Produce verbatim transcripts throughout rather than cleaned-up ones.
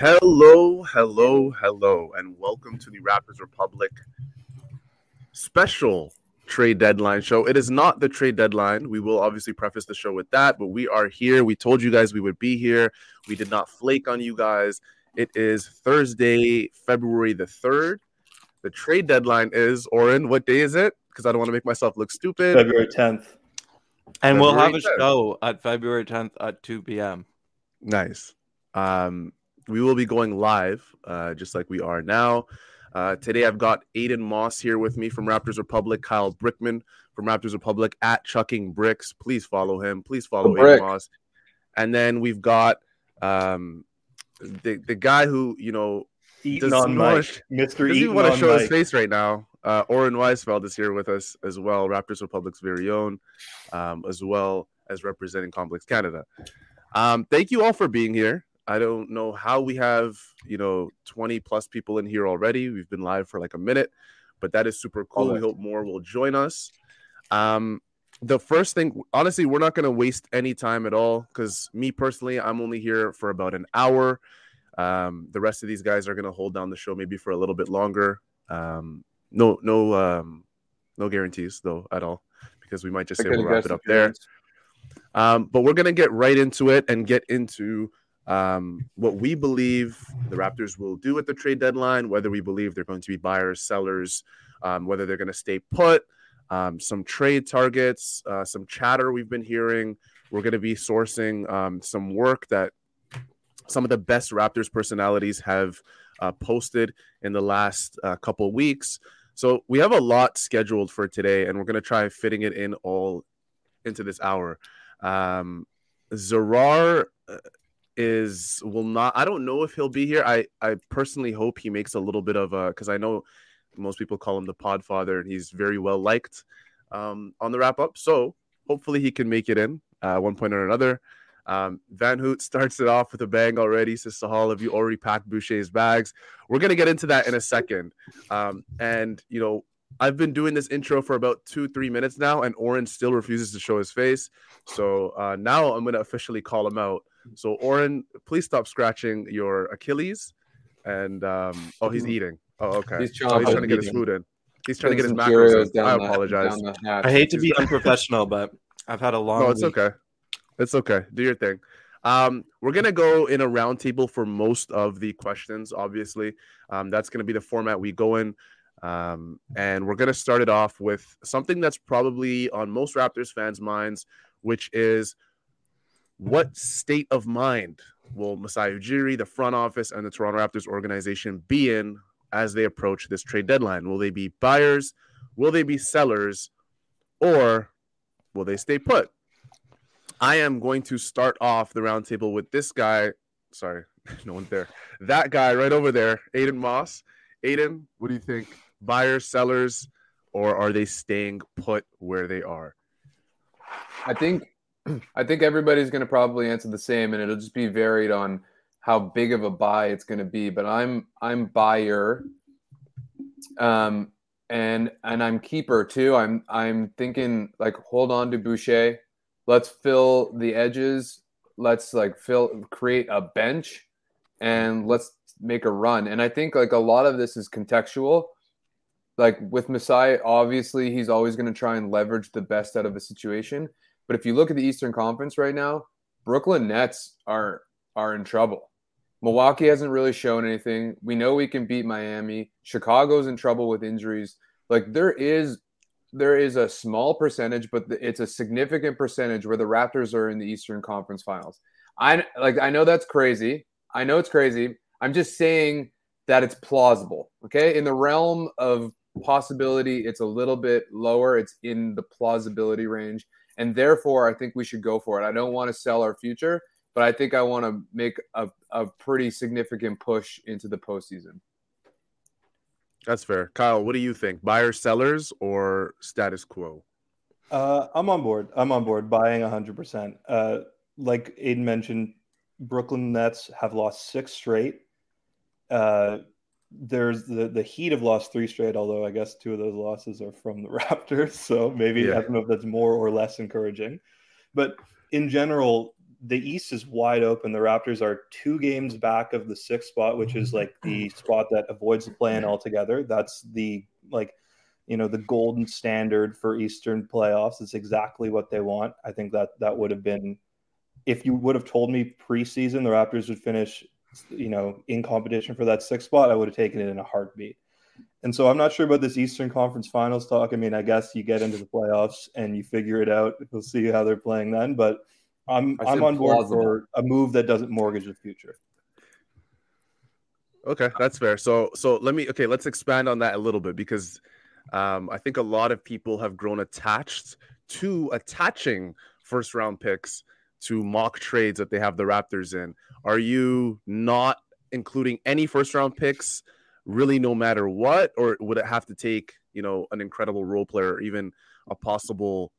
Hello, hello, hello, and welcome to the Raptors Republic special trade deadline show. It is not the trade deadline. We will obviously preface the show with that, but we are here. We told you guys we would be here. We did not flake on you guys. It is Thursday, February the third. The trade deadline is, Oren, what day is it? Because I don't want to make myself look stupid. February tenth. And February we'll have a tenth. Show at February tenth at two p.m. Nice. Um... We will be going live, uh, just like we are now. Uh, today, I've got Adon Moss here with me from Raptors Republic, Kyle Brickman from Raptors Republic, at Chucking Bricks. Please follow him. Please follow Adon Moss. And then we've got um, the the guy who, you know, doesn't want to show his face right now. Uh, Oren Weisfeld is here with us as well, Raptors Republic's very own, um, as well as representing Complex Canada. Um, thank you all for being here. I don't know how we have, you know, twenty plus people in here already. We've been live for like a minute, but that is super cool. Right. We hope more will join us. Um, the first thing, honestly, we're not going to waste any time at all because me personally, I'm only here for about an hour. Um, the rest of these guys are going to hold down the show maybe for a little bit longer. Um, no, no, um, no guarantees though at all because we might just say we'll wrap it up there. Um, but we're going to get right into it and get into Um, what we believe the Raptors will do at the trade deadline, whether we believe they're going to be buyers, sellers, um, whether they're going to stay put, um, some trade targets, uh, some chatter we've been hearing. We're going to be sourcing um, some work that some of the best Raptors personalities have uh, posted in the last uh, couple weeks. So we have a lot scheduled for today, and we're going to try fitting it in all into this hour. Um, Zarar... Uh, Is will not. I don't know if he'll be here. I, I personally hope he makes a little bit of a because I know most people call him the Podfather, and he's very well liked um, on the wrap up. So hopefully he can make it in uh, one point or another. Um, Van Hoot starts it off with a bang already. Says Sahal, have you already packed Boucher's bags? We're gonna get into that in a second. Um, and you know I've been doing this intro for about two three minutes now, and Oren still refuses to show his face. So uh, now I'm gonna officially call him out. So, Oren, please stop scratching your Achilles. And um, oh, he's eating. Oh, okay. He's trying, oh, he's trying to get eating. his food in. He's trying Putting to get his macros in. I apologize. I hate to be unprofessional, but I've had a long. No, it's week. okay. It's okay. Do your thing. Um, we're gonna go in a roundtable for most of the questions. Obviously, um, that's gonna be the format we go in. Um, and we're gonna start it off with something that's probably on most Raptors fans' minds, which is. What state of mind will Masai Ujiri, the front office, and the Toronto Raptors organization be in as they approach this trade deadline? Will they be buyers? Will they be sellers? Or will they stay put? I am going to start off the roundtable with this guy. Sorry, no one's there. That guy right over there, Adon Moss. Adon, what do you think? Buyers, sellers, or are they staying put where they are? I think... I think everybody's going to probably answer the same, and it'll just be varied on how big of a buy it's going to be. But I'm I'm buyer, um, and and I'm keeper too. I'm I'm thinking like hold on to Boucher. Let's fill the edges. Let's like fill create a bench, and let's make a run. And I think like a lot of this is contextual. Like with Masai, obviously he's always going to try and leverage the best out of a situation. But if you look at the Eastern Conference right now, Brooklyn Nets are are in trouble. Milwaukee hasn't really shown anything. We know we can beat Miami. Chicago's in trouble with injuries. Like there is there is a small percentage, but it's a significant percentage where the Raptors are in the Eastern Conference Finals. I like I know that's crazy. I know it's crazy. I'm just saying that it's plausible. Okay. In the realm of possibility, it's a little bit lower. It's in the plausibility range. And therefore, I think we should go for it. I don't want to sell our future, but I think I want to make a, a pretty significant push into the postseason. That's fair. Kyle, what do you think? Buyers, sellers, or status quo? Uh, I'm on board. I'm on board. Buying one hundred percent. Uh, like Aiden mentioned, Brooklyn Nets have lost six straight. Uh, there's the, the Heat have lost three straight, although I guess two of those losses are from the Raptors. So maybe yeah. I don't know if that's more or less encouraging. But in general, the East is wide open. The Raptors are two games back of the sixth spot, which is like the spot that avoids the play-in altogether. That's the, like, you know, the golden standard for Eastern playoffs. It's exactly what they want. I think that that would have been, if you would have told me preseason the Raptors would finish, you know, in competition for that sixth spot, I would have taken it in a heartbeat. And so I'm not sure about this Eastern Conference Finals talk. I mean, I guess you get into the playoffs and you figure it out. We'll see how they're playing then. But I'm I'm on board plausible. for a move that doesn't mortgage the future. Okay, that's fair. So so let me okay, let's expand on that a little bit, because um, I think a lot of people have grown attached to attaching first round picks to mock trades that they have the Raptors in. Are you not including any first round picks really no matter what, or would it have to take, you know, an incredible role player or even a possible,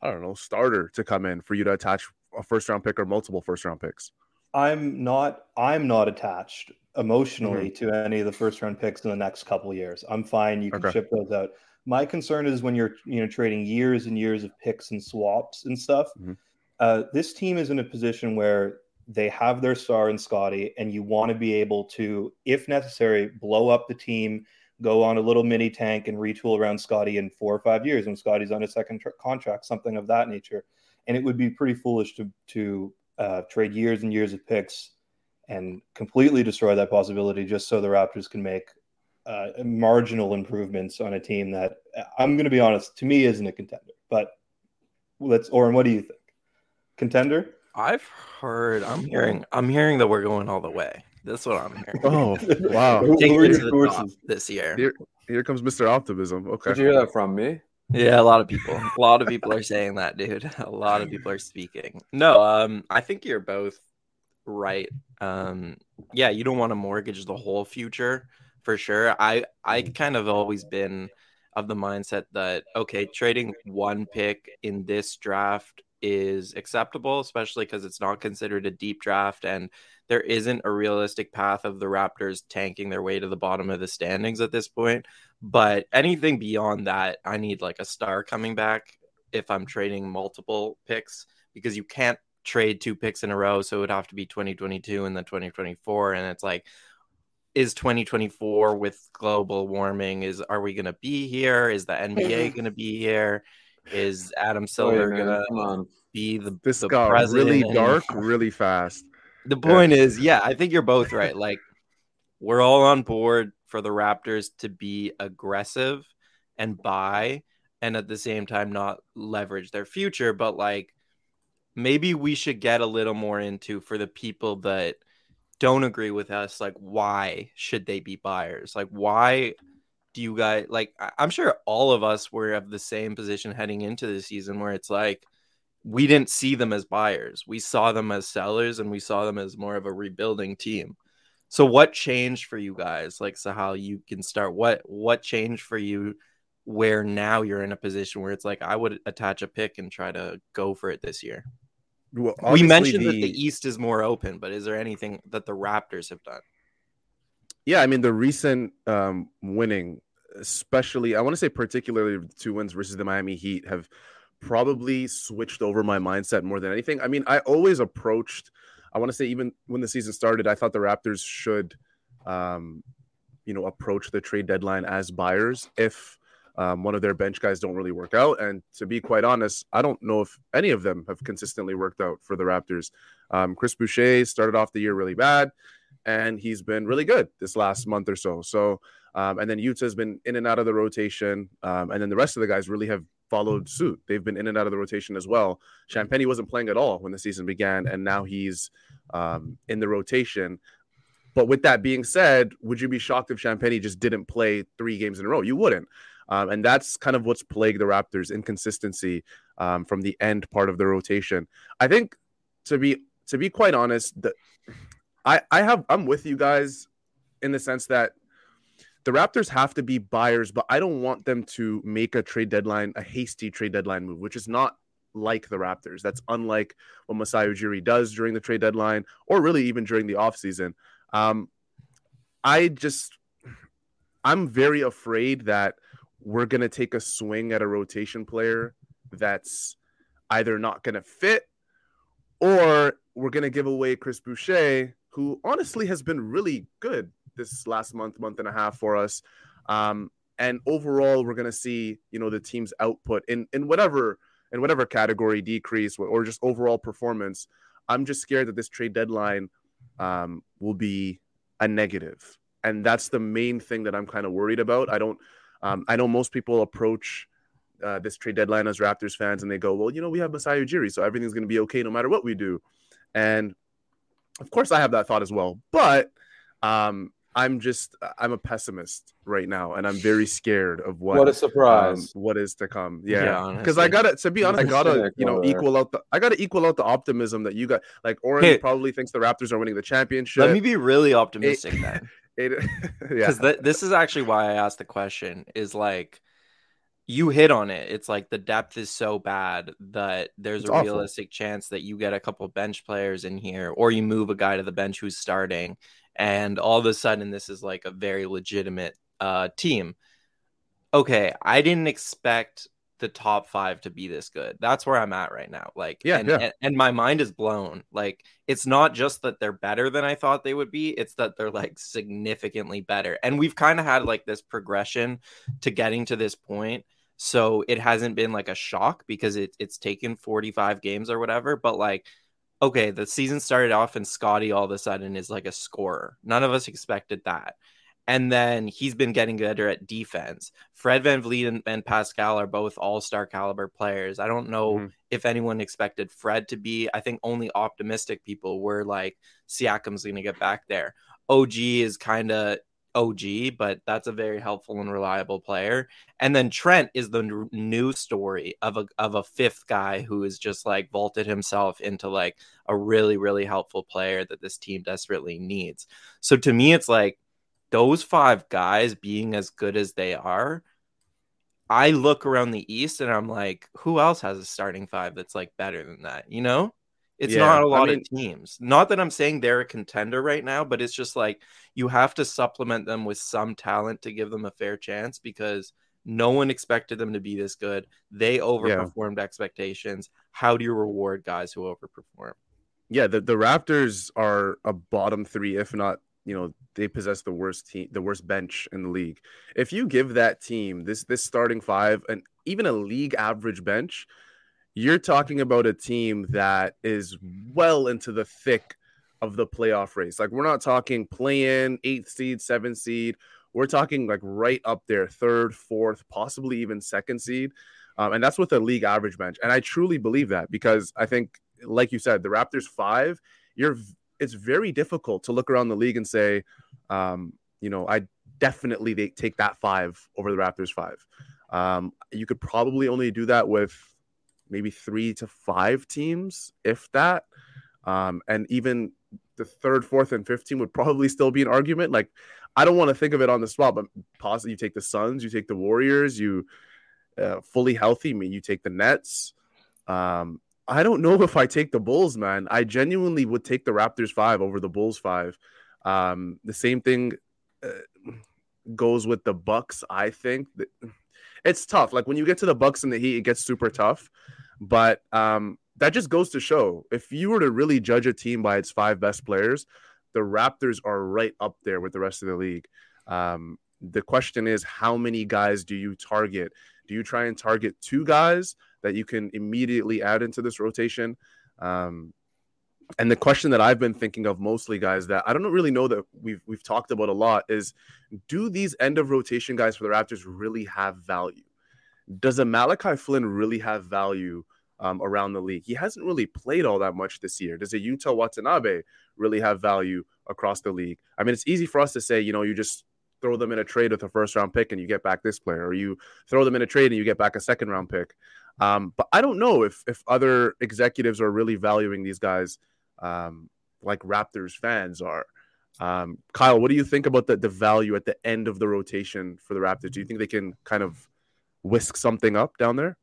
I don't know, starter to come in for you to attach a first round pick or multiple first round picks? I'm not I'm not attached emotionally mm-hmm. to any of the first round picks in the next couple of years. I'm fine. You can okay. ship those out. My concern is when you're, you know, trading years and years of picks and swaps and stuff. Mm-hmm. Uh, this team is in a position where they have their star in Scottie, and you want to be able to, if necessary, blow up the team, go on a little mini tank and retool around Scottie in four or five years when Scottie's on a second tr- contract, something of that nature. And it would be pretty foolish to to uh, trade years and years of picks and completely destroy that possibility just so the Raptors can make uh, marginal improvements on a team that, I'm going to be honest, to me isn't a contender. But let's, Oren, what do you think? Contender? I've heard, I'm hearing, I'm hearing that we're going all the way. That's what I'm hearing. Oh, wow. Take it to the top this year. Here, here comes Mister Optimism. Okay. Did you hear that from me? Yeah, a lot of people. A lot of people are saying that, dude. A lot of people are speaking. No, um, I think you're both right. Um, yeah, you don't want to mortgage the whole future for sure. I, I kind of always been of the mindset that, okay, trading one pick in this draft is acceptable, especially because it's not considered a deep draft and there isn't a realistic path of the Raptors tanking their way to the bottom of the standings at this point. But anything beyond that, I need like a star coming back if I'm trading multiple picks, because you can't trade two picks in a row. So it would have to be twenty twenty-two and then twenty twenty-four. And it's like, is twenty twenty-four with global warming, is, are we going to be here? Is the N B A going to be here? Is Adam Silver Wait, gonna man, be the this the got president? Really dark, really fast. The point yeah. is, yeah, I think you're both right. Like, we're all on board for the Raptors to be aggressive and buy, and at the same time not leverage their future. But like, maybe we should get a little more into, for the people that don't agree with us, like, why should they be buyers? Like, why? You guys, like, I'm sure all of us were of the same position heading into the season, where it's like we didn't see them as buyers, we saw them as sellers, and we saw them as more of a rebuilding team. So what changed for you guys? Like, Sahal, you can start. What what changed for you where now you're in a position where it's like, I would attach a pick and try to go for it this year? Well, we mentioned the... that the East is more open, but is there anything that the Raptors have done? Yeah, I mean, the recent um, winning, especially, I want to say particularly the two wins versus the Miami Heat, have probably switched over my mindset more than anything. I mean, I always approached, I want to say even when the season started, I thought the Raptors should, um, you know, approach the trade deadline as buyers if um, one of their bench guys don't really work out. And to be quite honest, I don't know if any of them have consistently worked out for the Raptors. Um, Chris Boucher started off the year really bad, and he's been really good this last month or so. So, um, and then Yuta's been in and out of the rotation. Um, and then the rest of the guys really have followed suit. They've been in and out of the rotation as well. Champagne wasn't playing at all when the season began, and now he's um, in the rotation. But with that being said, would you be shocked if Champagny just didn't play three games in a row? You wouldn't. Um, and that's kind of what's plagued the Raptors' inconsistency um, from the end part of the rotation. I think, to be to be quite honest, the, I, I have I'm with you guys in the sense that the Raptors have to be buyers, but I don't want them to make a trade deadline, a hasty trade deadline move, which is not like the Raptors. That's unlike what Masai Ujiri does during the trade deadline or really even during the offseason. Um, I just I'm very afraid that we're going to take a swing at a rotation player that's either not going to fit or we're going to give away Chris Boucher, who honestly has been really good this last month, month and a half for us. Um, and overall, we're going to see, you know, the team's output in, in whatever in whatever category decrease or just overall performance. I'm just scared that this trade deadline um, will be a negative. And that's the main thing that I'm kind of worried about. I don't Um, I know most people approach uh, this trade deadline as Raptors fans and they go, well, you know, we have Masai Ujiri, so everything's going to be okay no matter what we do. And of course I have that thought as well, but um, I'm just, I'm a pessimist right now. And I'm very scared of what, what a surprise, um, what is to come. Yeah. yeah Cause I gotta, to be honest, I gotta, you know, equal out the, I gotta equal out the optimism that you got. Like Oren hey, probably thinks the Raptors are winning the championship. Let me be really optimistic it, then. Because yeah. th- this is actually why I asked the question is like you hit on it. It's like the depth is so bad that there's it's a awful. realistic chance that you get a couple bench players in here or you move a guy to the bench who's starting. And all of a sudden, this is like a very legitimate uh, team. OK, I didn't expect the top five to be this good. That's where I'm at right now. Like, yeah, and, yeah. and, and my mind is blown. Like, it's not just that they're better than I thought they would be. It's that they're like significantly better. And we've kind of had like this progression to getting to this point. So it hasn't been like a shock because it, it's taken forty-five games or whatever. But like, okay, the season started off and Scottie all of a sudden is like a scorer. None of us expected that. And then he's been getting better at defense. Fred VanVleet and, and Pascal are both all-star caliber players. I don't know mm-hmm. if anyone expected Fred to be. I think only optimistic people were like, Siakam's going to get back there. O G is kind of O G, but that's a very helpful and reliable player. And then Trent is the n- new story of a, of a fifth guy who has just like vaulted himself into like a really, really helpful player that this team desperately needs. So to me, it's like, those five guys being as good as they are, I look around the East and I'm like, who else has a starting five that's like better than that? You know, it's yeah, not a lot I mean, of teams. Not that I'm saying they're a contender right now, but it's just like you have to supplement them with some talent to give them a fair chance because no one expected them to be this good. They overperformed yeah. expectations. How do you reward guys who overperform? Yeah, the, the Raptors are a bottom three, if not. You know, they possess the worst team, the worst bench in the league. If you give that team this this starting five and even a league average bench, you're talking about a team that is well into the thick of the playoff race. Like, we're not talking play-in, eighth seed, seventh seed. We're talking like right up there, third, fourth, possibly even second seed. Um, and that's with a league average bench. And I truly believe that because I think, like you said, the Raptors five, you're it's very difficult to look around the league and say, um, you know, I definitely take that five over the Raptors five. Um, you could probably only do that with maybe three to five teams, if that. Um, and even the third, fourth, and fifth team would probably still be an argument. Like, I don't want to think of it on the spot, but possibly you take the Suns, you take the Warriors, you uh, fully healthy, I mean, you take the Nets. Um, I don't know if I take the Bulls, man. I genuinely would take the Raptors five over the Bulls five. Um, the same thing uh, goes with the Bucks, I think. It's tough. Like, when you get to the Bucks and the Heat, it gets super tough. But um, that just goes to show, if you were to really judge a team by its five best players, the Raptors are right up there with the rest of the league. Um, the question is, how many guys do you target? Do you try and target two guys that you can immediately add into this rotation? Um, and the question that I've been thinking of mostly, guys, that I don't really know that we've we've talked about a lot is, do these end-of-rotation guys for the Raptors really have value? Does a Malachi Flynn really have value um, around the league? He hasn't really played all that much this year. Does a Yuta Watanabe really have value across the league. I mean, it's easy for us to say, you know, you just throw them in a trade with a first round pick and you get back this player, or you throw them in a trade and you get back a second round pick. Um, but I don't know if if other executives are really valuing these guys um, like Raptors fans are. Um, Kyle, what do you think about the, the value at the end of the rotation for the Raptors? Do you think they can kind of whisk something up down there?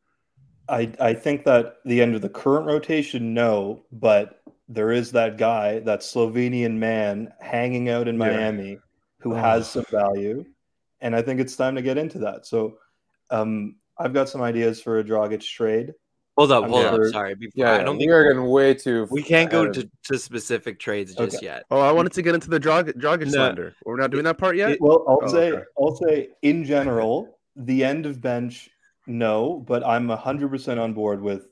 I, I think that the end of the current rotation, no, but there is that guy, that Slovenian man hanging out in Miami yeah. who oh. has some value, and I think it's time to get into that. So um, I've got some ideas for a Dragić trade. Hold up, I'm hold never, up. Sorry. Before, yeah, I don't we think are going way too. We can't go to, to specific trades okay. just yet. Oh, I wanted to get into the Dragić Dragić slander. No. We're not doing that part yet. It, well, I'll oh, say, okay. I'll say in general, the end of bench, no, but I'm a hundred percent on board with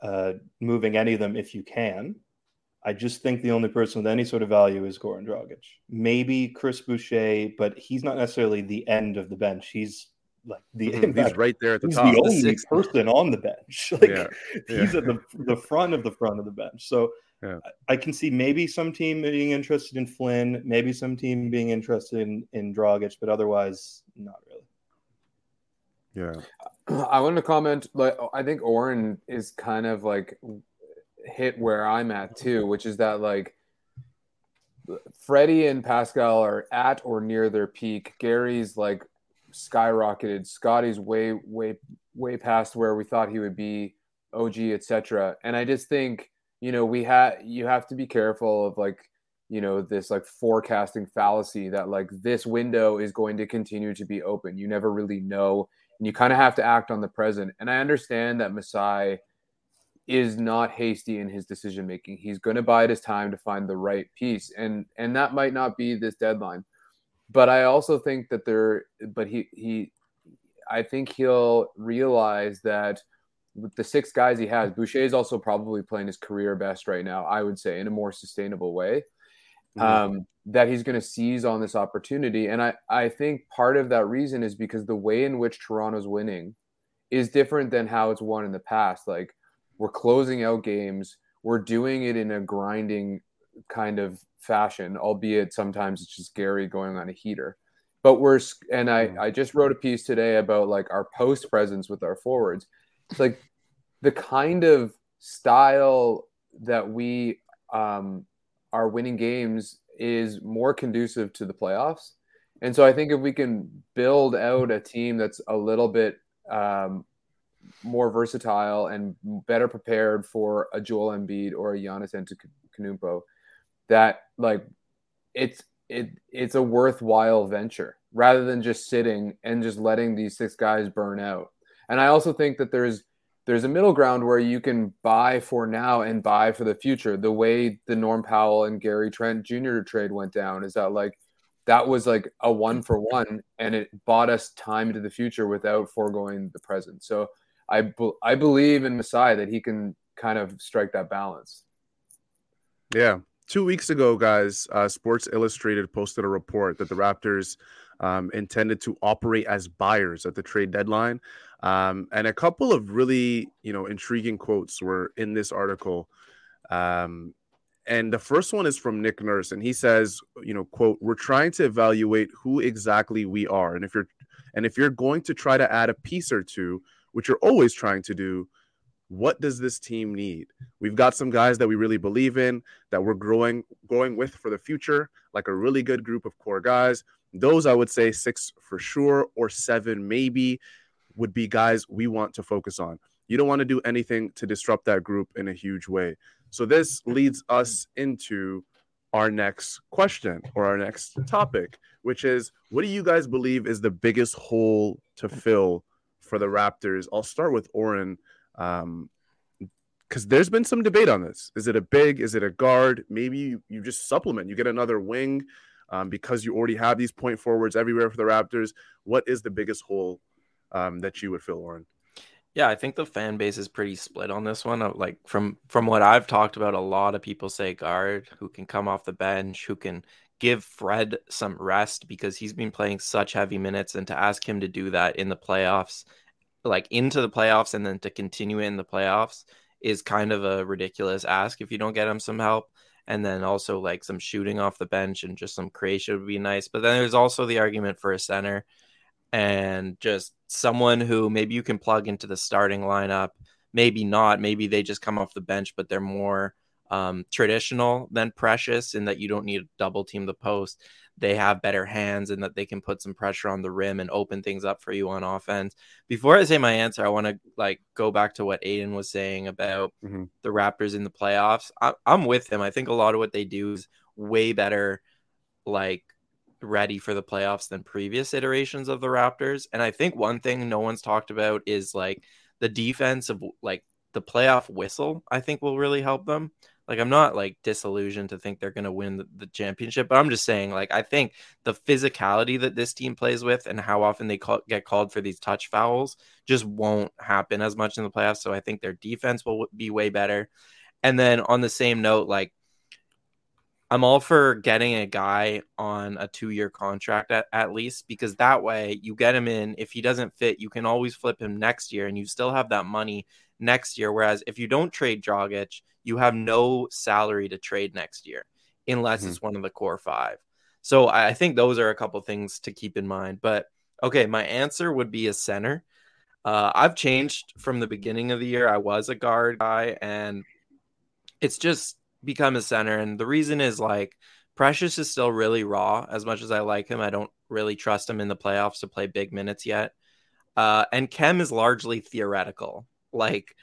uh, moving any of them if you can. I just think the only person with any sort of value is Goran Dragić. Maybe Chris Boucher, but he's not necessarily the end of the bench. He's Like the mm-hmm. he's right there at the he's top. He's the only the person on the bench. Like yeah. Yeah. he's at the the front of the front of the bench. So yeah. I, I can see maybe some team being interested in Flynn, maybe some team being interested in, in Dragić, but otherwise not really. Yeah, I want to comment. Like I think Oren is kind of like hit where I'm at too, which is that like. Freddie and Pascal are at or near their peak. Gary's like. Skyrocketed. Scottie's way, way, way past where we thought he would be. O G, et cetera. And I just think, you know, we had you have to be careful of like, you know, this like forecasting fallacy that like this window is going to continue to be open. You never really know, and you kind of have to act on the present. And I understand that Masai is not hasty in his decision making. He's going to bide his time to find the right piece, and and that might not be this deadline. But I also think that there, but he, he, I think he'll realize that with the six guys he has, Boucher is also probably playing his career best right now, I would say, in a more sustainable way, mm-hmm. um, that he's going to seize on this opportunity. And I, I think part of that reason is because the way in which Toronto's winning is different than how it's won in the past. Like, we're closing out games, we're doing it in a grinding kind of fashion, albeit sometimes it's just Gary going on a heater. But we're and I, I just wrote a piece today about like our post presence with our forwards. It's like the kind of style that we um, are winning games is more conducive to the playoffs. And so I think if we can build out a team that's a little bit um, more versatile and better prepared for a Joel Embiid or a Giannis Antetokounmpo, that like it's it it's a worthwhile venture rather than just sitting and just letting these six guys burn out. And I also think that there's there's a middle ground where you can buy for now and buy for the future. The way the Norm Powell and Gary Trent Junior trade went down is that like that was like a one for one, and it bought us time to the future without foregoing the present. So I be- I believe in Masai that he can kind of strike that balance. Yeah. Two weeks ago, guys, uh, Sports Illustrated posted a report that the Raptors um, intended to operate as buyers at the trade deadline. Um, and a couple of really, you know, intriguing quotes were in this article. Um, and the first one is from Nick Nurse. And he says, you know, quote, "We're trying to evaluate who exactly we are. And if you're and if you're going to try to add a piece or two, which you're always trying to do, what does this team need? We've got some guys that we really believe in, that we're growing, going with for the future, like a really good group of core guys. Those, I would say, six for sure, or seven maybe, would be guys we want to focus on. You don't want to do anything to disrupt that group in a huge way." So this leads us into our next question or our next topic, which is, what do you guys believe is the biggest hole to fill for the Raptors? I'll start with Oren. Um, because there's been some debate on this. Is it a big? Is it a guard? Maybe you, you just supplement. You get another wing um, because you already have these point forwards everywhere for the Raptors. What is the biggest hole um, that you would fill, Oren? Yeah, I think the fan base is pretty split on this one. Like from from what I've talked about, a lot of people say guard who can come off the bench, who can give Fred some rest because he's been playing such heavy minutes, and to ask him to do that in the playoffs. Like into the playoffs and then to continue in the playoffs is kind of a ridiculous ask if you don't get him some help. And then also like some shooting off the bench and just some creation would be nice. But then there's also the argument for a center and just someone who maybe you can plug into the starting lineup. Maybe not. Maybe they just come off the bench, but they're more um, traditional than Precious in that you don't need to double team the post. They have better hands and that they can put some pressure on the rim and open things up for you on offense. Before I say my answer, I want to like go back to what Aiden was saying about mm-hmm. the Raptors in the playoffs. I- I'm with him. I think a lot of what they do is way better, like ready for the playoffs than previous iterations of the Raptors. And I think one thing no one's talked about is like the defense of like the playoff whistle, I think will really help them. Like, I'm not, like, disillusioned to think they're going to win the, the championship, but I'm just saying, like, I think the physicality that this team plays with and how often they call, get called for these touch fouls just won't happen as much in the playoffs, so I think their defense will be way better. And then on the same note, like, I'm all for getting a guy on a two-year contract at, at least, because that way you get him in. If he doesn't fit, you can always flip him next year, and you still have that money next year. Whereas if you don't trade Dragić, you have no salary to trade next year unless mm-hmm. it's one of the core five. So I think those are a couple things to keep in mind. But okay, my answer would be a center. Uh, I've changed from the beginning of the year. I was a guard guy, and it's just become a center. And the reason is like Precious is still really raw. As much as I like him, I don't really trust him in the playoffs to play big minutes yet. Uh, and Khem is largely theoretical. Like,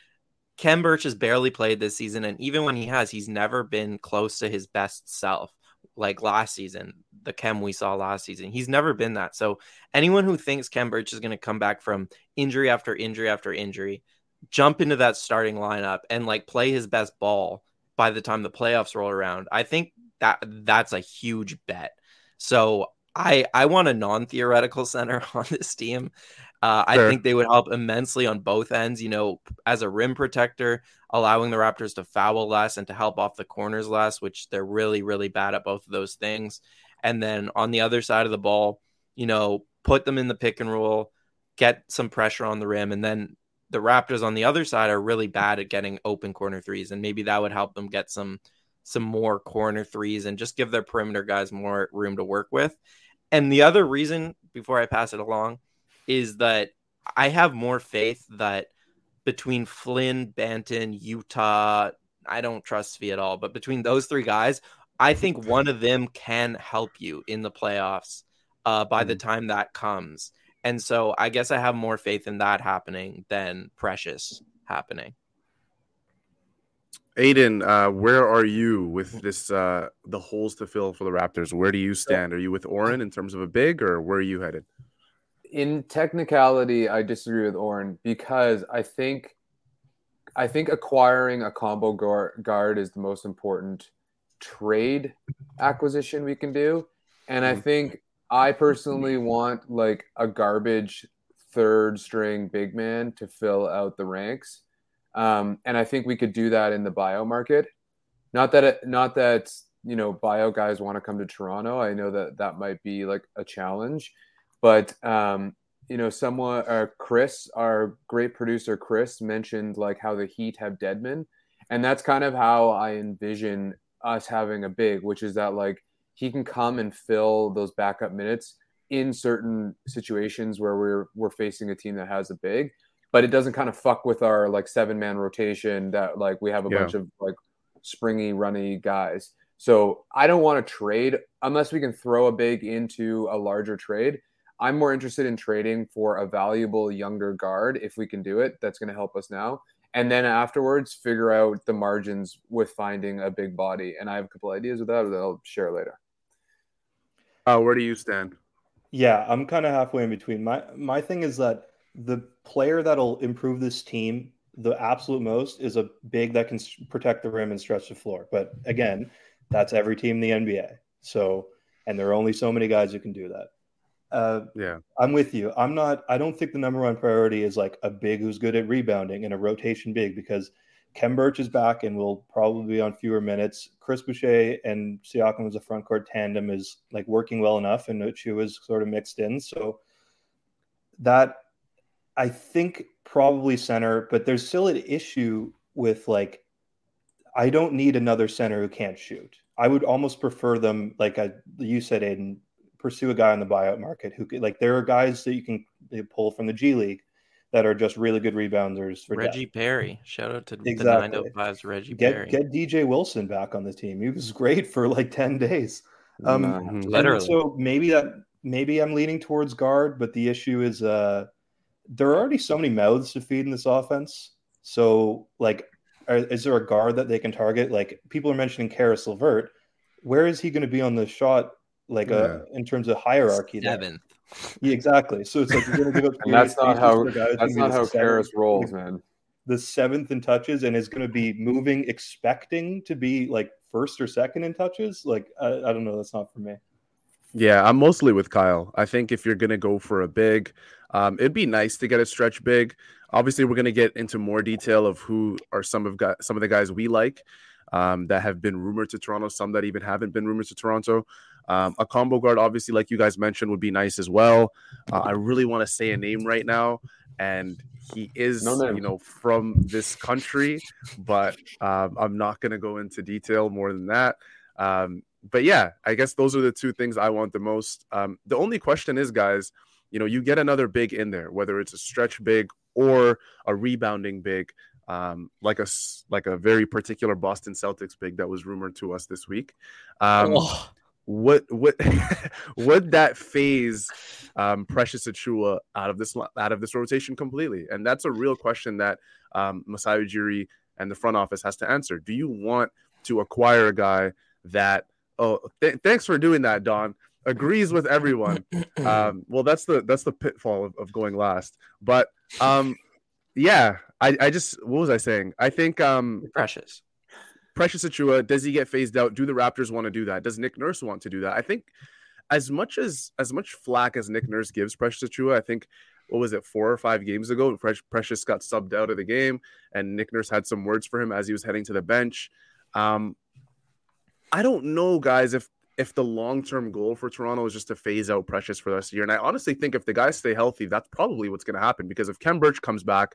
Khem Birch has barely played this season, and even when he has, he's never been close to his best self. Like last season, the Khem we saw last season, he's never been that. So anyone who thinks Khem Birch is going to come back from injury after injury after injury, jump into that starting lineup and like play his best ball by the time the playoffs roll around, I think that that's a huge bet. So I I want a non-theoretical center on this team. Uh, sure. I think they would help immensely on both ends, you know, as a rim protector, allowing the Raptors to foul less and to help off the corners less, which they're really, really bad at both of those things. And then on the other side of the ball, you know, put them in the pick and roll, get some pressure on the rim, and then the Raptors on the other side are really bad at getting open corner threes, and maybe that would help them get some some more corner threes and just give their perimeter guys more room to work with. And the other reason, before I pass it along, is that I have more faith that between Flynn, Banton, Yuta, I don't trust Svi at all, but between those three guys, I think one of them can help you in the playoffs uh, by mm-hmm. the time that comes. And so I guess I have more faith in that happening than Precious happening. Aiden, uh, where are you with this, uh, the holes to fill for the Raptors? Where do you stand? Are you with Oren in terms of a big, or where are you headed? In technicality, I disagree with Oren because I think I think acquiring a combo gar- guard is the most important trade acquisition we can do. And I think I personally want like a garbage third string big man to fill out the ranks. Um, and I think we could do that in the bio market. Not that, it, not that, you know, bio guys want to come to Toronto. I know that that might be like a challenge, but um, you know, someone, uh, Chris, our great producer, Chris mentioned like how the Heat have Deadman. And that's kind of how I envision us having a big, which is that like, he can come and fill those backup minutes in certain situations where we're we're facing a team that has a big, but it doesn't kind of fuck with our like seven man rotation that like we have a yeah. bunch of like springy, runny guys. So I don't want to trade unless we can throw a big into a larger trade. I'm more interested in trading for a valuable younger guard if we can do it. That's going to help us now. And then afterwards, figure out the margins with finding a big body. And I have a couple ideas with that that I'll share later. Uh, where do you stand? Yeah, I'm kind of halfway in between. My my thing is that the player that'll improve this team the absolute most is a big that can protect the rim and stretch the floor. But again, that's every team in the N B A. So, and there are only so many guys who can do that. Uh, yeah, I'm with you. I'm not, I don't think the number one priority is like a big who's good at rebounding and a rotation big, because Khem Birch is back and will probably be on fewer minutes. Chris Boucher and Siakam as a front court tandem is like working well enough, and Achiuwa is sort of mixed in. So that, I think, probably center, but there's still an issue with like, I don't need another center who can't shoot. I would almost prefer them, like I, you said, Aiden, pursue a guy on the buyout market who could, like, there are guys that you can pull from the G League that are just really good rebounders. For Reggie depth. Perry. Shout out to exactly. the nine oh five's Reggie get, Perry. Get D J Wilson back on the team. He was great for like ten days. Um, mm-hmm. Literally. So maybe that, maybe I'm leaning towards guard, but the issue is uh, there are already so many mouths to feed in this offense. So like, are, is there a guard that they can target? Like people are mentioning Caris LeVert. Where is he going to be on the shot? Like yeah. uh, in terms of hierarchy. Seventh. Yeah, exactly. So it's like you're going to give up. And that's not how that's not how Caris rolls, man. The seventh in touches and is going to be moving, expecting to be like first or second in touches. Like I, I don't know. That's not for me. Yeah, I'm mostly with Kyle. I think if you're going to go for a big, um, it'd be nice to get a stretch big. Obviously, we're going to get into more detail of who are some of guys, some of the guys we like um, that have been rumored to Toronto. Some that even haven't been rumored to Toronto. Um, a combo guard, obviously, like you guys mentioned, would be nice as well. Uh, I really want to say a name right now, and he is, no you know, from this country, but um, I'm not going to go into detail more than that. Um, but yeah, I guess those are the two things I want the most. Um, the only question is, guys, you know, you get another big in there, whether it's a stretch big or a rebounding big, um, like a like a very particular Boston Celtics big that was rumored to us this week. Um, oh. What what would that phase um, Precious Achiuwa out of this out of this rotation completely? And that's a real question that um, Masai Ujiri and the front office has to answer. Do you want to acquire a guy that? Oh, th- thanks for doing that, Don. Agrees with everyone. Um, well, that's the that's the pitfall of, of going last. But um, yeah, I, I just what was I saying? I think um, Precious. Precious Achiuwa, does he get phased out? Do the Raptors want to do that? Does Nick Nurse want to do that? I think as much as as much flack as Nick Nurse gives Precious Achiuwa, I think, what was it, four or five games ago, Precious got subbed out of the game, and Nick Nurse had some words for him as he was heading to the bench. Um, I don't know, guys, if if the long-term goal for Toronto is just to phase out Precious for the rest of the year. And I honestly think if the guys stay healthy, that's probably what's going to happen, because if Khem Birch comes back,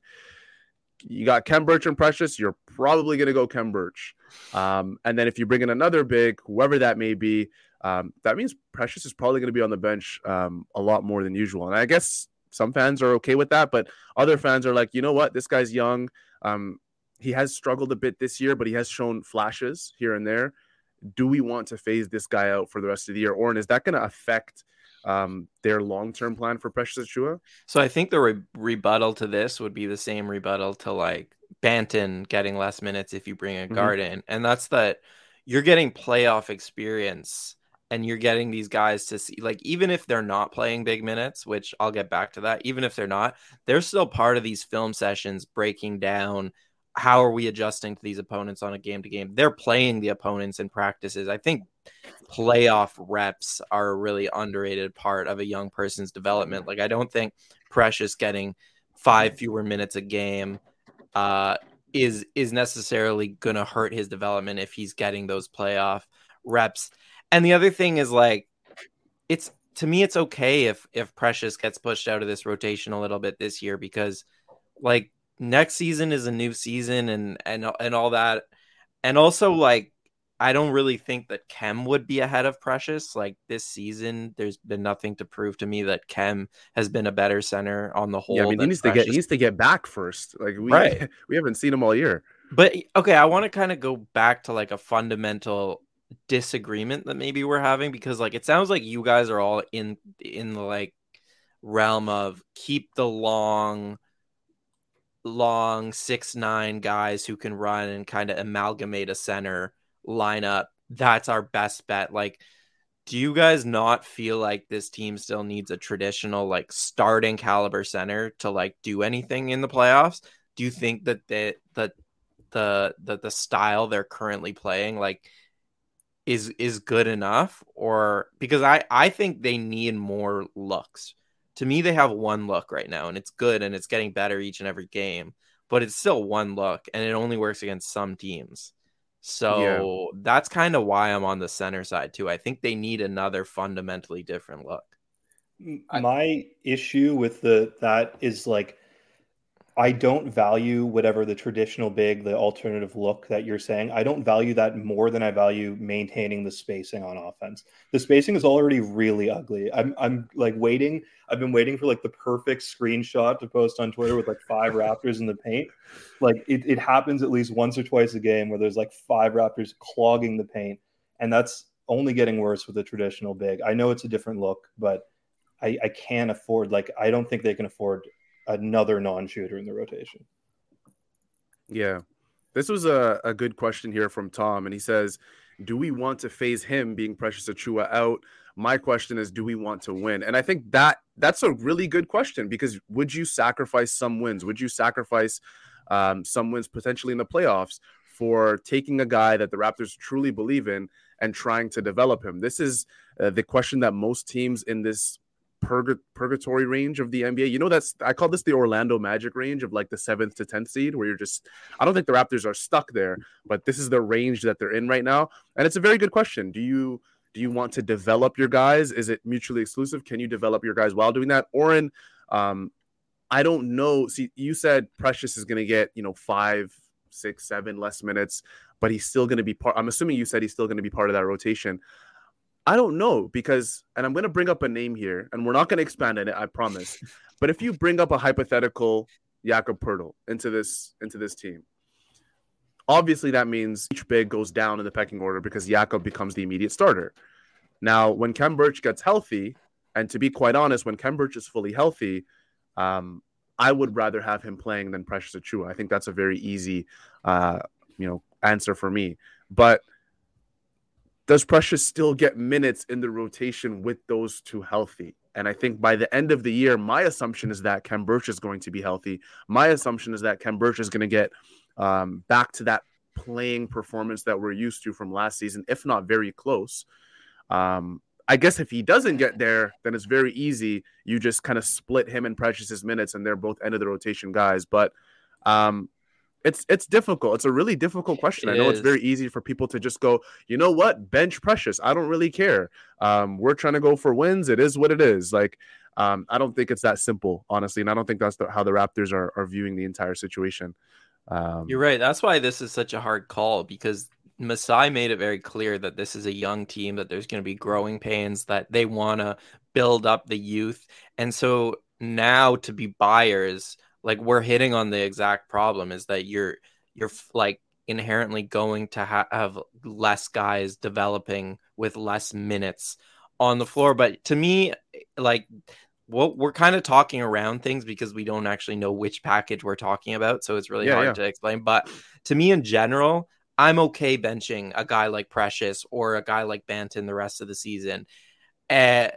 you got Khem Birch and Precious, you're probably going to go Khem Birch. Um, and then if you bring in another big, whoever that may be, um, that means Precious is probably going to be on the bench um, a lot more than usual. And I guess some fans are okay with that, but other fans are like, you know what? This guy's young. Um, he has struggled a bit this year, but he has shown flashes here and there. Do we want to phase this guy out for the rest of the year? Or is that going to affect um their long-term plan for Precious Achiuwa? So I think the re- rebuttal to this would be the same rebuttal to like Banton getting less minutes if you bring a mm-hmm. guard in, and that's that you're getting playoff experience and you're getting these guys to see, like, even if they're not playing big minutes, which I'll get back to that, even if they're not, they're still part of these film sessions breaking down how are we adjusting to these opponents on a game to game. They're playing the opponents in practices. I think playoff reps are a really underrated part of a young person's development. Like, I don't think Precious getting five fewer minutes a game uh, is, is necessarily going to hurt his development if he's getting those playoff reps. And the other thing is, like, it's, to me, it's okay if, if Precious gets pushed out of this rotation a little bit this year, because like next season is a new season and, and, and all that. And also, like, I don't really think that Khem would be ahead of Precious. Like, this season, there's been nothing to prove to me that Khem has been a better center on the whole. Yeah, I mean, he needs Precious. to get he needs to get back first. Like, we right. we haven't seen him all year. But okay, I want to kind of go back to like a fundamental disagreement that maybe we're having, because like it sounds like you guys are all in in the like realm of keep the long. long six nine guys who can run and kind of amalgamate a center lineup. That's our best bet. Like, do you guys not feel like this team still needs a traditional like starting caliber center to like do anything in the playoffs? Do you think that the that the that the style they're currently playing like is is good enough? Or because I I think they need more looks. To me, they have one look right now, and it's good, and it's getting better each and every game, but it's still one look, and it only works against some teams. So yeah. That's kind of why I'm on the center side too. I think they need another fundamentally different look. My I, issue with the that is like I don't value whatever the traditional big, the alternative look that you're saying. I don't value that more than I value maintaining the spacing on offense. The spacing is already really ugly. I'm I'm like waiting. I've been waiting for like the perfect screenshot to post on Twitter with like five Raptors in the paint. Like it, it happens at least once or twice a game where there's like five Raptors clogging the paint. And that's only getting worse with the traditional big. I know it's a different look, but I, I can't afford, like, I don't think they can afford another non-shooter in the rotation. Yeah. This was a, a good question here from Tom. And he says, do we want to phase him being Precious Achiuwa out? My question is, do we want to win? And I think that that's a really good question, because would you sacrifice some wins? Would you sacrifice um, some wins potentially in the playoffs for taking a guy that the Raptors truly believe in and trying to develop him? This is uh, the question that most teams in this Purg- purgatory range of the N B A. You know, that's, I call this the Orlando Magic range of like the seventh to tenth seed, where you're just, I don't think the Raptors are stuck there, but this is the range that they're in right now. And it's a very good question. Do you, do you want to develop your guys? Is it mutually exclusive? Can you develop your guys while doing that? Oren, um, I don't know. See, you said Precious is going to get, you know, five, six, seven less minutes, but he's still going to be part, I'm assuming you said he's still going to be part of that rotation. I don't know, because, and I'm going to bring up a name here, and we're not going to expand on it, I promise. But if you bring up a hypothetical Jakob Poeltl into this into this team, obviously that means each big goes down in the pecking order because Jakob becomes the immediate starter. Now, when Khem Birch gets healthy, and to be quite honest, when Khem Birch is fully healthy, um, I would rather have him playing than Precious Achiuwa. I think that's a very easy, uh, you know, answer for me. But does Precious still get minutes in the rotation with those two healthy? And I think by the end of the year, my assumption is that Khem Birch is going to be healthy. My assumption is that Khem Birch is going to get um, back to that playing performance that we're used to from last season, if not very close. Um, I guess if he doesn't get there, then it's very easy. You just kind of split him and Precious's minutes, and they're both end of the rotation guys. But um, It's it's difficult. It's a really difficult question. It I know is. It's very easy for people to just go, you know what, bench Precious. I don't really care. Um, we're trying to go for wins. It is what it is. Like, um, I don't think it's that simple, honestly. And I don't think that's the, how the Raptors are, are viewing the entire situation. Um, You're right. That's why this is such a hard call, because Masai made it very clear that this is a young team, that there's going to be growing pains, that they want to build up the youth. And so now to be buyers, like, we're hitting on the exact problem, is that you're you're like inherently going to ha- have less guys developing with less minutes on the floor. But to me, like, what we're kind of talking around things because we don't actually know which package we're talking about. So it's really yeah, hard yeah. to explain. But to me in general, I'm okay benching a guy like Precious or a guy like Banton the rest of the season. Uh,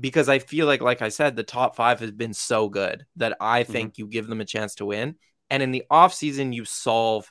Because I feel like, like I said, the top five has been so good that I think mm-hmm. you give them a chance to win. And in the offseason, you solve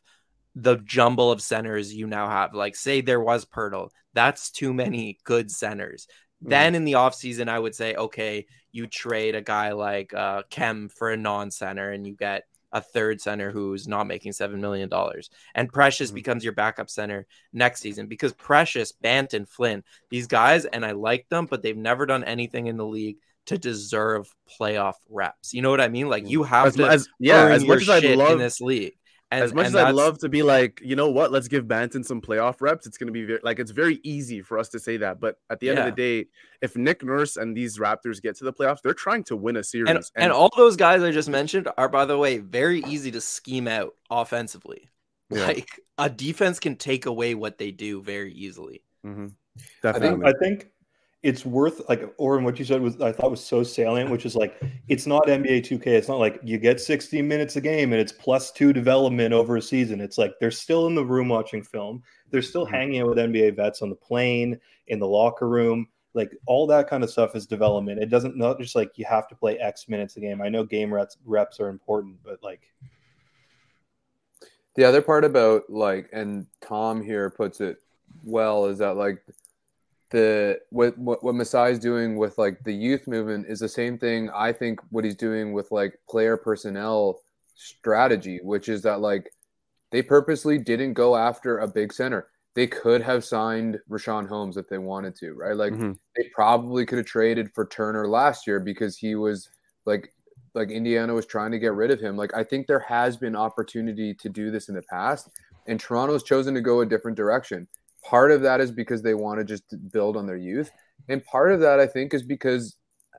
the jumble of centers you now have. Like, say there was Poeltl. That's too many good centers. Mm-hmm. Then in the offseason, I would say, okay, you trade a guy like uh, Khem for a non-center and you get a third center who's not making seven million dollars. And Precious mm-hmm. becomes your backup center next season, because Precious, Banton, Flynn, these guys, and I like them, but they've never done anything in the league to deserve playoff reps. You know what I mean? Like, you have as, to as, yeah, earn as your much as shit love, in this league. And, as much as I'd love to be like, you know what, let's give Banton some playoff reps. It's going to be very, like, it's very easy for us to say that. But at the end yeah. of the day, if Nick Nurse and these Raptors get to the playoffs, they're trying to win a series. And, and, and all those guys I just mentioned are, by the way, very easy to scheme out offensively. Yeah. Like, a defense can take away what they do very easily. Mm-hmm. Definitely. I think, I think it's worth, like, Oren, what you said was, I thought was so salient, which is like, it's not N B A two K. It's not like you get sixty minutes a game and it's plus two development over a season. It's like, they're still in the room watching film. They're still hanging out with N B A vets on the plane, in the locker room. Like, all that kind of stuff is development. It doesn't, not just like you have to play X minutes a game. I know game reps, reps are important, but like, the other part about, like, and Tom here puts it well, is that, like, the what what what Masai's doing with, like, the youth movement is the same thing I think what he's doing with, like, player personnel strategy, which is that, like, they purposely didn't go after a big center. They could have signed Richaun Holmes if they wanted to, right? Like, mm-hmm. they probably could have traded for Turner last year because he was, like, like Indiana was trying to get rid of him. Like, I think there has been opportunity to do this in the past, and Toronto's chosen to go a different direction. Part of that is because they want to just build on their youth. And part of that, I think, is because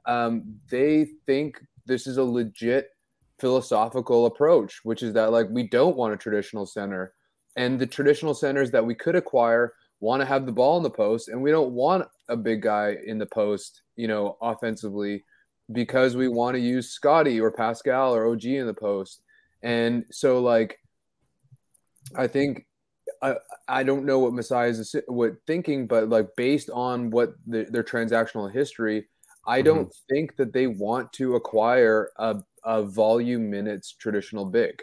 um, they think this is a legit philosophical approach, which is that, like, we don't want a traditional center. And the traditional centers that we could acquire want to have the ball in the post, and we don't want a big guy in the post, you know, offensively, because we want to use Scottie or Pascal or O G in the post. And so, like, I think I, I don't know what Masai is what thinking, but, like, based on what the, their transactional history, I mm-hmm. don't think that they want to acquire a, a volume minutes traditional big.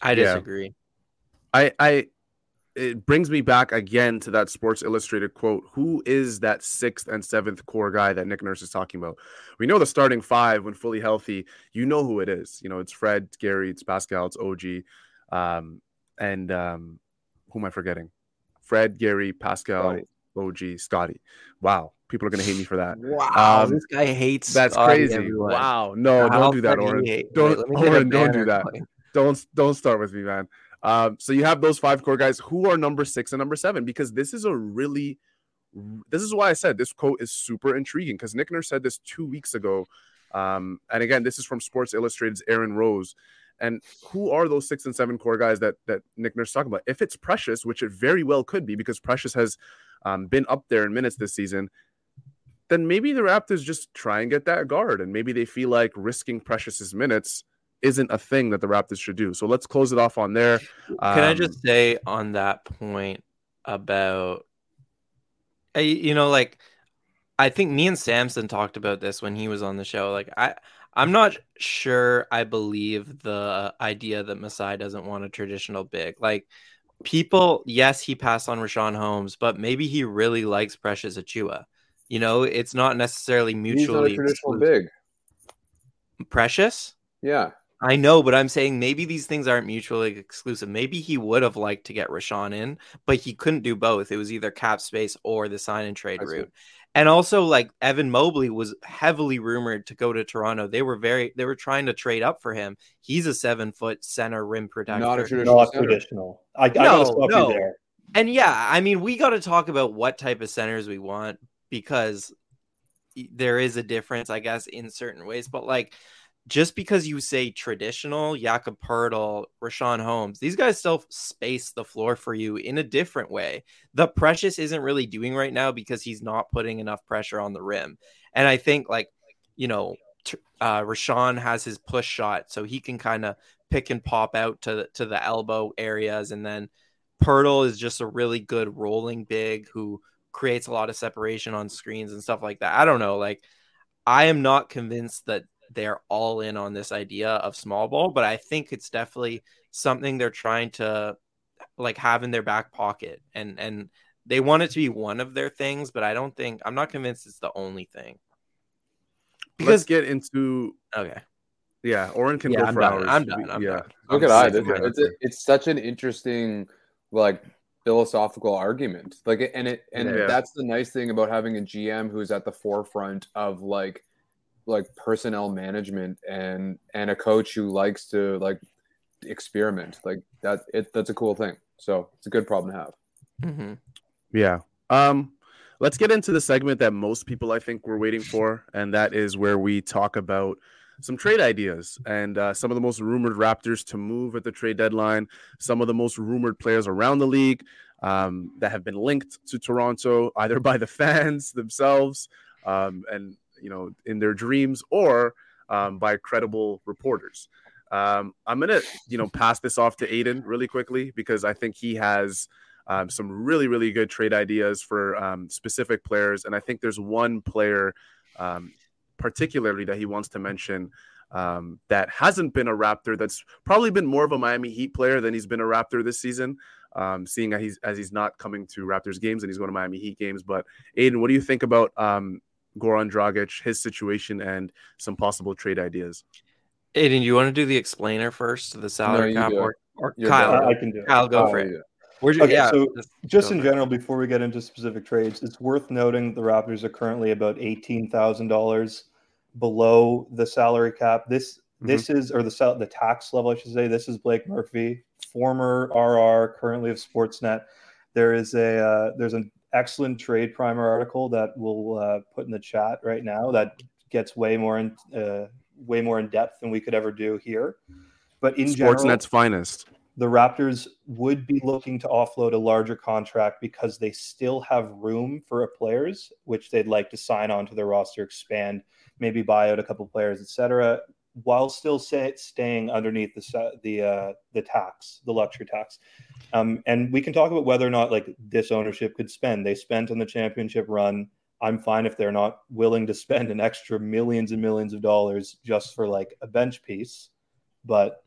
I disagree. Yeah. I, I, it brings me back again to that Sports Illustrated quote. Who is that sixth and seventh core guy that Nick Nurse is talking about? We know the starting five when fully healthy. You know who it is. You know, it's Fred, it's Gary, it's Pascal, it's O G, um, and um, who am I forgetting? Fred, Gary, Pascal, Scottie. O G, Scottie. Wow. People are going to hate me for that. Wow. Um, this guy hates That's Scottie, crazy. Everyone. Wow. No, don't do that, Oren. Don't, Oren, don't do that. Don't, don't start with me, man. Um, so you have those five core guys who are number six and number seven, because this is a really, this is why I said this quote is super intriguing, because Nick Nurse said this two weeks ago. Um, and again, this is from Sports Illustrated's Aaron Rose. And who are those six and seven core guys that, that Nick Nurse is talking about? If it's Precious, which it very well could be, because Precious has um, been up there in minutes this season, then maybe the Raptors just try and get that guard. And maybe they feel like risking Precious's minutes isn't a thing that the Raptors should do. So let's close it off on there. Um, Can I just say on that point about, you know, like, I think me and Samson talked about this when he was on the show. Like, I, I'm not sure I believe the idea that Masai doesn't want a traditional big. Like, people, yes, he passed on Richaun Holmes, but maybe he really likes Precious Achiuwa. You know, it's not necessarily mutually He's not a traditional exclusive. Big. Precious? Yeah. I know, but I'm saying maybe these things aren't mutually exclusive. Maybe he would have liked to get Richaun in, but he couldn't do both. It was either cap space or the sign and trade route. And also, like, Evan Mobley was heavily rumored to go to Toronto. They were very, they were trying to trade up for him. He's a seven foot center rim protector. Not a traditional. Not traditional. I, I no, gotta stop no. you there. And yeah, I mean, we got to talk about what type of centers we want, because there is a difference, I guess, in certain ways. But, like, just because you say traditional, Jakob Poeltl, Richaun Holmes, these guys still space the floor for you in a different way. The Precious isn't really doing right now, because he's not putting enough pressure on the rim. And I think, like, you know, uh, Richaun has his push shot, so he can kind of pick and pop out to, to the elbow areas. And then Poeltl is just a really good rolling big who creates a lot of separation on screens and stuff like that. I don't know. Like, I am not convinced that they're all in on this idea of small ball, but I think it's definitely something they're trying to, like, have in their back pocket, and, and they want it to be one of their things, but I don't think, I'm not convinced it's the only thing. Because, Let's get into, okay. Yeah. Oren can yeah, go I'm for done. hours. I'm done. I'm yeah. done. Look at I, it's, a, it's such an interesting, like, philosophical argument. Like, and it, and yeah. that's the nice thing about having a G M who's at the forefront of, like, like personnel management, and and a coach who likes to, like, experiment like that. It that's a cool thing. So it's a good problem to have. Mm-hmm. Yeah. Um, let's get into the segment that most people, I think, were waiting for. And that is where we talk about some trade ideas and uh, some of the most rumored Raptors to move at the trade deadline. Some of the most rumored players around the league um, that have been linked to Toronto, either by the fans themselves um, and, you know, in their dreams, or um, by credible reporters. Um, I'm going to, you know, pass this off to Aiden really quickly, because I think he has um, some really, really good trade ideas for um, specific players. And I think there's one player um, particularly that he wants to mention um, that hasn't been a Raptor, that's probably been more of a Miami Heat player than he's been a Raptor this season, um, seeing as he's, as he's not coming to Raptors games and he's going to Miami Heat games. But Aiden, what do you think about um, Goran Dragić, his situation, and some possible trade ideas? Aiden, you want to do the explainer first to the salary no, cap, or, or Kyle? Done. I can do it. Kyle, go oh, for it. Yeah. You, okay, yeah, so just in general, before we get into specific trades, it's worth noting the Raptors are currently about eighteen thousand dollars below the salary cap. This this mm-hmm. is, or the the tax level, I should say. This is Blake Murphy, former R R, currently of Sportsnet. There is a uh, there's an excellent Trade Primer article that we'll uh, put in the chat right now that gets way more in uh, way more in depth than we could ever do here. But in general, Sportsnet's finest. The Raptors would be looking to offload a larger contract because they still have room for players, which they'd like to sign on to their roster, expand, maybe buy out a couple players, et cetera, while still say, staying underneath the the uh, the tax, the luxury tax. Um, and we can talk about whether or not like this ownership could spend. They spent on the championship run. I'm fine if they're not willing to spend an extra millions and millions of dollars just for like a bench piece, but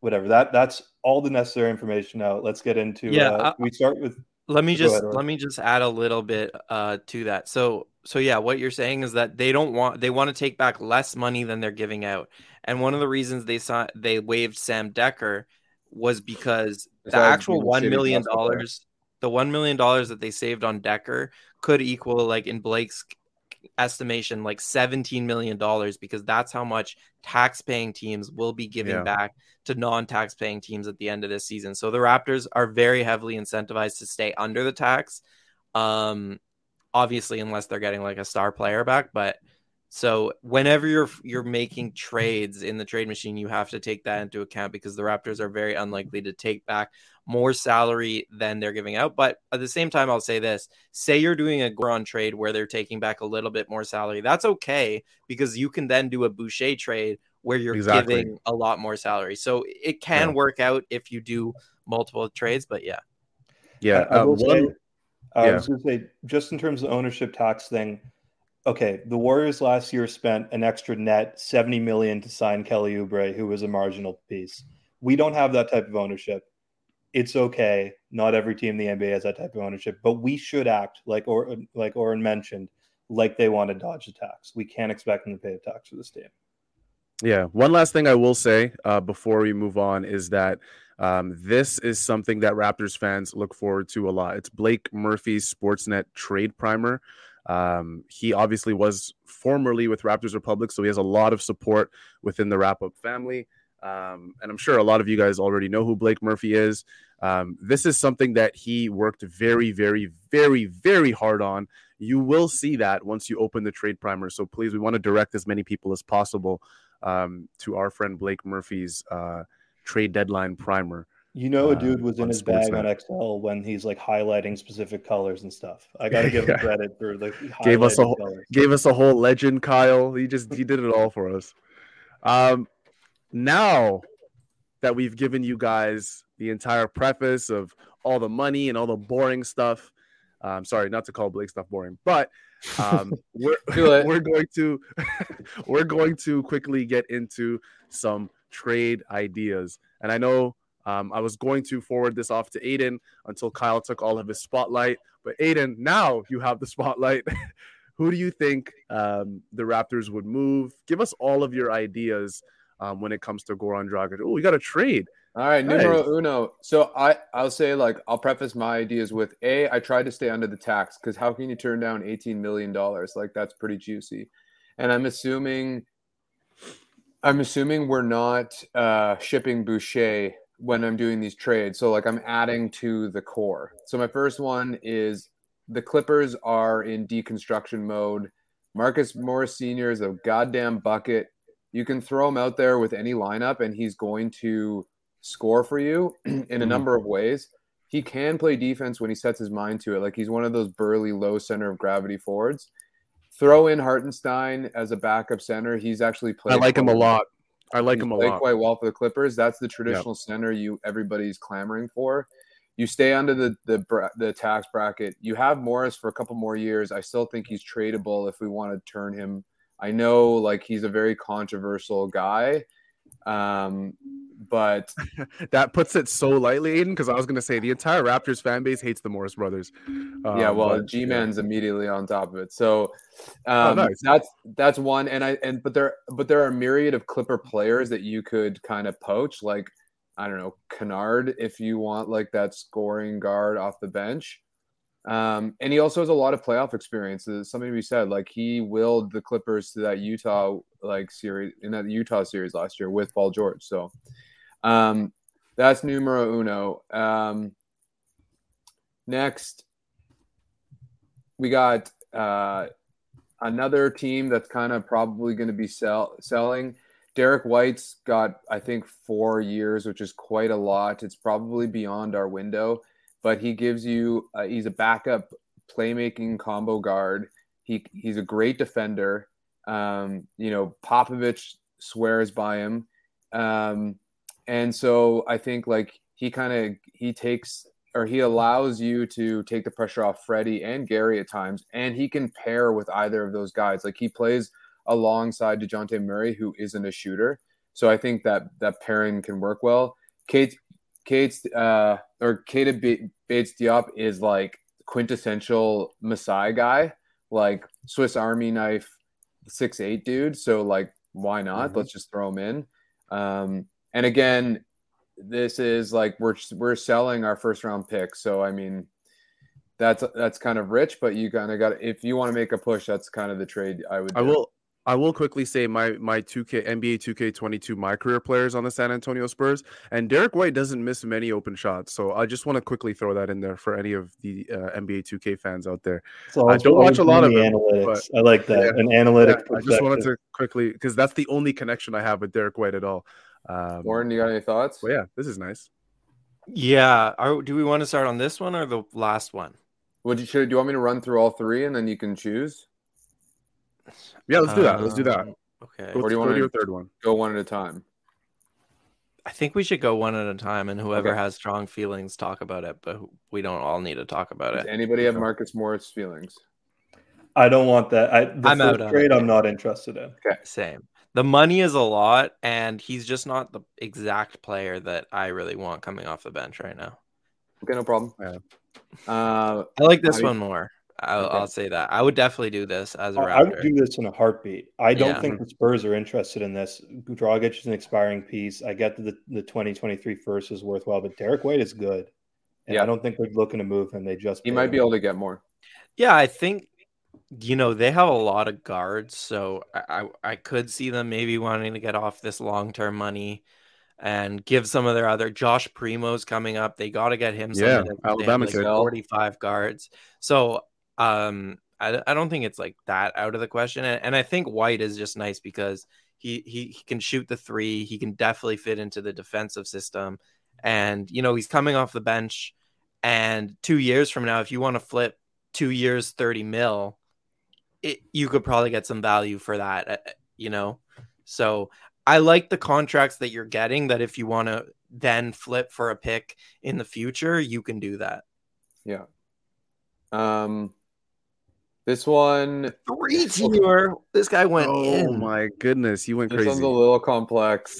whatever. That that's all the necessary information now. Let's get into yeah, uh, I, we start with Let me just ahead, let me just add a little bit uh to that. So so yeah, what you're saying is that they don't want they want to take back less money than they're giving out. And one of the reasons they saw they waived Sam Dekker was because the actual one million dollars the one million dollars that they saved on Dekker could equal, like in Blake's estimation, like seventeen million dollars, because that's how much tax-paying teams will be giving yeah. back to non-tax-paying teams at the end of this season. So the Raptors are very heavily incentivized to stay under the tax, um, obviously, unless they're getting like a star player back. But so whenever you're you're making trades in the trade machine, you have to take that into account, because the Raptors are very unlikely to take back more salary than they're giving out. But at the same time, I'll say this, say you're doing a Goran trade where they're taking back a little bit more salary. That's okay, because you can then do a Boucher trade where you're exactly. giving a lot more salary. So it can yeah. work out if you do multiple trades, but yeah. Yeah. I, I, um, say, yeah. I was going to say, just in terms of ownership tax thing, okay, the Warriors last year spent an extra net seventy million dollars to sign Kelly Oubre, who was a marginal piece. We don't have that type of ownership. It's okay. Not every team in the N B A has that type of ownership, but we should act like, or like Oren mentioned, like they want to dodge the tax. We can't expect them to pay the tax for this team. Yeah. One last thing I will say uh, before we move on is that um, this is something that Raptors fans look forward to a lot. It's Blake Murphy's Sportsnet Trade Primer. Um, he obviously was formerly with Raptors Republic, so he has a lot of support within the Wrap Up family. Um, and I'm sure a lot of you guys already know who Blake Murphy is. Um, this is something that he worked very, very, very, very hard on. You will see that once you open the Trade Primer. So please, we want to direct as many people as possible um, to our friend Blake Murphy's uh, trade deadline primer. You know, a dude was uh, in his bag on Excel when he's like highlighting specific colors and stuff. I got to give yeah. him credit for the gave us a whole, colors. gave us a whole legend, Kyle. He just he did it all for us. Um, now that we've given you guys the entire preface of all the money and all the boring stuff, um, sorry not to call Blake stuff boring, but um, we're we're going to we're going to quickly get into some trade ideas, and I know. Um, I was going to forward this off to Aiden until Kyle took all of his spotlight. But Aiden, now you have the spotlight. Who do you think um, the Raptors would move? Give us all of your ideas um, when it comes to Goran Dragić. Oh, we got a trade. All right, nice. Numero uno. So I, I'll say, like, I'll preface my ideas with, A, I tried to stay under the tax, because how can you turn down eighteen million dollars? Like, that's pretty juicy. And I'm assuming, I'm assuming we're not uh, shipping Boucher when I'm doing these trades. So like I'm adding to the core. So my first one is the Clippers are in deconstruction mode. Marcus Morris Senior is a goddamn bucket. You can throw him out there with any lineup and he's going to score for you in a number of ways. He can play defense when he sets his mind to it. Like he's one of those burly low center of gravity forwards. Throw in Hartenstein as a backup center. He's actually played. I like him a lot. I like him a lot. Quite well for the Clippers. That's the traditional yeah. center you everybody's clamoring for. You stay under the, the the tax bracket. You have Morris for a couple more years. I still think he's tradable if we want to turn him. I know, like he's a very controversial guy, um, but that puts it so lightly, Aiden. Because I was going to say the entire Raptors fan base hates the Morris brothers. Um, yeah, well, but, G-Man's yeah. immediately on top of it. So. Um, oh, nice. That's that's one, and I and but there but there are a myriad of Clipper players that you could kind of poach, like I don't know Kennard if you want like that scoring guard off the bench. Um, and he also has a lot of playoff experience. There's something to be said. Like, he willed the Clippers to that Utah like series in that Utah series last year with Paul George. So um, that's numero uno. Um, next, we got uh, another team that's kind of probably going to be sell- selling. Derek White's got, I think, four years, which is quite a lot. It's probably beyond our window. But he gives you uh, – he's a backup playmaking combo guard. He He's a great defender. Um, you know, Popovich swears by him. Um, and so I think, like, he kind of – he takes – or he allows you to take the pressure off Freddie and Gary at times, and he can pair with either of those guys. Like, he plays alongside DeJounte Murray, who isn't a shooter. So I think that that pairing can work well. Kate – Kate's uh, or Kate Bates Diop is like quintessential Masai guy, like Swiss Army knife, six eight dude. So like, why not? Mm-hmm. Let's just throw him in. Um, and again, this is like we're we're selling our first round pick. So I mean, that's that's kind of rich, but you kind of got, if you want to make a push, that's kind of the trade I would. I do. will. I will quickly say my my two K N B A two K twenty-two my career players on the San Antonio Spurs, and Derek White doesn't miss many open shots, so I just want to quickly throw that in there for any of the uh, N B A two K fans out there. So I don't watch a lot of it, but I like that, yeah, an analytic. Yeah, I just wanted to quickly, because that's the only connection I have with Derek White at all. Um, Warren, you got any thoughts? Well, yeah, this is nice. Yeah, Are, do we want to start on this one or the last one? Would you should do you want me to run through all three and then you can choose? Yeah, let's do that. Um, let's do that. Okay. Or do you want to do a third one? Go one at a time. I think we should go one at a time, and whoever okay. has strong feelings talk about it. But we don't all need to talk about Does it. Anybody have Marcus Morris feelings? I don't want that. I, the I'm out of trade. I'm not interested in. Okay. Same. The money is a lot, and he's just not the exact player that I really want coming off the bench right now. Okay, no problem. Yeah. Uh, I like this one you- more. I'll, okay. I'll say that. I would definitely do this as a Raptor. I would do this in a heartbeat. I don't yeah. think the Spurs are interested in this. Dragić is an expiring piece. I get that the, the twenty twenty-three first is worthwhile, but Derek White is good. And yeah. I don't think they're looking to move him. They just He might him. be able to get more. Yeah, I think, you know, they have a lot of guards. So I, I, I could see them maybe wanting to get off this long-term money and give some of their other Josh Primo's coming up. They got to get him. Yeah, Alabama like forty-five guards. So Um, I, I don't think it's like that out of the question. And, and I think White is just nice because he, he, he can shoot the three. He can definitely fit into the defensive system. And, you know, he's coming off the bench, and two years from now, if you want to flip two years, thirty mil, it, you could probably get some value for that, you know? So I like the contracts that you're getting, that if you want to then flip for a pick in the future, you can do that. Yeah. Um, This one, three teamer. This guy went. Oh in. my goodness, you went this crazy. This one's a little complex.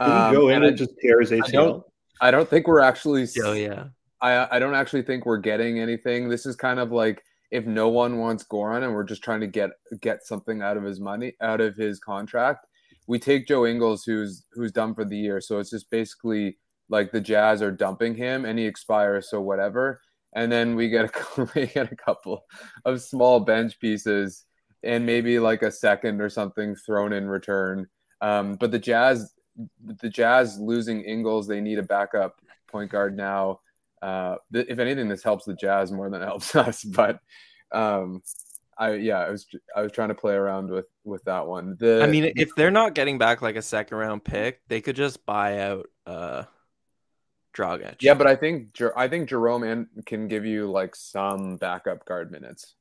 Did um, go in and, and just tears H L? I don't, I don't think we're actually. Oh yeah. I I don't actually think we're getting anything. This is kind of like if no one wants Goran and we're just trying to get get something out of his money, out of his contract. We take Joe Ingles, who's who's done for the year. So it's just basically like the Jazz are dumping him, and he expires. So whatever. And then we get a we get a couple of small bench pieces and maybe like a second or something thrown in return. Um, but the Jazz, the Jazz losing Ingles, they need a backup point guard now. Uh, th- if anything, this helps the Jazz more than it helps us. But um, I yeah, I was I was trying to play around with with that one. The, I mean, if they're not getting back like a second round pick, they could just buy out. Uh... Dragić. Yeah, but I think I think Jerome and can give you like some backup guard minutes.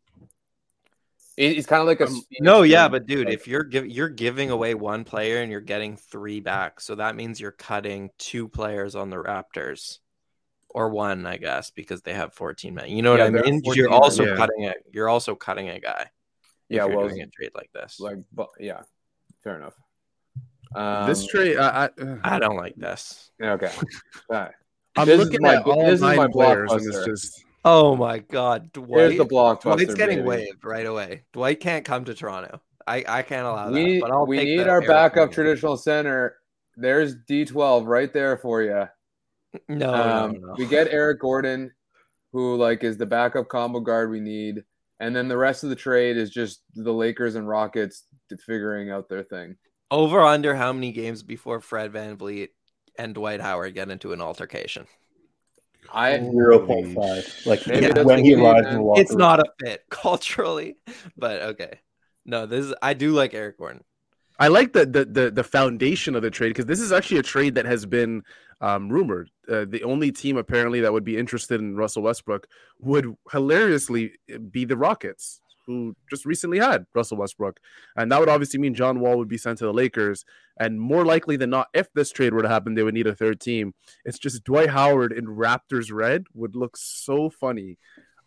It's kind of like a um, no, yeah, game. But dude, like, if you're give, you're giving away one player and you're getting three back, so that means you're cutting two players on the Raptors, or one, I guess, because they have fourteen men. You know yeah, what I mean? You're also yeah. cutting it. You're also cutting a guy. Yeah, if you're well, doing a trade like this, like, but, yeah, fair enough. Um, this trade, I, I, I don't like this. Okay, all right. I'm this looking my, at all this nine players, and it's just... Oh, my God. Dwight, Here's the blockbuster. Dwight's getting baby. waived right away. Dwight can't come to Toronto. I, I can't allow we, that. But I'll we take need our Eric backup traditional center. There's D twelve right there for you. No, um, no, no. We get Eric Gordon, who like is the backup combo guard we need. And then the rest of the trade is just the Lakers and Rockets figuring out their thing. Over under how many games before Fred VanVleet and Dwight Howard get into an altercation? I zero point five. Like yeah, when he arrives in the locker room. It's not a fit culturally, but okay. No, this is I do like Eric Gordon. I like the the the, the foundation of the trade because this is actually a trade that has been um, rumored. Uh, the only team apparently that would be interested in Russell Westbrook would hilariously be the Rockets, who just recently had Russell Westbrook. And that would obviously mean John Wall would be sent to the Lakers. And more likely than not, if this trade were to happen, they would need a third team. It's just Dwight Howard in Raptors red would look so funny.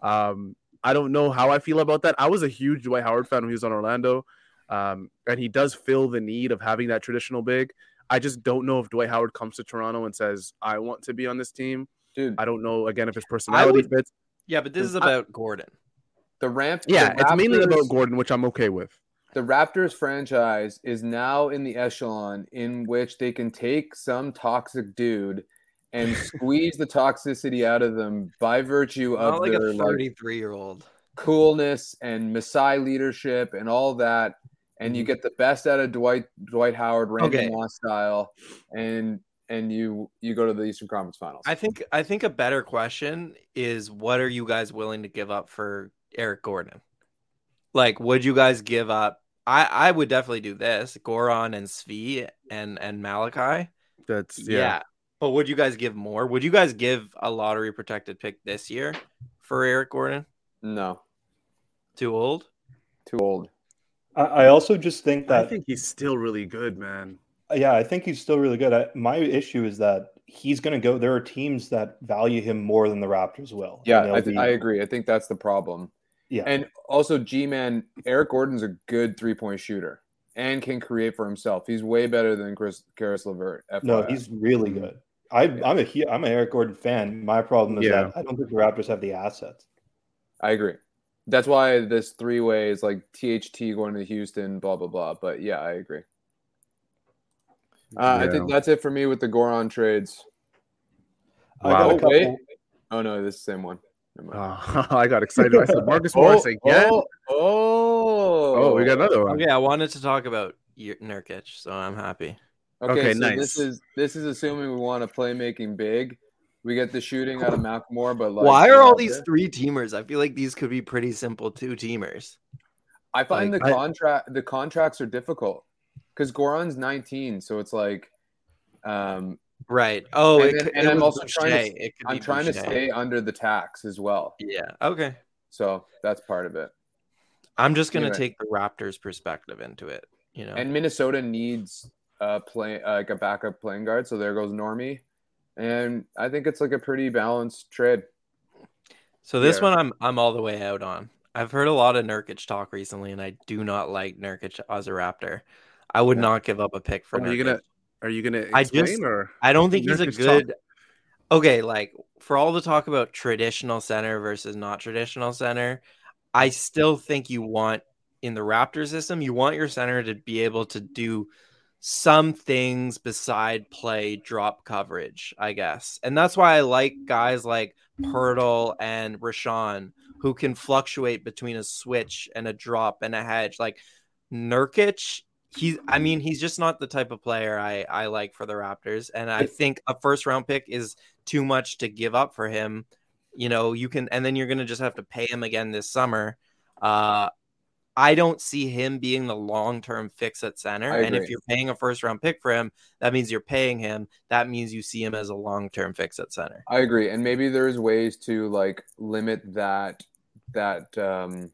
Um, I don't know how I feel about that. I was a huge Dwight Howard fan when he was on Orlando. Um, and he does fill the need of having that traditional big. I just don't know if Dwight Howard comes to Toronto and says, I want to be on this team. Dude, I don't know, again, if his personality would, fits. Yeah, but this is about I, Gordon. The ramp, yeah, the Raptors, it's mainly about Gordon, which I'm okay with. The Raptors franchise is now in the echelon in which they can take some toxic dude and squeeze the toxicity out of them by virtue Not of like their a thirty-three-year-old like, coolness and Masai leadership and all that. And you get the best out of Dwight Dwight Howard, Randy okay. Moss style, and and you you go to the Eastern Conference Finals. I think I think a better question is what are you guys willing to give up for Eric Gordon? Like, would you guys give up? I, I would definitely do this. Goran and Svi and and Malachi. That's yeah. yeah. But would you guys give more? Would you guys give a lottery protected pick this year for Eric Gordon? No. Too old? Too old. I also just think that I think he's still really good, man. Yeah, I think he's still really good. I, my issue is that he's going to go. There are teams that value him more than the Raptors will. Yeah, I, th- be... I agree. I think that's the problem. Yeah, and also, G-man, Eric Gordon's a good three-point shooter and can create for himself. He's way better than Chris Caris LeVert. F Y I. No, he's really good. I, yeah. I'm a I'm an Eric Gordon fan. My problem is yeah. that I don't think the Raptors have the assets. I agree. That's why this three-way is like T H T going to Houston, blah, blah, blah. But, yeah, I agree. Uh, yeah. I think that's it for me with the Goran trades. Wow. I got a couple. Oh, no, this is the same one. Oh, I got excited. I said Marcus oh, Morris again. Oh, oh, oh, we got another one. Okay, I wanted to talk about Nurkic, so I'm happy. Okay, okay so nice. This is, this is assuming we want a playmaking big. We get the shooting out of Malcolmore, but like, why are all these three teamers? I feel like these could be pretty simple two teamers. I find like, the contract, the contracts are difficult because Goran's nineteen, so it's like, um, right. Oh, and, it, then, it and I'm also Boucher. trying to, I'm trying Boucher. to stay under the tax as well. Yeah. Okay. So that's part of it. I'm just gonna anyway. take the Raptors' perspective into it, you know. And Minnesota needs a play, like a backup playing guard. So there goes Normie. And I think it's like a pretty balanced trade. So this yeah. one I'm I'm all the way out on. I've heard a lot of Nurkic talk recently, and I do not like Nurkic as a Raptor. I would yeah. not give up a pick for Nurkic. Are you gonna are you gonna explain I just, or I don't think Nurkic he's a good talk? Okay, like for all the talk about traditional center versus not traditional center, I still think you want in the Raptor system, you want your center to be able to do some things beside play drop coverage, I guess. And that's why I like guys like Poeltl and Richaun who can fluctuate between a switch and a drop and a hedge. Like Nurkic, he's, I mean, he's just not the type of player I, I like for the Raptors. And I think a first round pick is too much to give up for him. You know, you can, and then you're going to just have to pay him again this summer. Uh, I don't see him being the long-term fix at center. And if you're paying a first-round pick for him, that means you're paying him. That means you see him as a long-term fix at center. I agree. And maybe there's ways to like limit that that um,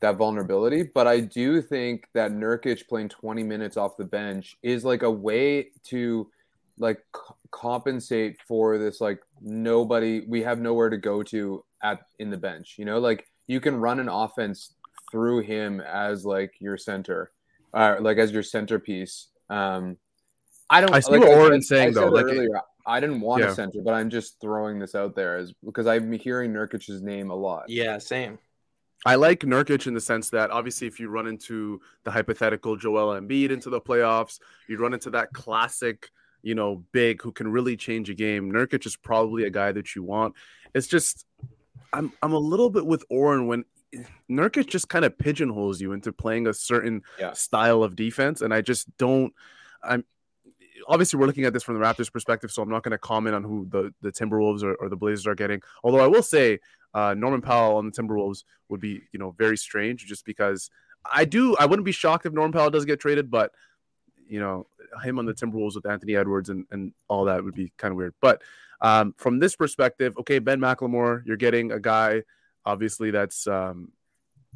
that vulnerability. But I do think that Nurkic playing twenty minutes off the bench is like a way to like c- compensate for this like nobody we have nowhere to go to at in the bench. You know, like you can run an offense through him as like your center uh, like as your centerpiece. Um, I don't I see like, what Oren's saying I though. Like, earlier, I didn't want yeah. a center, but I'm just throwing this out there as because I'm hearing Nurkic's name a lot. Yeah, same. I like Nurkic in the sense that obviously if you run into the hypothetical Joel Embiid into the playoffs, you run into that classic, you know, big who can really change a game. Nurkic is probably a guy that you want. It's just I'm I'm a little bit with Oren when Nurkic just kind of pigeonholes you into playing a certain yeah. style of defense, and I just don't. I'm obviously we're looking at this from the Raptors' perspective, so I'm not going to comment on who the, the Timberwolves or, or the Blazers are getting. Although I will say uh, Norman Powell on the Timberwolves would be, you know, very strange, just because I do I wouldn't be shocked if Norman Powell does get traded, but you know, him on the Timberwolves with Anthony Edwards and, and all that would be kind of weird. But um, from this perspective, okay, Ben McLemore, you're getting a guy, obviously, that's, um,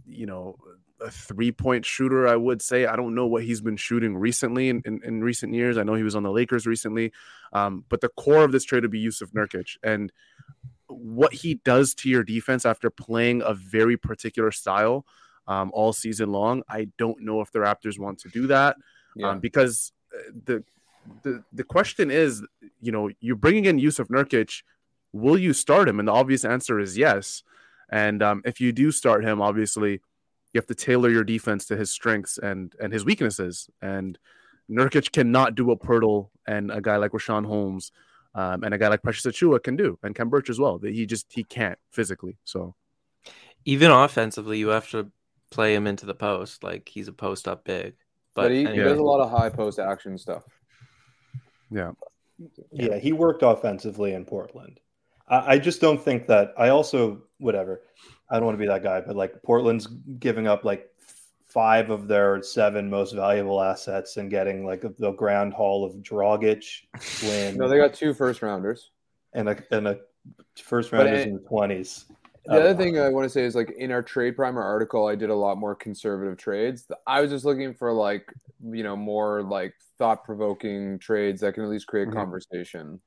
you know, a three-point shooter, I would say. I don't know what he's been shooting recently in, in, in recent years. I know he was on the Lakers recently. Um, but the core of this trade would be Jusuf Nurkic. And what he does to your defense after playing a very particular style um, all season long, I don't know if the Raptors want to do that. Yeah. Um, because the, the the question is, you know, you're bringing in Jusuf Nurkic, will you start him? And the obvious answer is yes. And um, if you do start him, obviously, you have to tailor your defense to his strengths and, and his weaknesses. And Nurkic cannot do what Poeltl and a guy like Richaun Holmes um, and a guy like Precious Achiuwa can do, and Khem Birch as well. He just he can't physically. So even offensively, you have to play him into the post. Like, he's a post up big. But, but he, anyway. he does a lot of high post action stuff. Yeah. Yeah, he worked offensively in Portland. I, I just don't think that – I also – whatever. I don't want to be that guy, but, like, Portland's giving up, like, five of their seven most valuable assets and getting, like, the ground haul of Dragić, Flynn. No, they got two first-rounders. And a, and a first-rounders in the twenties. The other thing I want to say is, like, in our trade primer article, I did a lot more conservative trades. I was just looking for, like, you know, more like thought provoking trades that can at least create mm-hmm. conversation.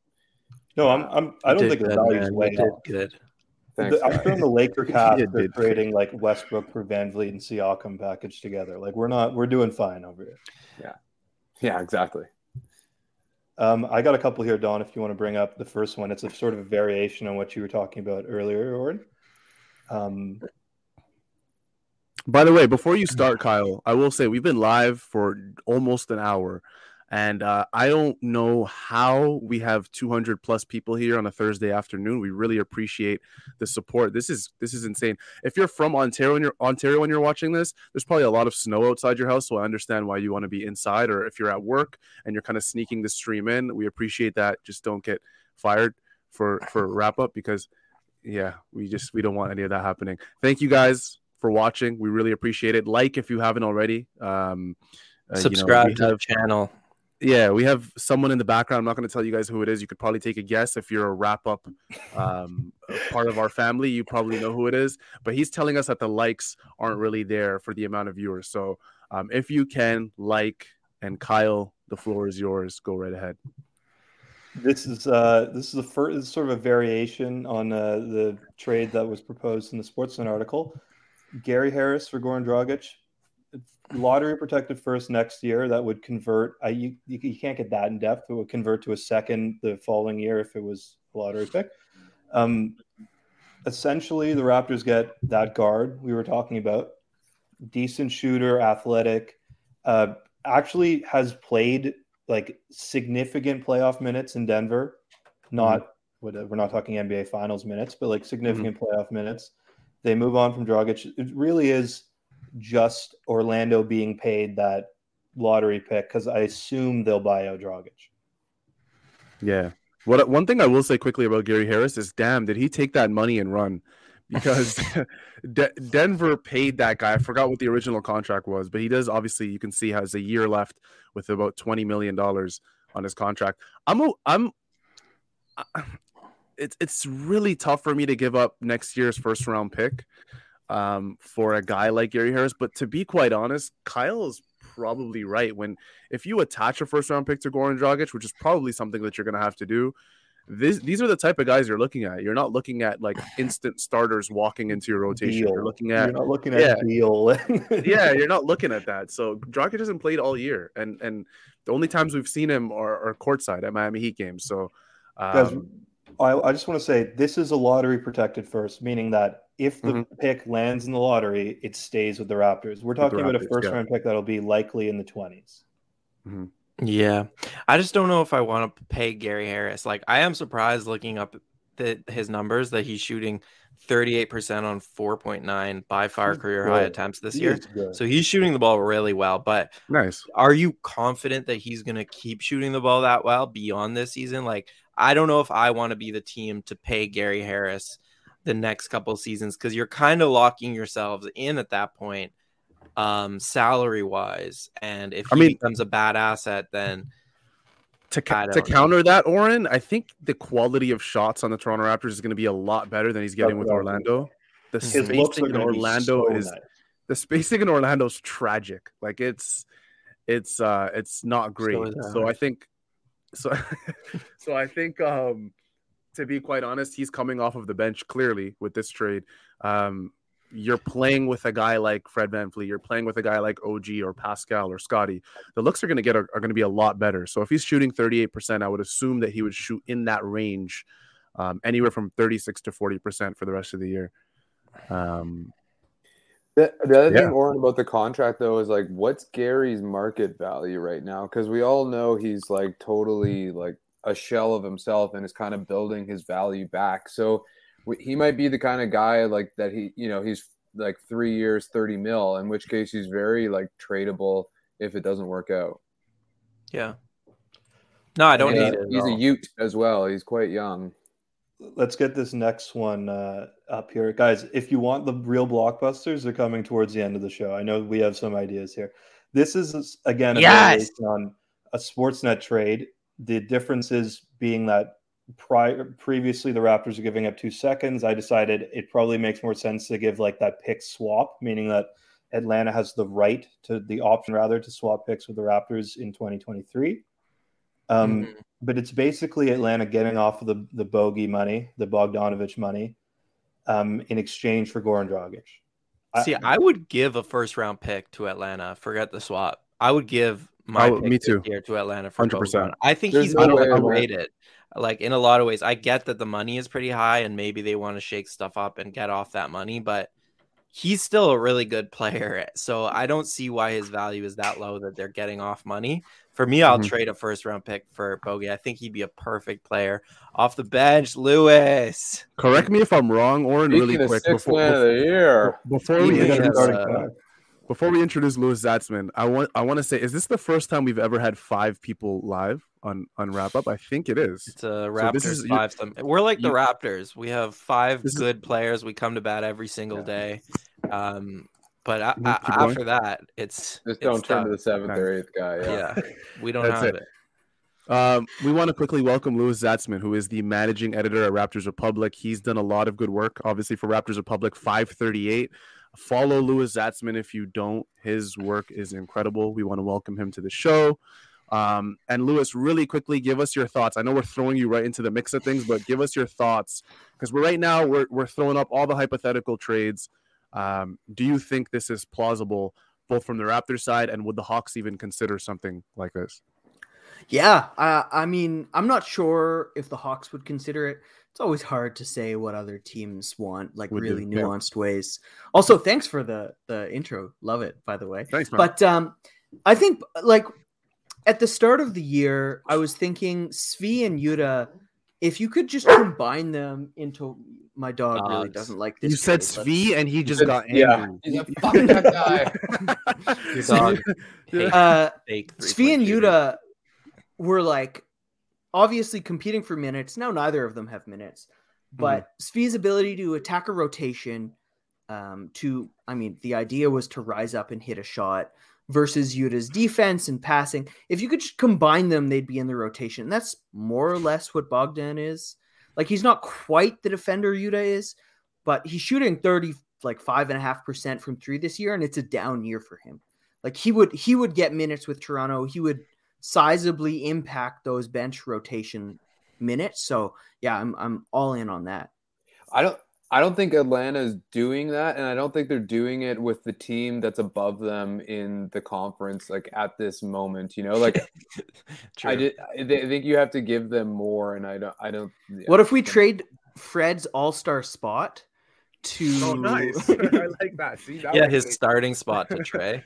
No, I'm, I'm I don't did think the value's way up. Good. Thanks, the, I'm feeling the Laker cast for trading like Westbrook for VanVleet and Siakam package together. Like, we're not we're doing fine over here. Yeah, yeah, exactly. Um, I got a couple here, Don. If you want to bring up the first one, it's a sort of a variation on what you were talking about earlier, Oren. Um, by the way, before you start, Kyle, I will say we've been live for almost an hour, and uh, I don't know how we have two hundred plus people here on a Thursday afternoon. We really appreciate the support. This is this is insane. If you're from Ontario and you're Ontario and you're watching this, there's probably a lot of snow outside your house, so I understand why you want to be inside. Or if you're at work and you're kind of sneaking the stream in, we appreciate that. Just don't get fired for for wrap up because. Yeah, we just we don't want any of that happening. Thank you guys for watching. We really appreciate it. Like if you haven't already. Um, uh, Subscribe you know, to have, the channel. Yeah, we have someone in the background. I'm not going to tell you guys who it is. You could probably take a guess. If you're a wrap-up um, part of our family, you probably know who it is. But he's telling us that the likes aren't really there for the amount of viewers. So um, if you can, like, and Kyle, the floor is yours. Go right ahead. This is uh, this is the first this is sort of a variation on uh, the trade that was proposed in the Sportsnet article. Gary Harris for Goran Dragić, lottery protected first next year. That would convert. Uh, you, you you can't get that in depth. It would convert to a second the following year if it was a lottery pick. Um, essentially, the Raptors get that guard we were talking about, decent shooter, athletic, uh, actually has played. Like significant playoff minutes in Denver, not mm-hmm. we're not talking N B A Finals minutes, but like significant mm-hmm. playoff minutes. They move on from Dragić. It really is just Orlando being paid that lottery pick because I assume they'll buy out Dragić. Yeah. What one thing I will say quickly about Gary Harris is, damn, did he take that money and run? Because De- Denver paid that guy. I forgot what the original contract was, but he does obviously. You can see has a year left with about twenty million dollars on his contract. I'm a, I'm. It's it's really tough for me to give up next year's first round pick um, for a guy like Gary Harris. But to be quite honest, Kyle is probably right. When if you attach a first round pick to Goran Dragić, which is probably something that you're going to have to do. This, these are the type of guys you're looking at. You're not looking at like instant starters walking into your rotation. Deal. You're looking at, you're not looking at yeah. Deal. yeah, you're not looking at that. So Dragić hasn't played all year, and and the only times we've seen him are, are courtside at Miami Heat games. So, um, guys, I, I just want to say this is a lottery protected first, meaning that if the mm-hmm. pick lands in the lottery, it stays with the Raptors. We're talking Raptors, about a first yeah. round pick that'll be likely in the twenties. Mm-hmm. Yeah, I just don't know if I want to pay Gary Harris. Like, I am surprised looking up the, his numbers that he's shooting thirty-eight percent on four point nine by far career high attempts this year. So he's shooting the ball really well, but nice. Are you confident that he's going to keep shooting the ball that well beyond this season? Like, I don't know if I want to be the team to pay Gary Harris the next couple of seasons, because you're kind of locking yourselves in at that point, um, salary wise. And if he I mean, becomes a bad asset, then to, ca- to counter that, Oren, I think the quality of shots on the Toronto Raptors is going to be a lot better than he's getting That's with right. Orlando. The His spacing in Orlando so is nice. the spacing in Orlando is tragic. Like it's it's uh, it's not great. So, so I think so so I think um, to be quite honest, he's coming off of the bench clearly with this trade. Um, you're playing with a guy like Fred VanVleet. You're playing with a guy like O G or Pascal or Scottie. The looks are going to get are, are going to be a lot better. So if he's shooting thirty-eight percent, I would assume that he would shoot in that range, um, anywhere from thirty-six to forty percent for the rest of the year. Um, the, the other yeah. thing, Oren, about the contract though is like, what's Gary's market value right now? Because we all know he's like totally like a shell of himself and is kind of building his value back. So he might be the kind of guy like that he, you know, he's like three years, thirty mil, in which case he's very like tradable if it doesn't work out. Yeah. No, I don't need it. He's a youth as well. He's quite young. Let's get this next one uh, up here. Guys, if you want the real blockbusters, they're coming towards the end of the show. I know we have some ideas here. This is, again, a yes! variation on a Sportsnet trade. The difference is being that Prior, previously, the Raptors were giving up two seconds. I decided it probably makes more sense to give like that pick swap, meaning that Atlanta has the right to the option rather to swap picks with the Raptors in twenty twenty-three. Um, mm-hmm. But it's basically Atlanta getting off of the, the bogey money, the Bogdanovich money, um, in exchange for Goran Dragić. I, See, I would give a first round pick to Atlanta. Forget the swap. I would give my oh, pick me too. here to Atlanta for one hundred percent. I think There's he's no overrated. Like, in a lot of ways, I get that the money is pretty high and maybe they want to shake stuff up and get off that money, but he's still a really good player. So I don't see why his value is that low that they're getting off money. For me, I'll mm-hmm. trade a first round pick for Bogey. I think he'd be a perfect player off the bench. Lewis, correct me if I'm wrong, Oren, really quick before, before, the year. before we introduce uh, before we introduce Louis Zatzman. I want I want to say, is this the first time we've ever had five people live on on wrap up? I think it is. It's a Raptors so is, five. You, We're like the you, Raptors. We have five good is, players. We come to bat every single yeah. day. Um, but I, I, after going. that, it's just it's don't tough. turn to the seventh or eighth guy. Yeah, yeah we don't have it. it. Um, we want to quickly welcome Louis Zatzman, who is the managing editor at Raptors Republic. He's done a lot of good work, obviously, for Raptors Republic five thirty-eight. Follow Louis Zatzman if you don't. His work is incredible. We want to welcome him to the show. Um, and Louis, really quickly, give us your thoughts. I know we're throwing you right into the mix of things, but give us your thoughts, because we're right now we're we're throwing up all the hypothetical trades. Um, do you think this is plausible, both from the Raptors side, and would the Hawks even consider something like this? Yeah, uh, I mean, I'm not sure if the Hawks would consider it. It's always hard to say what other teams want, like we really do. nuanced yeah. ways. Also, thanks for the the intro. Love it, by the way. Thanks, man. But um, I think like. At the start of the year, I was thinking Svi and Yuta, if you could just combine them into my dog uh, really doesn't like this. You said Svi and he just got angry. Yeah. He's a fucking that guy. Svi uh, and Yuta were like obviously competing for minutes. Now neither of them have minutes, but mm-hmm. Svi's ability to attack a rotation, um, to I mean the idea was to rise up and hit a shot, versus Yuta's defense and passing. If you could just combine them, they'd be in the rotation. And that's more or less what Bogdan is. Like, he's not quite the defender Yuta is, but he's shooting thirty, like five and a half percent from three this year. And it's a down year for him. Like he would, he would get minutes with Toronto. He would sizably impact those bench rotation minutes. So yeah, I'm, I'm all in on that. I don't, I don't think Atlanta is doing that, and I don't think they're doing it with the team that's above them in the conference, like at this moment, you know, like I, did, I think you have to give them more. And I don't, I don't, yeah. What if we trade Fred's all-star spot to, oh, nice. I like that. See, that yeah, his great. starting spot to Trey.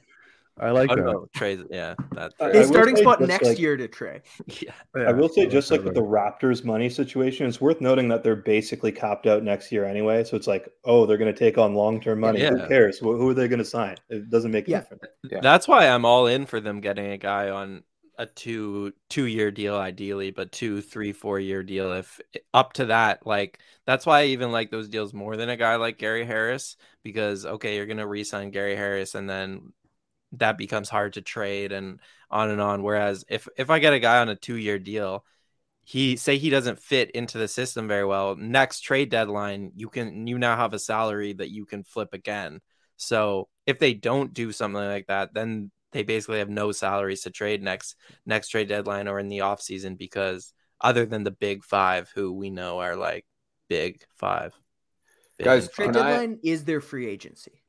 I like I that. Know, Trey, yeah, that. His starting spot next like, year to Trey. Yeah. yeah. I will say, just like with the Raptors' money situation, it's worth noting that they're basically copped out next year anyway. So it's like, oh, they're going to take on long-term money. Yeah. Who cares? Who are they going to sign? It doesn't make a yeah. difference. Yeah. That's why I'm all in for them getting a guy on a two two-year deal ideally, but two, three, four-year deal if up to that. Like that's why I even like those deals more than a guy like Gary Harris, because okay, you're going to re-sign Gary Harris and then that becomes hard to trade and on and on. Whereas if, if I get a guy on a two-year deal, he say he doesn't fit into the system very well, next trade deadline, you can, you now have a salary that you can flip again. So if they don't do something like that, then they basically have no salaries to trade next, next trade deadline or in the off season, because other than the big five who we know are like big five big guys, trade deadline I... is their free agency.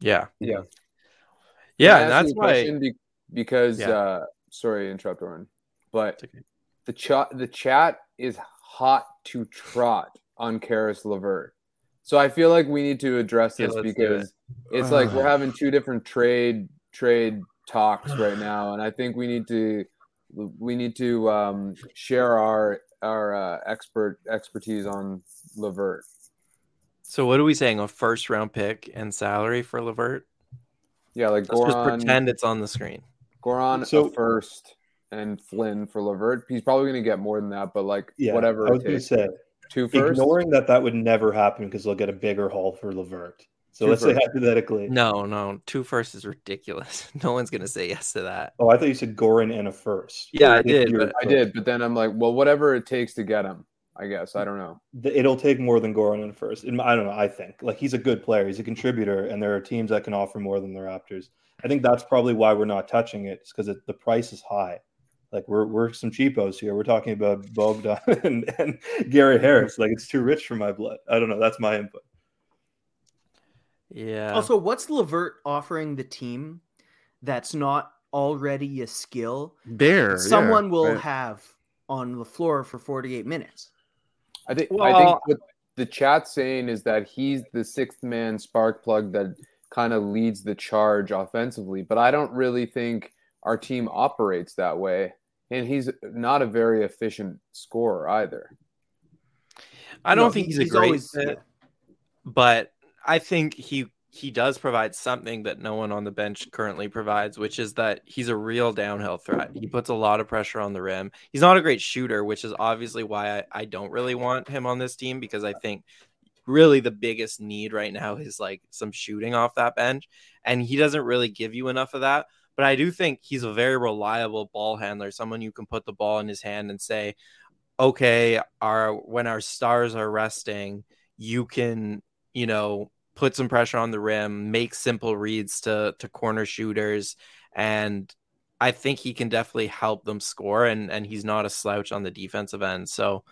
Yeah. Yeah. Yeah, and that's why. Be- because yeah. uh, sorry to interrupt, Oren, but okay. the chat the chat is hot to trot on Caris LeVert. So I feel like we need to address this yeah, because it. it's like we're having two different trade trade talks right now, and I think we need to we need to um, share our our uh, expert expertise on LeVert. So what are we saying? A first round pick and salary for LeVert? Yeah, like Let's Goran. Just pretend it's on the screen. Goran so, a first and Flynn for LeVert. He's probably going to get more than that, but like yeah, whatever. I was going to say two first. Ignoring that that would never happen because they'll get a bigger haul for LeVert. So let let's first. say hypothetically. No, no, two first is ridiculous. No one's going to say yes to that. Oh, I thought you said Goran and a first. Yeah, I did. But, I did, but then I'm like, well, whatever it takes to get him. I guess. I don't know. It'll take more than Goran in first. I don't know. I think like he's a good player. He's a contributor, and there are teams that can offer more than the Raptors. I think that's probably why we're not touching it, is because the price is high. Like we're we're some cheapos here. We're talking about Bogdan and, and Gary Harris. Like it's too rich for my blood. I don't know. That's my input. Yeah. Also, what's LeVert offering the team that's not already a skill there someone yeah, will right. have on the floor for forty-eight minutes? I think, well, I think what the chat's saying is that he's the sixth man spark plug that kind of leads the charge offensively, but I don't really think our team operates that way. And he's not a very efficient scorer either. I don't no, think he's, he's a great always, fit, yeah. but I think he, he does provide something that no one on the bench currently provides, which is that he's a real downhill threat. He puts a lot of pressure on the rim. He's not a great shooter, which is obviously why I, I don't really want him on this team, because I think really the biggest need right now is like some shooting off that bench. And he doesn't really give you enough of that. But I do think he's a very reliable ball handler, someone you can put the ball in his hand and say, okay, our, when our stars are resting, you can, you know, put some pressure on the rim, make simple reads to, to corner shooters. And I think he can definitely help them score. And, and he's not a slouch on the defensive end. So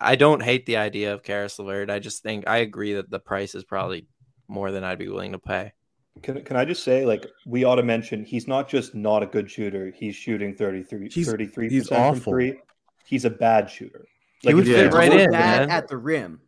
I don't hate the idea of Caris LeVert. I just think I agree that the price is probably more than I'd be willing to pay. Can can I just say, like, we ought to mention he's not just not a good shooter. He's shooting thirty-three, he's, thirty-three percent he's from awful. Three. He's a bad shooter. Like, he would fit right in, bad man. At the rim.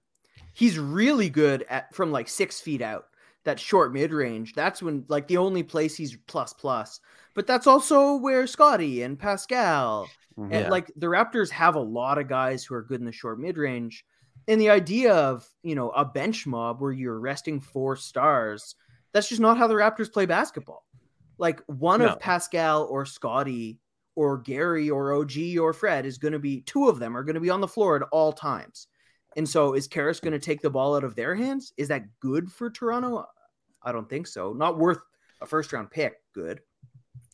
He's really good at from like six feet out, that short mid range. That's when like the only place he's plus plus, but that's also where Scottie and Pascal mm-hmm. and yeah. like the Raptors have a lot of guys who are good in the short mid range. And the idea of, you know, a bench mob where you're resting four stars, that's just not how the Raptors play basketball. Like one no. of Pascal or Scottie or Gary or O G or Fred is going to be, two of them are going to be on the floor at all times. And so is Caris going to take the ball out of their hands? Is that good for Toronto? I don't think so. Not worth a first-round pick. Good.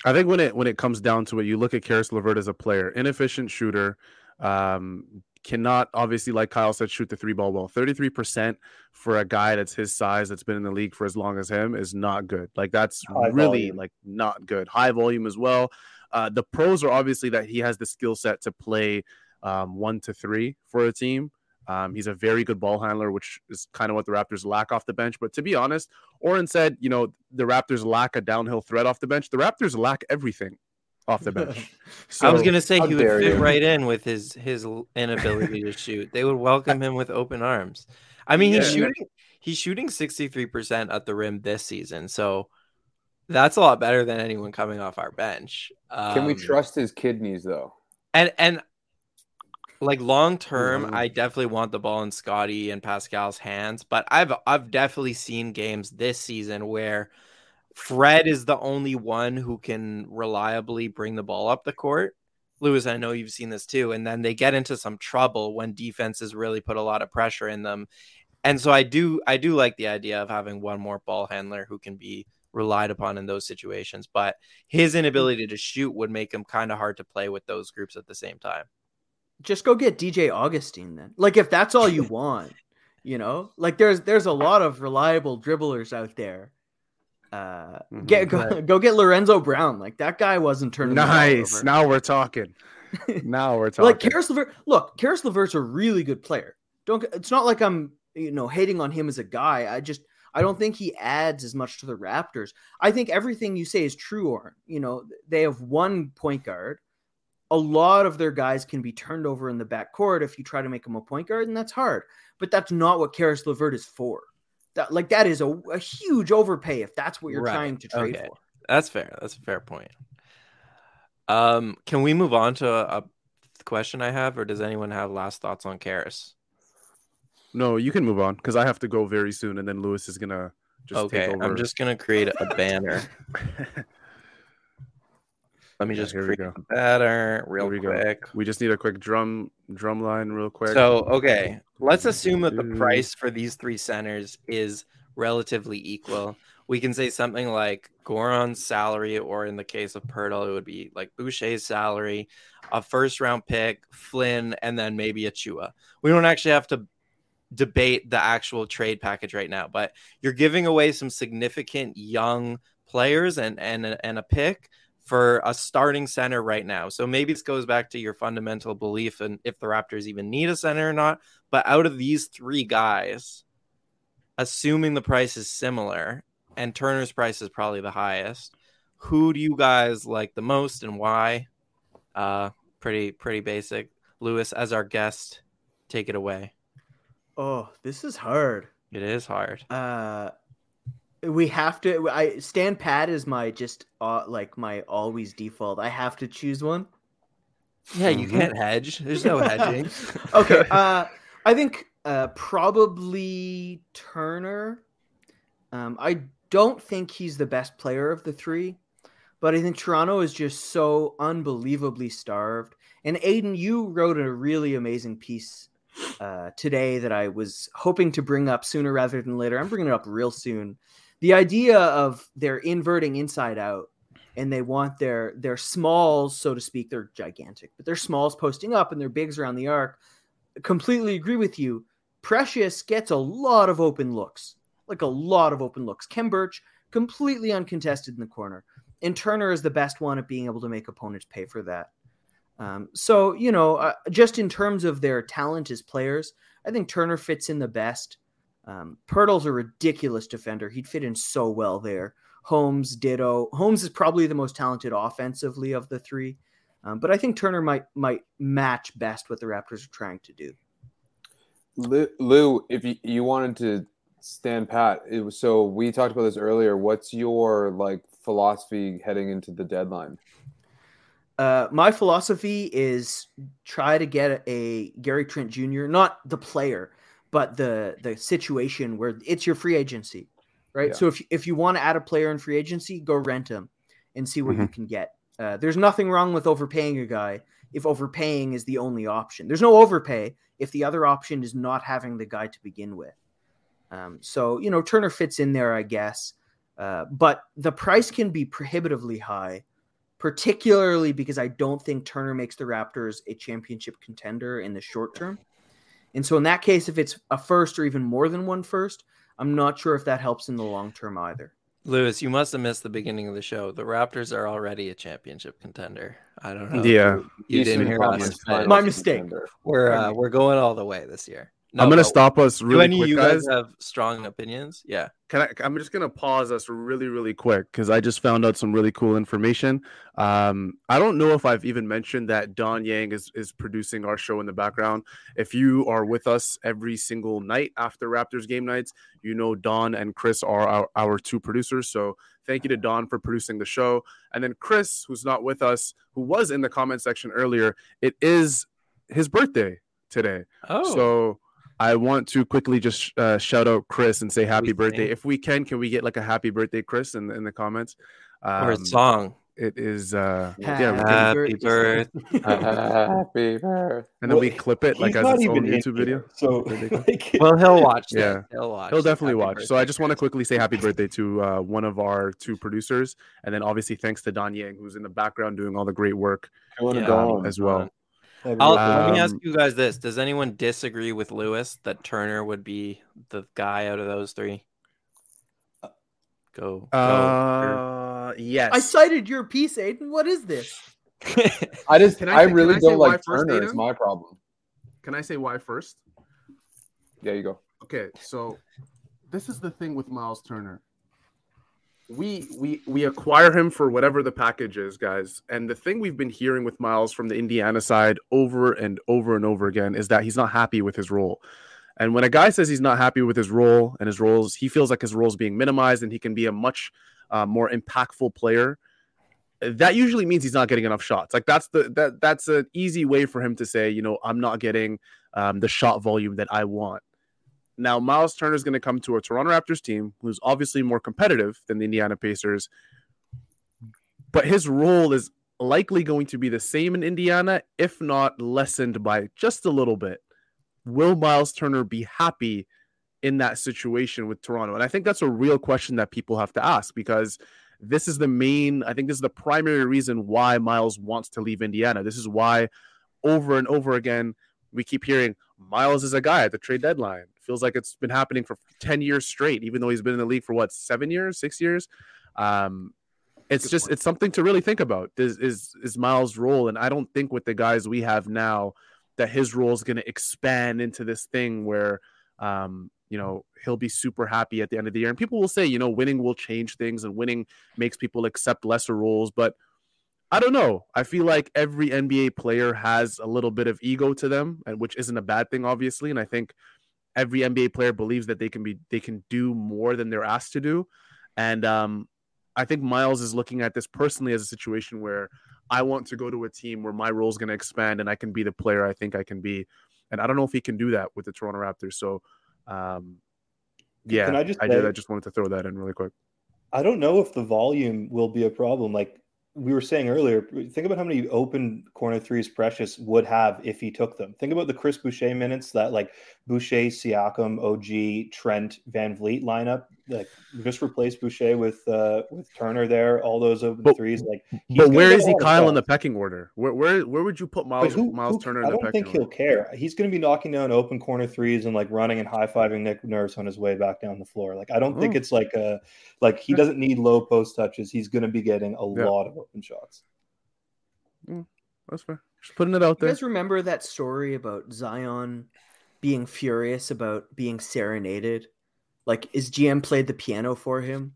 I think when it when it comes down to it, you look at Caris LeVert as a player, inefficient shooter, um, cannot obviously, like Kyle said, shoot the three ball well. thirty-three percent for a guy that's his size, that's been in the league for as long as him, is not good. Like that's High really volume. like not good. High volume as well. Uh, the pros are obviously that he has the skill set to play um, one to three for a team. Um, he's a very good ball handler, which is kind of what the Raptors lack off the bench. But to be honest, Oren said, you know, the Raptors lack a downhill threat off the bench. The Raptors lack everything off the bench. So, I was going to say he would fit you. right in with his his inability to shoot. They would welcome him with open arms. I mean, yeah. he's shooting he's shooting sixty-three percent at the rim this season. So That's a lot better than anyone coming off our bench. Um, Can we trust his kidneys, though? And and like long term, mm-hmm. I definitely want the ball in Scottie and Pascal's hands. But I've I've definitely seen games this season where Fred is the only one who can reliably bring the ball up the court. Louis, I know you've seen this too. And then they get into some trouble when defenses really put a lot of pressure in them. And so I do I do like the idea of having one more ball handler who can be relied upon in those situations, but his inability to shoot would make him kind of hard to play with those groups at the same time. Just go get D J Augustine then. Like if that's all you want, you know, like there's, there's a lot of reliable dribblers out there. Uh, mm-hmm. get, go, go get Lorenzo Brown. Like that guy wasn't turning. Nice. Over. Now we're talking. Now we're talking. Like Caris LeVert. Look, Caris LeVert's a really good player. Don't, it's not like I'm, you know, hating on him as a guy. I just, I don't think he adds as much to the Raptors. I think everything you say is true, Oren. You know, they have one point guard. A lot of their guys can be turned over in the backcourt if you try to make them a point guard, and that's hard. But that's not what Caris LeVert is for. That, like, that is a, a huge overpay if that's what you're right. trying to trade okay. for. That's fair. That's a fair point. Um, can we move on to a, a question I have, or does anyone have last thoughts on Caris? No, you can move on because I have to go very soon, and then Louis is gonna just okay, take over. I'm just gonna create a banner. Let me yeah, just create a banner real here quick. We, we just need a quick drum drum line real quick. So okay, let's assume that the price for these three centers is relatively equal. We can say something like Goran's salary, or in the case of Poeltl, it would be like Boucher's salary, a first round pick, Flynn, and then maybe Achiuwa. We don't actually have to debate the actual trade package right now, but you're giving away some significant young players and and and a pick for a starting center right now. So maybe this goes back to your fundamental belief in if the Raptors even need a center or not. But out of these three guys, assuming the price is similar and Turner's price is probably the highest, who do you guys like the most and why? Uh, pretty pretty basic. Louis, as our guest, take it away. Oh, this is hard. It is hard. Uh, we have to. I Stan Pat is my just uh, like my always default. I have to choose one. Yeah, you mm-hmm. can't hedge. There's no hedging. Okay. Uh, I think uh, probably Turner. Um, I don't think he's the best player of the three, but I think Toronto is just so unbelievably starved. And Aiden, you wrote a really amazing piece Uh, today that I was hoping to bring up sooner rather than later. I'm bringing it up real soon. The idea of they're inverting inside out and they want their, their smalls, so to speak, they're gigantic, but their smalls posting up and their bigs around the arc. I completely agree with you. Precious gets a lot of open looks, like a lot of open looks. Khem Birch, completely uncontested in the corner. And Turner is the best one at being able to make opponents pay for that. Um, so, you know, uh, just in terms of their talent as players, I think Turner fits in the best. Um, Poeltl's a ridiculous defender. He'd fit in so well there. Holmes, ditto. Holmes is probably the most talented offensively of the three. Um, but I think Turner might, might match best what the Raptors are trying to do. Lou, Lou if you, you wanted to stand pat, it was, so we talked about this earlier. What's your like philosophy heading into the deadline? Uh, my philosophy is try to get a Gary Trent Junior, not the player, but the, the situation where it's your free agency, right? Yeah. So if, if you want to add a player in free agency, go rent him and see what mm-hmm. you can get. Uh, there's nothing wrong with overpaying a guy if overpaying is the only option. There's no overpay if the other option is not having the guy to begin with. Um, so, you know, Turner fits in there, I guess. Uh, but the price can be prohibitively high, particularly because I don't think Turner makes the Raptors a championship contender in the short term. And so in that case, if it's a first or even more than one first, I'm not sure if that helps in the long term either. Louis, you must have missed the beginning of the show. The Raptors are already a championship contender. I don't know. Yeah. You, you didn't hear us. My mistake. Contender. We're uh, we're going all the way this year. No, I'm going to stop us really quick, guys. Do any of you guys have strong opinions? Yeah. Can I, I'm just going to pause us really, really quick because I just found out some really cool information. Um, I don't know if I've even mentioned that Don Yang is, is producing our show in the background. If you are with us every single night after Raptors game nights, you know Don and Chris are our, our two producers. So thank you to Don for producing the show. And then Chris, who's not with us, who was in the comment section earlier, it is his birthday today. Oh. So I want to quickly just uh, shout out Chris and say happy we birthday. Think. If we can, can we get like a happy birthday, Chris, in, in the comments? Um, or a song. It is. Uh, happy yeah, happy birthday. Birth. happy birthday. And then well, we clip it like as its own YouTube video. So, like, well, he'll watch that. Yeah. He'll watch. He'll definitely watch. Birthday. So I just want to quickly say happy birthday to uh, one of our two producers. And then obviously thanks to Don Yang, who's in the background doing all the great work yeah. um, as well. I'll, um, let me ask you guys this. Does anyone disagree with Lewis that Turner would be the guy out of those three? Go. go uh, yes. I cited your piece, Aiden. What is this? I just I, I really don't like Turner is my problem. Can I say why first? There you go. Okay, so this is the thing with Myles Turner. We we we acquire him for whatever the package is, guys. And the thing we've been hearing with Myles from the Indiana side over and over and over again is that he's not happy with his role. And when a guy says he's not happy with his role and his roles, he feels like his role is being minimized and he can be a much uh, more impactful player. That usually means he's not getting enough shots. Like that's the that that's an easy way for him to say, you know, I'm not getting um, the shot volume that I want. Now, Myles Turner is going to come to a Toronto Raptors team who's obviously more competitive than the Indiana Pacers, but his role is likely going to be the same in Indiana, if not lessened by just a little bit. Will Myles Turner be happy in that situation with Toronto? And I think that's a real question that people have to ask because this is the main, I think this is the primary reason why Myles wants to leave Indiana. This is why over and over again, we keep hearing Myles is a guy at the trade deadline. Feels like it's been happening for ten years straight, even though he's been in the league for what, seven years, six years. Um, it's Good just, point. It's something to really think about is, is, is Myles' role. And I don't think with the guys we have now that his role is going to expand into this thing where, um, you know, he'll be super happy at the end of the year. And people will say, you know, winning will change things and winning makes people accept lesser roles. But I don't know. I feel like every N B A player has a little bit of ego to them, and which isn't a bad thing, obviously. And I think every N B A player believes that they can be they can do more than they're asked to do. And um, I think Myles is looking at this personally as a situation where I want to go to a team where my role is going to expand and I can be the player I think I can be. And I don't know if he can do that with the Toronto Raptors. So, um, yeah, can I, just I did. I just wanted to throw that in really quick. I don't know if the volume will be a problem. Like we were saying earlier, think about how many open corner threes Precious would have if he took them. Think about the Chris Boucher minutes that like Boucher, Siakam, O G, Trent, VanVleet lineup. Like just replace Boucher with uh, with Turner there. All those open but, threes. Like, but where is he, Kyle, in the pecking order? Where where where would you put Myles Myles Turner? In I the don't think he'll order? Care. He's going to be knocking down open corner threes and like running and high fiving Nick Nurse on his way back down the floor. Like I don't oh. think it's like a like he doesn't need low post touches. He's going to be getting a yeah. lot of open shots. Mm, that's fair. Just putting it out there. You guys remember that story about Zion being furious about being serenaded? Like, his G M played the piano for him.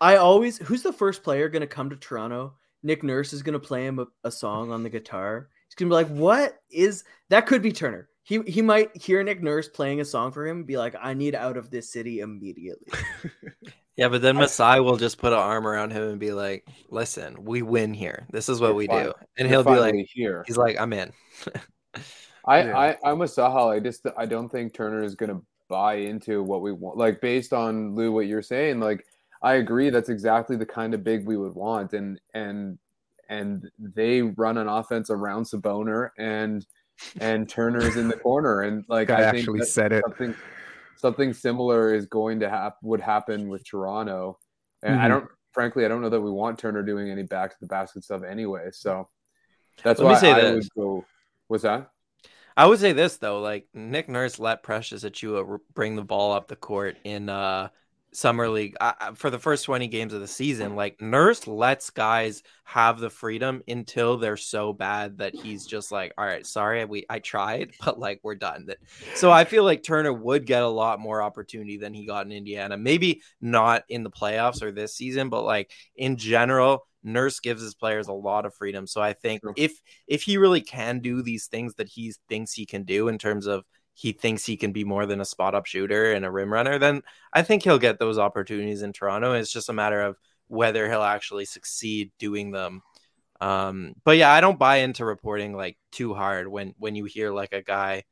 I always... Who's the first player going to come to Toronto? Nick Nurse is going to play him a, a song on the guitar. He's going to be like, what is... That could be Turner. He he might hear Nick Nurse playing a song for him and be like, I need out of this city immediately. Yeah, but then Masai will just put an arm around him and be like, listen, we win here. This is what You're we fine. do. And You're he'll be like... Here. He's like, I'm in. I, yeah. I, I'm with Sahal. I just... I don't think Turner is going to buy into what we want, like based on Lou what you're saying. Like I agree, that's exactly the kind of big we would want, and and and they run an offense around Saboner and and Turner's in the corner, and like I, I think actually said it something, something similar is going to happen would happen with Toronto, and mm-hmm. I don't frankly I don't know that we want Turner doing any back to the basket stuff anyway, so that's Let why me say I that. would go what's that I would say this, though, like Nick Nurse let Precious Achiuwa bring the ball up the court in uh, Summer League uh, for the first twenty games of the season. Like, Nurse lets guys have the freedom until they're so bad that he's just like, all right, sorry, we I tried, but like, we're done. So I feel like Turner would get a lot more opportunity than he got in Indiana. Maybe not in the playoffs or this season, but like in general, Nurse gives his players a lot of freedom. So I think sure. if if he really can do these things that he thinks he can do, in terms of he thinks he can be more than a spot-up shooter and a rim runner, then I think he'll get those opportunities in Toronto. It's just a matter of whether he'll actually succeed doing them. Um, but yeah, I don't buy into reporting like too hard when, when you hear like a guy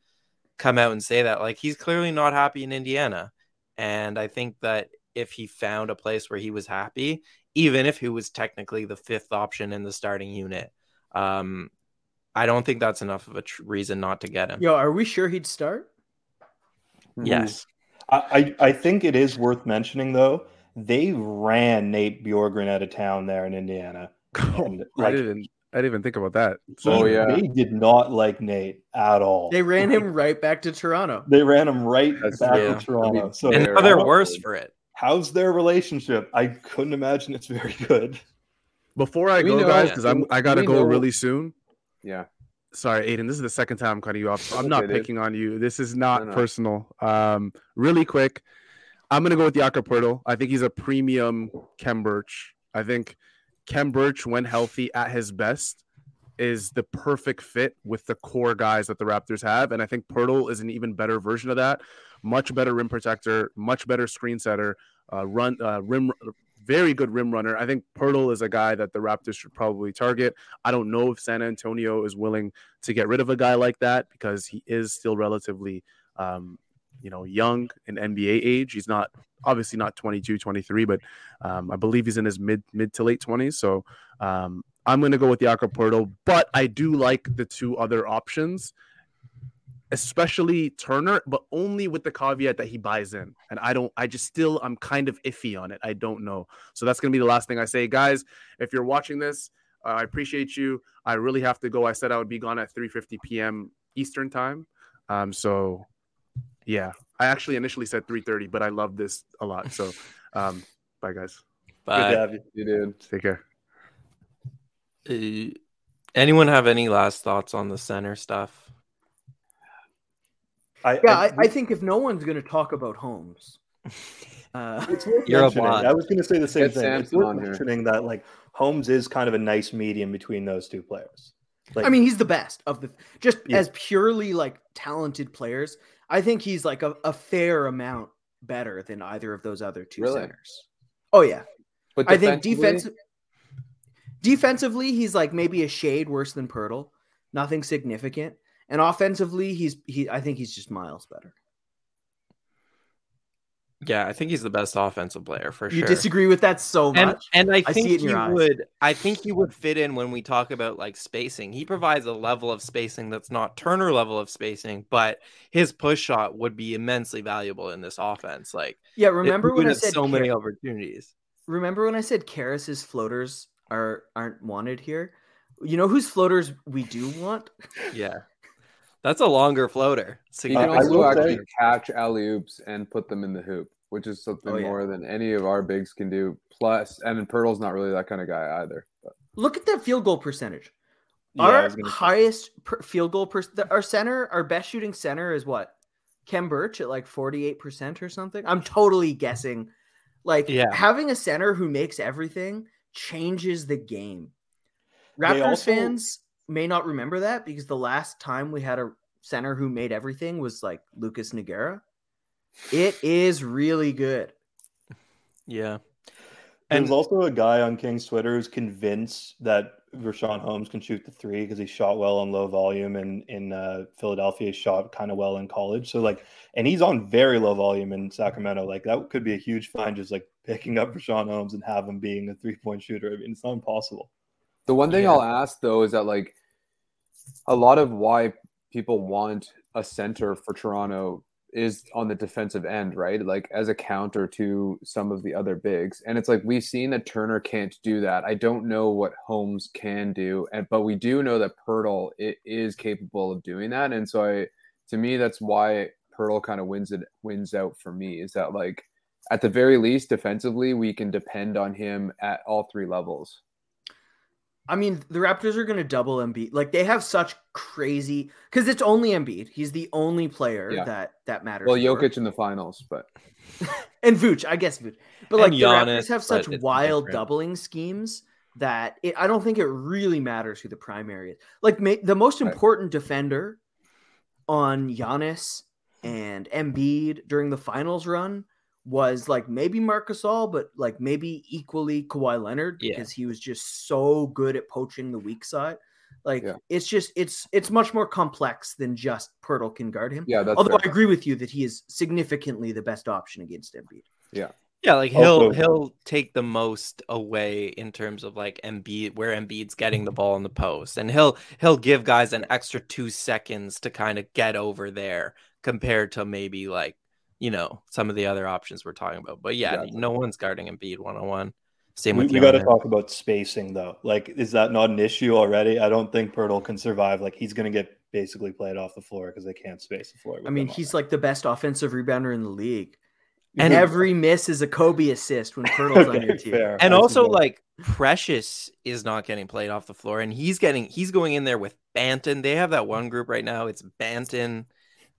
come out and say that. Like, he's clearly not happy in Indiana. And I think that if he found a place where he was happy, even if he was technically the fifth option in the starting unit, um, I don't think that's enough of a tr- reason not to get him. Yo, are we sure he'd start? Yes. I, I think it is worth mentioning, though, they ran Nate Bjorkgren out of town there in Indiana. Oh, like, I didn't I didn't even think about that. So he, yeah. They did not like Nate at all. They ran him right back to Toronto. They ran him right that's, back yeah. to Toronto. So and now they're worse for it. How's their relationship? I couldn't imagine it's very good. Before I we go, know, guys, because I'm I gotta go know. really soon. Yeah. Sorry, Aiden. This is the second time I'm cutting you off. So I'm not picking on you. This is not personal. Um, really quick, I'm going to go with Jakob Poeltl. I think he's a premium Khem Birch. I think Khem Birch, when healthy at his best, is the perfect fit with the core guys that the Raptors have. And I think Poeltl is an even better version of that. Much better rim protector, much better screen setter, uh, run, uh, rim. Very good rim runner. I think Poeltl is a guy that the Raptors should probably target. I don't know if San Antonio is willing to get rid of a guy like that, because he is still relatively, um, you know, young in N B A age. He's not obviously not twenty-two, twenty-three, but um, I believe he's in his mid mid to late twenties. So um, I'm going to go with Jakob Poeltl, but I do like the two other options, especially Turner, but only with the caveat that he buys in. And I don't, I just still, I'm kind of iffy on it. I don't know. So that's going to be the last thing I say. Guys, if you're watching this, uh, I appreciate you. I really have to go. I said I would be gone at three fifty p.m. Eastern time. Um, so yeah, I actually initially said three thirty, but I love this a lot. So um, bye, guys. Bye. Good to have you. You dude. Take care. Uh, anyone have any last thoughts on the center stuff? I, yeah, I, I think if no one's going to talk about Holmes, uh, it's worth you're mentioning. I was going to say the same Get thing. Sam's it's worth mentioning here. That like Holmes is kind of a nice medium between those two players. Like, I mean, he's the best of the just yeah. as purely like talented players. I think he's like a, a fair amount better than either of those other two really? centers. Oh yeah, but I think defensive defensively, he's like maybe a shade worse than Poeltl. Nothing significant. And offensively, he's he. I think he's just miles better. Yeah, I think he's the best offensive player for sure. You disagree with that so much, and, and I think I he would. Eyes. I think he would fit in when we talk about like spacing. He provides a level of spacing that's not Turner level of spacing, but his push shot would be immensely valuable in this offense. Like, yeah, remember when I said so Car- many opportunities. Remember when I said Caris's floaters are aren't wanted here? You know whose floaters we do want? Yeah. That's a longer floater. So you can uh, also actually say, catch alley-oops and put them in the hoop, which is something oh, yeah. more than any of our bigs can do. Plus, and Poeltl's not really that kind of guy either. But. Look at that field goal percentage. Yeah, our highest per- field goal percentage, our center, our best shooting center is what? Khem Birch at like forty-eight percent or something. I'm totally guessing. Like yeah. having a center who makes everything changes the game. Raptors also- fans... may not remember that because the last time we had a center who made everything was like Lucas Nogueira. It is really good. Yeah. And there's also a guy on King's Twitter who's convinced that Richaun Holmes can shoot the three because he shot well on low volume and in uh, Philadelphia shot kind of well in college. So like, and he's on very low volume in Sacramento. Like that could be a huge find, just like picking up Richaun Holmes and have him being a three point shooter. I mean, it's not impossible. The one thing yeah. I'll ask though is that like a lot of why people want a center for Toronto is on the defensive end, right? Like as a counter to some of the other bigs. And it's like, we've seen that Turner can't do that. I don't know what Holmes can do, and but we do know that Poeltl is capable of doing that. And so I, to me, that's why Poeltl kind of wins it, wins out for me is that like, at the very least, defensively, we can depend on him at all three levels. I mean, the Raptors are going to double Embiid. Like, they have such crazy – because it's only Embiid. He's the only player yeah. that, that matters. Well, Jokic for. in the finals, but – and Vooch, I guess Vooch. But, like, Giannis, the Raptors have such wild different. doubling schemes that it, I don't think it really matters who the primary is. Like, ma- the most important right. defender on Giannis and Embiid during the finals run was like maybe Marc Gasol, but like maybe equally Kawhi Leonard because yeah. he was just so good at poaching the weak side. Like yeah. it's just it's it's much more complex than just Poeltl can guard him. Yeah, that's although fair. I agree with you that he is significantly the best option against Embiid. Yeah, yeah, like he'll also, he'll take the most away in terms of like Embiid where Embiid's getting the ball in the post, and he'll he'll give guys an extra two seconds to kind of get over there compared to maybe like. You know, some of the other options we're talking about. But yeah, yeah. no one's guarding Embiid one-on-one. Same with you. We got to talk about spacing, though. Like, is that not an issue already? I don't think Poeltl can survive. Like, he's going to get basically played off the floor because they can't space the floor. I mean, he's like the best offensive rebounder in the league. And every miss is a Kobe assist when Poeltl's okay, on your team. Fair. And That's also, cool. like, Precious is not getting played off the floor. And he's getting he's going in there with Banton. They have that one group right now. It's Banton,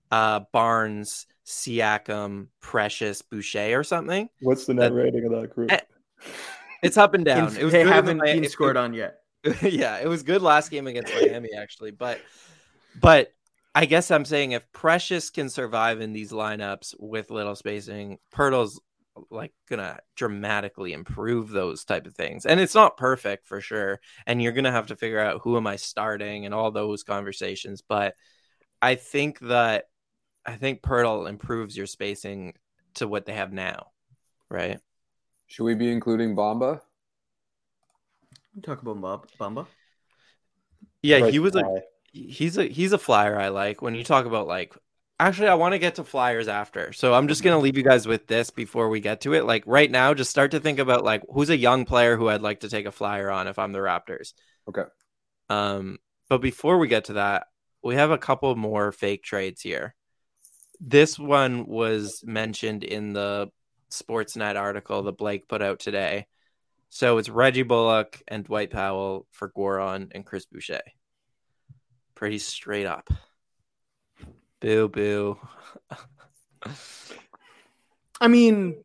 uh, Barnes, Siakam, Precious, Boucher, or something. What's the net that, rating of that group? It's up and down. It was they haven't been Miami, scored it, on yet. Yeah, it was good last game against Miami, actually. But, but I guess I'm saying if Precious can survive in these lineups with little spacing, Poeltl's like gonna dramatically improve those type of things. And it's not perfect for sure. And you're gonna have to figure out who am I starting and all those conversations. But I think that. I think Poeltl improves your spacing to what they have now, right? Should we be including Bamba? Talk about Bamba. Yeah, right. he was a he's a he's a flyer I like. When you talk about like, actually, I want to get to flyers after, so I'm just gonna leave you guys with this before we get to it. Like right now, just start to think about like who's a young player who I'd like to take a flyer on if I'm the Raptors. Okay. Um, but before we get to that, we have a couple more fake trades here. This one was mentioned in the Sportsnet article that Blake put out today. So it's Reggie Bullock and Dwight Powell for Goran and Chris Boucher. Pretty straight up. Boo, boo. I mean,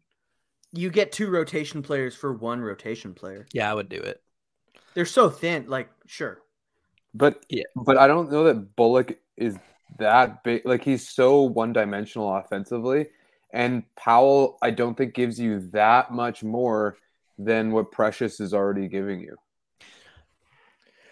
you get two rotation players for one rotation player. Yeah, I would do it. They're so thin. Like, sure. But, yeah. but I don't know that Bullock is... that big. Like, he's so one-dimensional offensively, and Powell I don't think gives you that much more than what Precious is already giving you.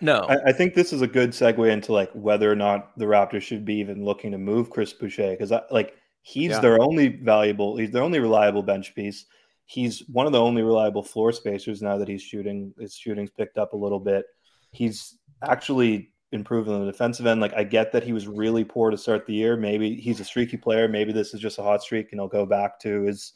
No, I, I think this is a good segue into like whether or not the Raptors should be even looking to move Chris Boucher, because like he's yeah. their only valuable he's their only reliable bench piece. He's one of the only reliable floor spacers now that he's shooting his shooting's picked up a little bit. He's actually improving on the defensive end. Like, I get that he was really poor to start the year. Maybe he's a streaky player. Maybe this is just a hot streak and he'll go back to his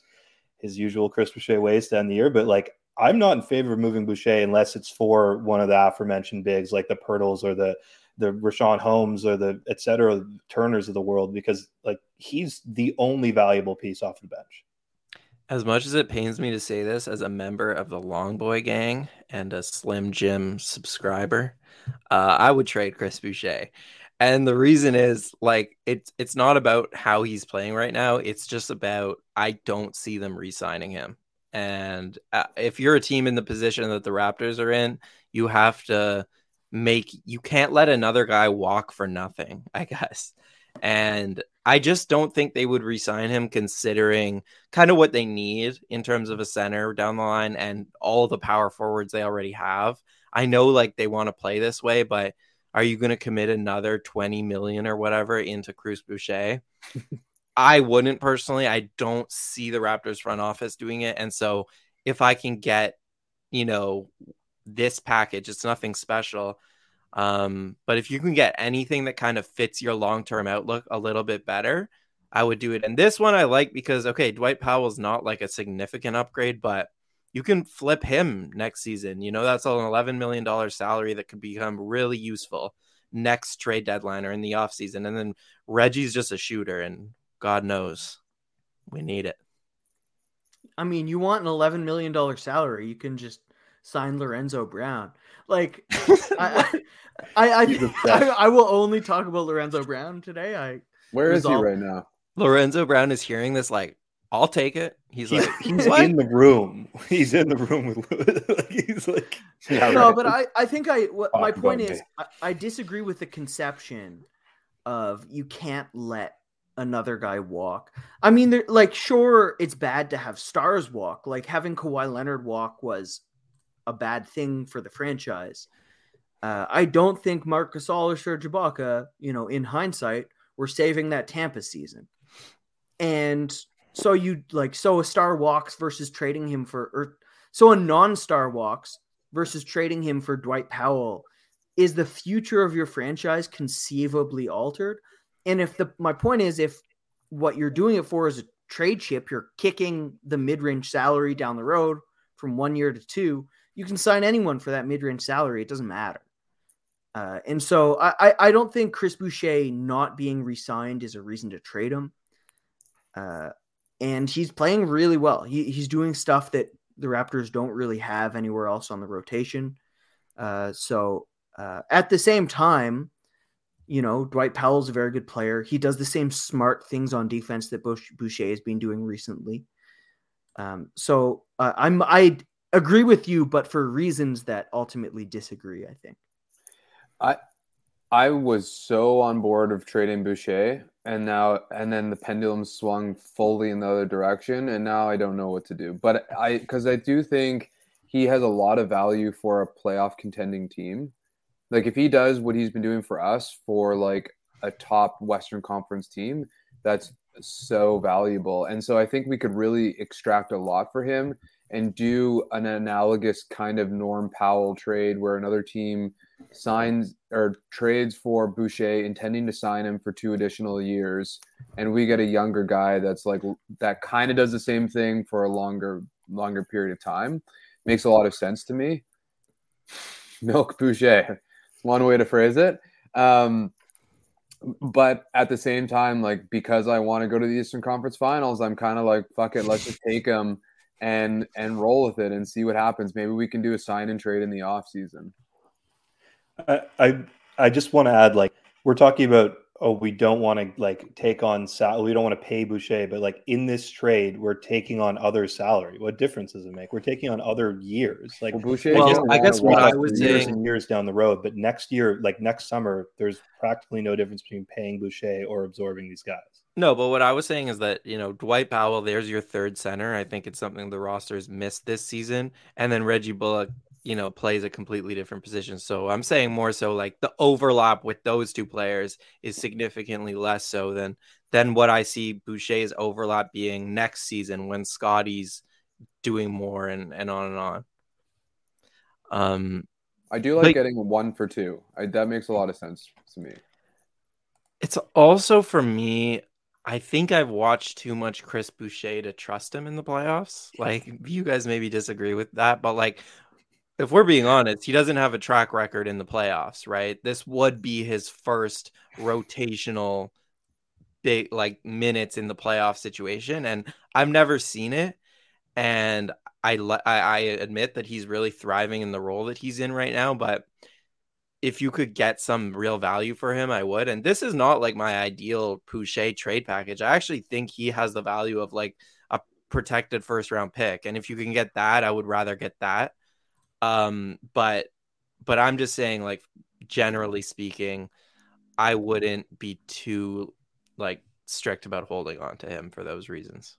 his usual Chris Boucher ways to end the year. But like, I'm not in favor of moving Boucher unless it's for one of the aforementioned bigs, like the Poeltls or the the Richaun Holmes or the et cetera Turners of the world, because like he's the only valuable piece off the bench. As much as it pains me to say this as a member of the Long Boy gang and a Slim Jim subscriber, uh, I would trade Chris Boucher. And the reason is, like, it's it's not about how he's playing right now. It's just about I don't see them re-signing him. And uh, if you're a team in the position that the Raptors are in, you have to make – you can't let another guy walk for nothing, I guess. And I just don't think they would re-sign him, considering kind of what they need in terms of a center down the line and all the power forwards they already have. I know like they want to play this way, but are you going to commit another twenty million or whatever into Chris Boucher? I wouldn't personally. I don't see the Raptors front office doing it. And so if I can get, you know, this package, it's nothing special. Um, but if you can get anything that kind of fits your long-term outlook a little bit better, I would do it. And this one I like because, okay, Dwight Powell's not like a significant upgrade, but you can flip him next season. You know, that's an eleven million dollars salary that could become really useful next trade deadline or in the offseason. And then Reggie's just a shooter, and God knows we need it. I mean, you want an eleven million dollars salary, you can just sign Lorenzo Brown. Like, I, I, I, I, I will only talk about Lorenzo Brown today. I Where is he right now? Lorenzo Brown is hearing this like, I'll take it. He's like, he's what? in the room. He's in the room with Louis. He's like, yeah, no, right. But I, I think I, what, my point is, I, I disagree with the conception of you can't let another guy walk. I mean, like, sure, it's bad to have stars walk. Like, having Kawhi Leonard walk was a bad thing for the franchise. Uh, I don't think Marc Gasol or Serge Ibaka, you know, in hindsight, were saving that Tampa season. And so you like, so a star walks versus trading him for, or so a non-star walks versus trading him for Dwight Powell. Is the future of your franchise conceivably altered? And if the, my point is, if what you're doing it for is a trade chip, you're kicking the mid-range salary down the road from one year to two, you can sign anyone for that mid-range salary. It doesn't matter. Uh, and so I, I, I don't think Chris Boucher not being re-signed is a reason to trade him. Uh, And he's playing really well. He, he's doing stuff that the Raptors don't really have anywhere else on the rotation. Uh, so uh, at the same time, you know, Dwight Powell's a very good player. He does the same smart things on defense that Boucher has been doing recently. Um, so uh, I'm, I agree with you, but for reasons that ultimately disagree, I think. I I was so on board of trading Boucher. And now, and then the pendulum swung fully in the other direction, and now I don't know what to do. But I, because I do think he has a lot of value for a playoff contending team. Like if he does what he's been doing for us for like a top Western Conference team, that's so valuable. And so I think we could really extract a lot for him and do an analogous kind of Norm Powell trade where another team signs or trades for Boucher intending to sign him for two additional years. And we get a younger guy that's like, that kind of does the same thing for a longer, longer period of time. Makes a lot of sense to me. Milk Boucher. One way to phrase it. Um, But at the same time, like, because I want to go to the Eastern Conference Finals, I'm kind of like, fuck it, let's just take him and, and roll with it and see what happens. Maybe we can do a sign and trade in the off season. I, I I just want to add, like, we're talking about, oh, we don't want to, like, take on salary. We don't want to pay Boucher. But, like, in this trade, we're taking on other salary. What difference does it make? We're taking on other years. Like, well, Boucher, I guess, I guess what I was years saying. And years down the road. But next year, like, next summer, there's practically no difference between paying Boucher or absorbing these guys. No, but what I was saying is that, you know, Dwight Powell, there's your third center. I think it's something the roster's missed this season. And then Reggie Bullock, you know, plays a completely different position. So I'm saying more so like the overlap with those two players is significantly less so than than what I see Boucher's overlap being next season when Scottie's doing more and, and on and on. Um, I do like but, getting one for two. I, that makes a lot of sense to me. It's also for me, I think I've watched too much Chris Boucher to trust him in the playoffs. Like you guys maybe disagree with that, but like, if we're being honest, he doesn't have a track record in the playoffs, right? This would be his first rotational big like minutes in the playoff situation. And I've never seen it. And I, I, I admit that he's really thriving in the role that he's in right now. But if you could get some real value for him, I would. And this is not like my ideal Boucher trade package. I actually think he has the value of like a protected first round pick. And if you can get that, I would rather get that. Um, but, but I'm just saying, like, generally speaking, I wouldn't be too like strict about holding on to him for those reasons.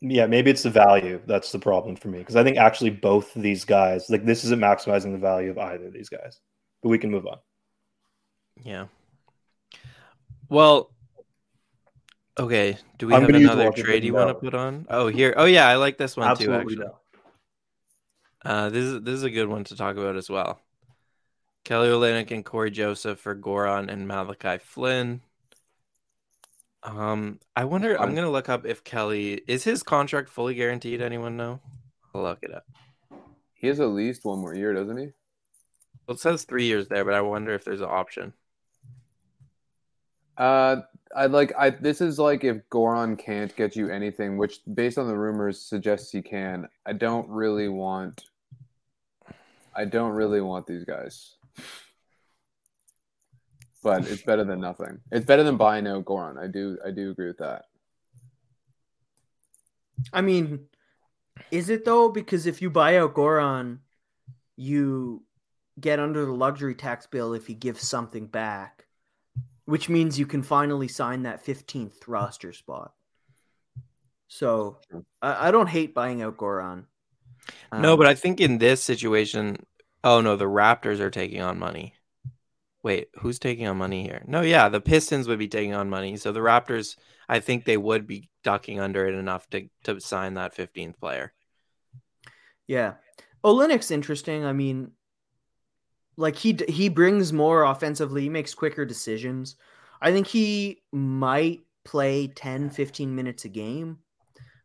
Yeah. Maybe it's the value. That's the problem for me. Cause I think actually both of these guys, like this isn't maximizing the value of either of these guys, but we can move on. Yeah. Well, okay. Do we I'm have another trade you want to put on? Oh, here. Oh yeah. I like this one Absolutely too. Actually. No. Uh, this is this is a good one to talk about as well. Kelly Olynyk and Corey Joseph for Goran and Malachi Flynn. Um, I wonder. I'm gonna look up if Kelly is his contract fully guaranteed. Anyone know? I'll look it up. He has at least one more year, doesn't he? Well, it says three years there, but I wonder if there's an option. Uh, I like I this is like if Goran can't get you anything, which based on the rumors suggests he can. I don't really want I don't really want these guys. But it's better than nothing. It's better than buying out Goran. I do I do agree with that. I mean, is it though? Because if you buy out Goran, you get under the luxury tax bill if you give something back, which means you can finally sign that fifteenth roster spot. So I, I don't hate buying out Goran. Um, no, but I think in this situation, oh no, the Raptors are taking on money. Wait, who's taking on money here? No, yeah, the Pistons would be taking on money. So the Raptors, I think they would be ducking under it enough to, to sign that fifteenth player. Yeah. Olenek's interesting. I mean, like he he brings more offensively. He makes quicker decisions. I think he might play ten, fifteen minutes a game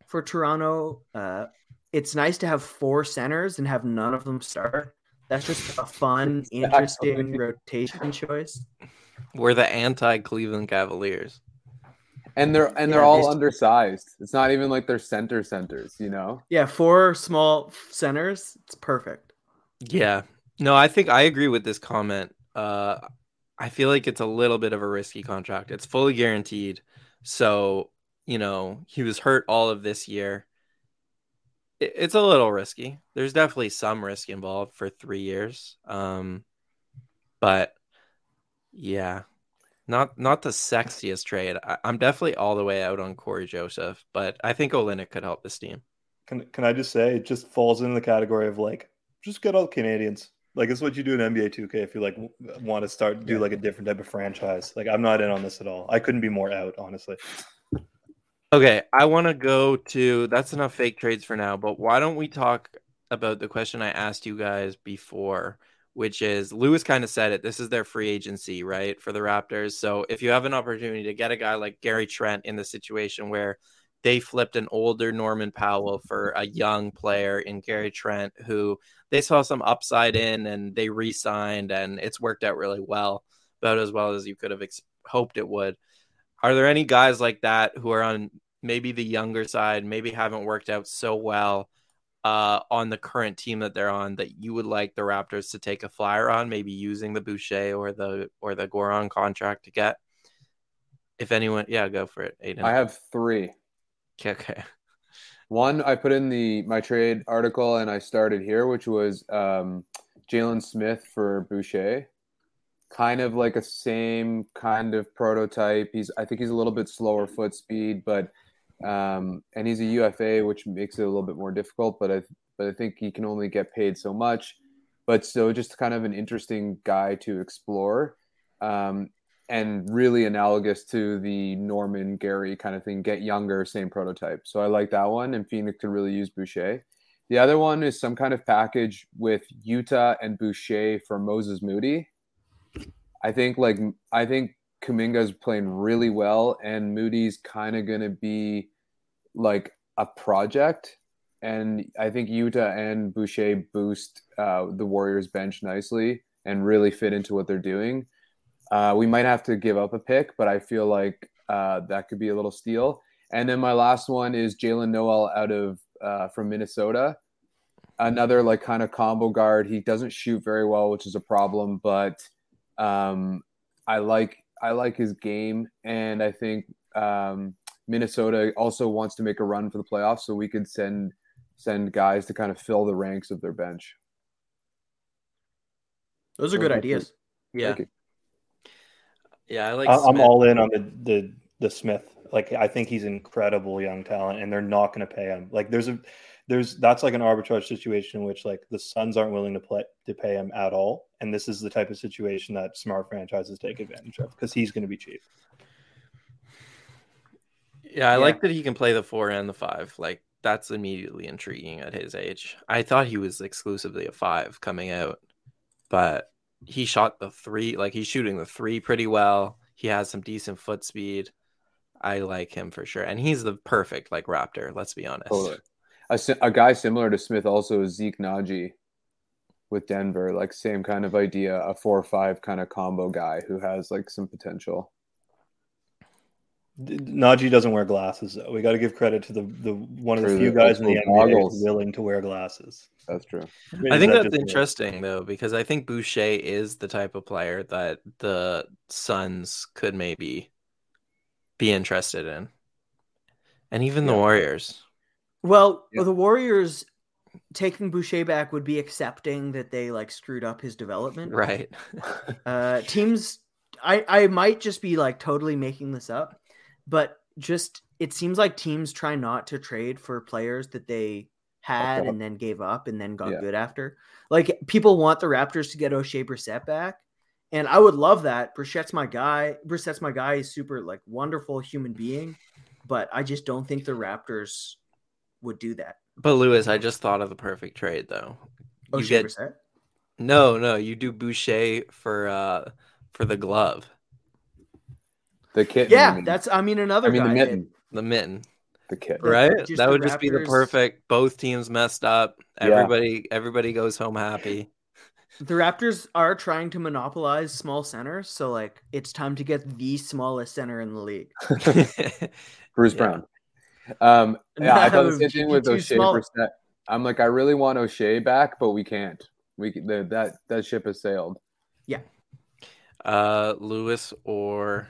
for Toronto. Uh, it's nice to have four centers and have none of them start. That's just a fun, interesting rotation choice. We're the anti-Cleveland Cavaliers. And they're and they're yeah, all undersized. It's not even like they're center centers, you know? Yeah, four small centers. It's perfect. Yeah. No, I think I agree with this comment. Uh, I feel like it's a little bit of a risky contract. It's fully guaranteed. So, you know, he was hurt all of this year. It's a little risky. There's definitely some risk involved for three years. Um, but yeah, not not the sexiest trade. I, I'm definitely all the way out on Corey Joseph, but I think Olynyk could help this team. Can can I just say, it just falls into the category of like, just get all Canadians. Like it's what you do in N B A two K if you like want to start do like a different type of franchise. Like I'm not in on this at all. I couldn't be more out, honestly. Okay, I want to go to – that's enough fake trades for now, but why don't we talk about the question I asked you guys before, which is – Lewis kind of said it. This is their free agency, right, for the Raptors. So if you have an opportunity to get a guy like Gary Trent in the situation where they flipped an older Norman Powell for a young player in Gary Trent who they saw some upside in and they re-signed and it's worked out really well, about as well as you could have ex- hoped it would. Are there any guys like that who are on maybe the younger side, maybe haven't worked out so well uh, on the current team that they're on that you would like the Raptors to take a flyer on, maybe using the Boucher or the or the Goran contract to get? If anyone, yeah, go for it, Aiden. I have three. Okay. okay. One, I put in the my trade article and I started here, which was um, Jalen Smith for Boucher. Kind of like a same kind of prototype. He's, I think he's a little bit slower foot speed, but um, and he's a U F A, which makes it a little bit more difficult. But I, but I think he can only get paid so much. But so just kind of an interesting guy to explore, um, and really analogous to the Norman Gary kind of thing. Get younger, same prototype. So I like that one, and Phoenix could really use Boucher. The other one is some kind of package with Yuta and Boucher for Moses Moody. I think like I think Kuminga's playing really well and Moody's kind of going to be like a project. And I think Yuta and Boucher boost uh, the Warriors bench nicely and really fit into what they're doing. Uh, we might have to give up a pick, but I feel like uh, that could be a little steal. And then my last one is Jalen Noel out of uh, from Minnesota. Another like kind of combo guard. He doesn't shoot very well, which is a problem, but Um, I like I like his game, and I think um, Minnesota also wants to make a run for the playoffs, so we could send send guys to kind of fill the ranks of their bench. Those are good ideas. Yeah, yeah. I like. Smith. I'm all in on the, the the Smith. Like, I think he's incredible young talent, and they're not going to pay him. Like, there's a there's that's like an arbitrage situation in which like the Suns aren't willing to play to pay him at all. And this is the type of situation that smart franchises take advantage of because he's going to be cheap. Yeah, I yeah. like that he can play the four and the five. Like, that's immediately intriguing at his age. I thought he was exclusively a five coming out, but he shot the three. Like, he's shooting the three pretty well. He has some decent foot speed. I like him for sure. And he's the perfect, like, Raptor, let's be honest. Totally. A, a guy similar to Smith also is Zeke Naji. With Denver, like same kind of idea, a four or five kind of combo guy who has like some potential. Najee doesn't wear glasses, though. We got to give credit to the, the one of the true, few guys in the N B A who's willing to wear glasses. That's true. Or I think that that's interesting, weird? though, because I think Boucher is the type of player that the Suns could maybe be interested in. And even yeah. the Warriors. Well, yeah. the Warriors taking Boucher back would be accepting that they like screwed up his development. Right. uh, teams, I, I might just be like totally making this up. But just it seems like teams try not to trade for players that they had and then gave up and then got yeah. good after. Like people want the Raptors to get O'Shea Brissett back, and I would love that. Brissett's my guy. Brissett's my guy. He's super like wonderful human being, but I just don't think the Raptors would do that. But Lewis, I just thought of the perfect trade though. You O'Shea get Brissett? No, no, you do Boucher for uh, for the glove. The kitten. Yeah, mitten. that's, I mean, another I mean, guy. the mitten. Did. The mitten. The kitten. Right? Just that would just Raptors. be the perfect. Both teams messed up. Everybody yeah. everybody goes home happy. The Raptors are trying to monopolize small centers, so, like, it's time to get the smallest center in the league. Bruce yeah. Brown. Um, yeah, no, I thought the same thing with O'Shea Brissett. I'm like, I really want O'Shea back, but we can't. We the, That that ship has sailed. Yeah. Uh, Lewis or...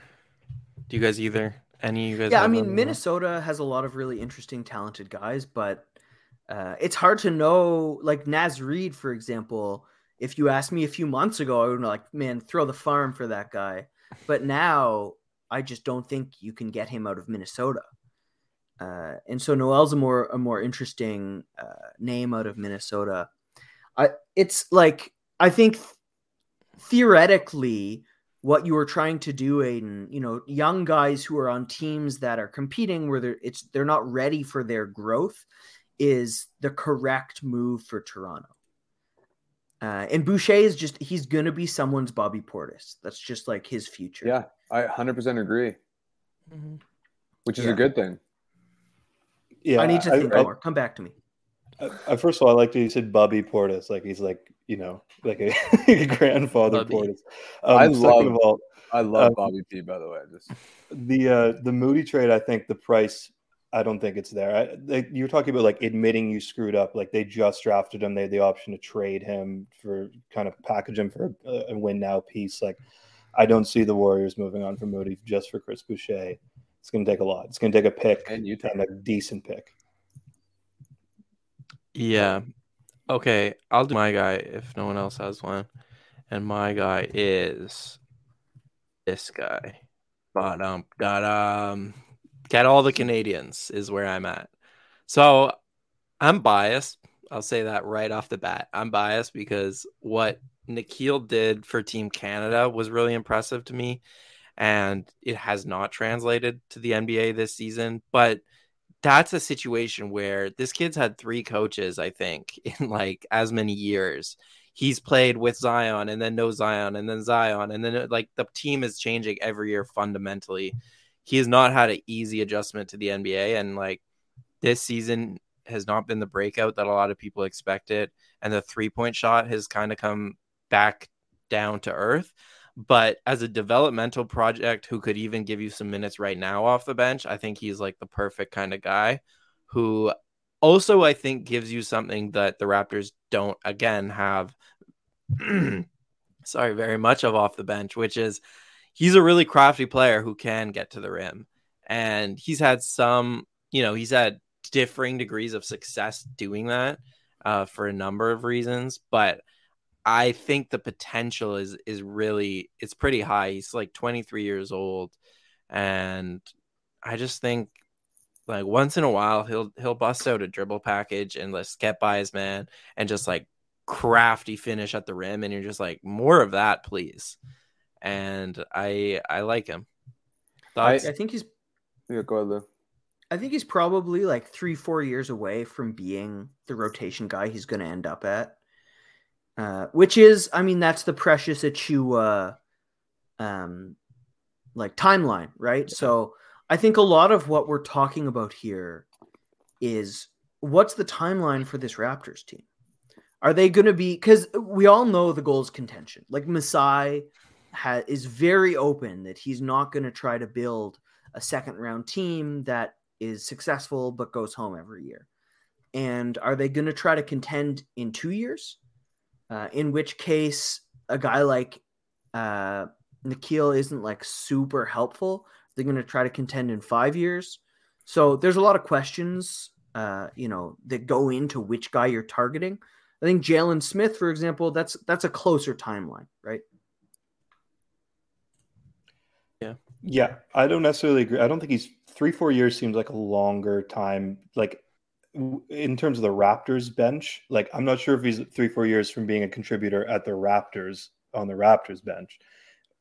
Do you guys either? Any of you guys? Yeah, I mean, Minnesota has a lot of really interesting, talented guys, but uh, it's hard to know. Like Naz Reid, for example, if you asked me a few months ago, I would be like, man, throw the farm for that guy. But now I just don't think you can get him out of Minnesota. Uh, and so Noel's a more a more interesting uh, name out of Minnesota. I it's like I think th- theoretically. What you were trying to do, Aiden, you know, young guys who are on teams that are competing where they're, it's, they're not ready for their growth is the correct move for Toronto. Uh, and Boucher is just, he's going to be someone's Bobby Portis. That's just like his future. Yeah, I one hundred percent agree, mm-hmm. which is yeah. a good thing. Yeah, I need to think I, more. I, Come back to me. I, I, first of all, I like that you said Bobby Portis. Like he's like, you know, like a, a grandfather Portis. Um, I love, of all, I love um, Bobby P. By the way, just the uh, the Moody trade. I think the price. I don't think it's there. I, they, you're talking about like admitting you screwed up. Like they just drafted him. They had the option to trade him for kind of package him for a, a win now piece. Like I don't see the Warriors moving on from Moody just for Chris Boucher. It's going to take a lot. It's going to take a pick and you take a decent pick. Yeah. Okay, I'll do my guy if no one else has one. And my guy is this guy. But um, got um, got all the Canadians is where I'm at. So I'm biased. I'll say that right off the bat. I'm biased because what Nikhil did for Team Canada was really impressive to me. And it has not translated to the N B A this season. But that's a situation where this kid's had three coaches, I think, in like as many years. He's played with Zion and then no Zion and then Zion. And then like the team is changing every year fundamentally. He has not had an easy adjustment to the N B A. And like this season has not been the breakout that a lot of people expected. And the three point shot has kind of come back down to earth. But as a developmental project who could even give you some minutes right now off the bench, I think he's like the perfect kind of guy who also, I think, gives you something that the Raptors don't, again, have, sorry, very much of off the bench, which is he's a really crafty player who can get to the rim. And he's had some, you know, he's had differing degrees of success doing that uh, for a number of reasons. But I think the potential is is really, it's pretty high. He's like twenty-three years old. And I just think like once in a while, he'll, he'll bust out a dribble package and let's get by his man and just like crafty finish at the rim. And you're just like, more of that, please. And I, I like him. I, I think he's, yeah, go ahead, Lou. I think he's probably like three, four years away from being the rotation guy he's going to end up at. Uh, which is, I mean, that's the Precious Achiuwa, um, like timeline, right? So I think a lot of what we're talking about here is what's the timeline for this Raptors team? Are they going to be, because we all know the goal is contention. Like Masai ha, is very open that he's not going to try to build a second round team that is successful but goes home every year? And are they going to try to contend in two years? Uh, in which case, a guy like uh, Nikhil isn't like super helpful. They're going to try to contend in five years. So there's a lot of questions, uh, you know, that go into which guy you're targeting. I think Jalen Smith, for example, that's that's a closer timeline, right? Yeah, yeah. I don't necessarily agree. I don't think he's three, four years seems like a longer time, like in terms of the Raptors bench. Like, I'm not sure if he's three, four years from being a contributor at the Raptors on the Raptors bench.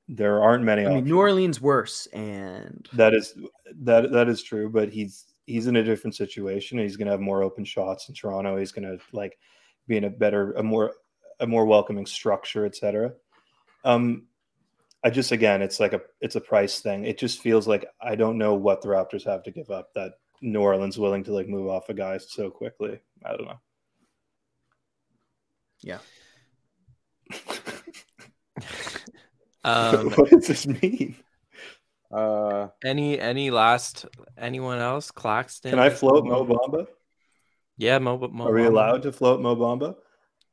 There aren't many. I mean, options. New Orleans worse, and that is that that is true. But he's he's in a different situation. He's going to have more open shots in Toronto. He's going to like be in a better, a more a more welcoming structure, et cetera. Um. I just, again, it's like a, it's a price thing. It just feels like I don't know what the Raptors have to give up that New Orleans willing to like move off a guy so quickly. I don't know. Yeah. um, what does this mean? Uh, any, any last, anyone else? Claxton? Can I float Mo Bamba? Yeah. Mo, Mo Are we Bamba. allowed to float Mo Bamba?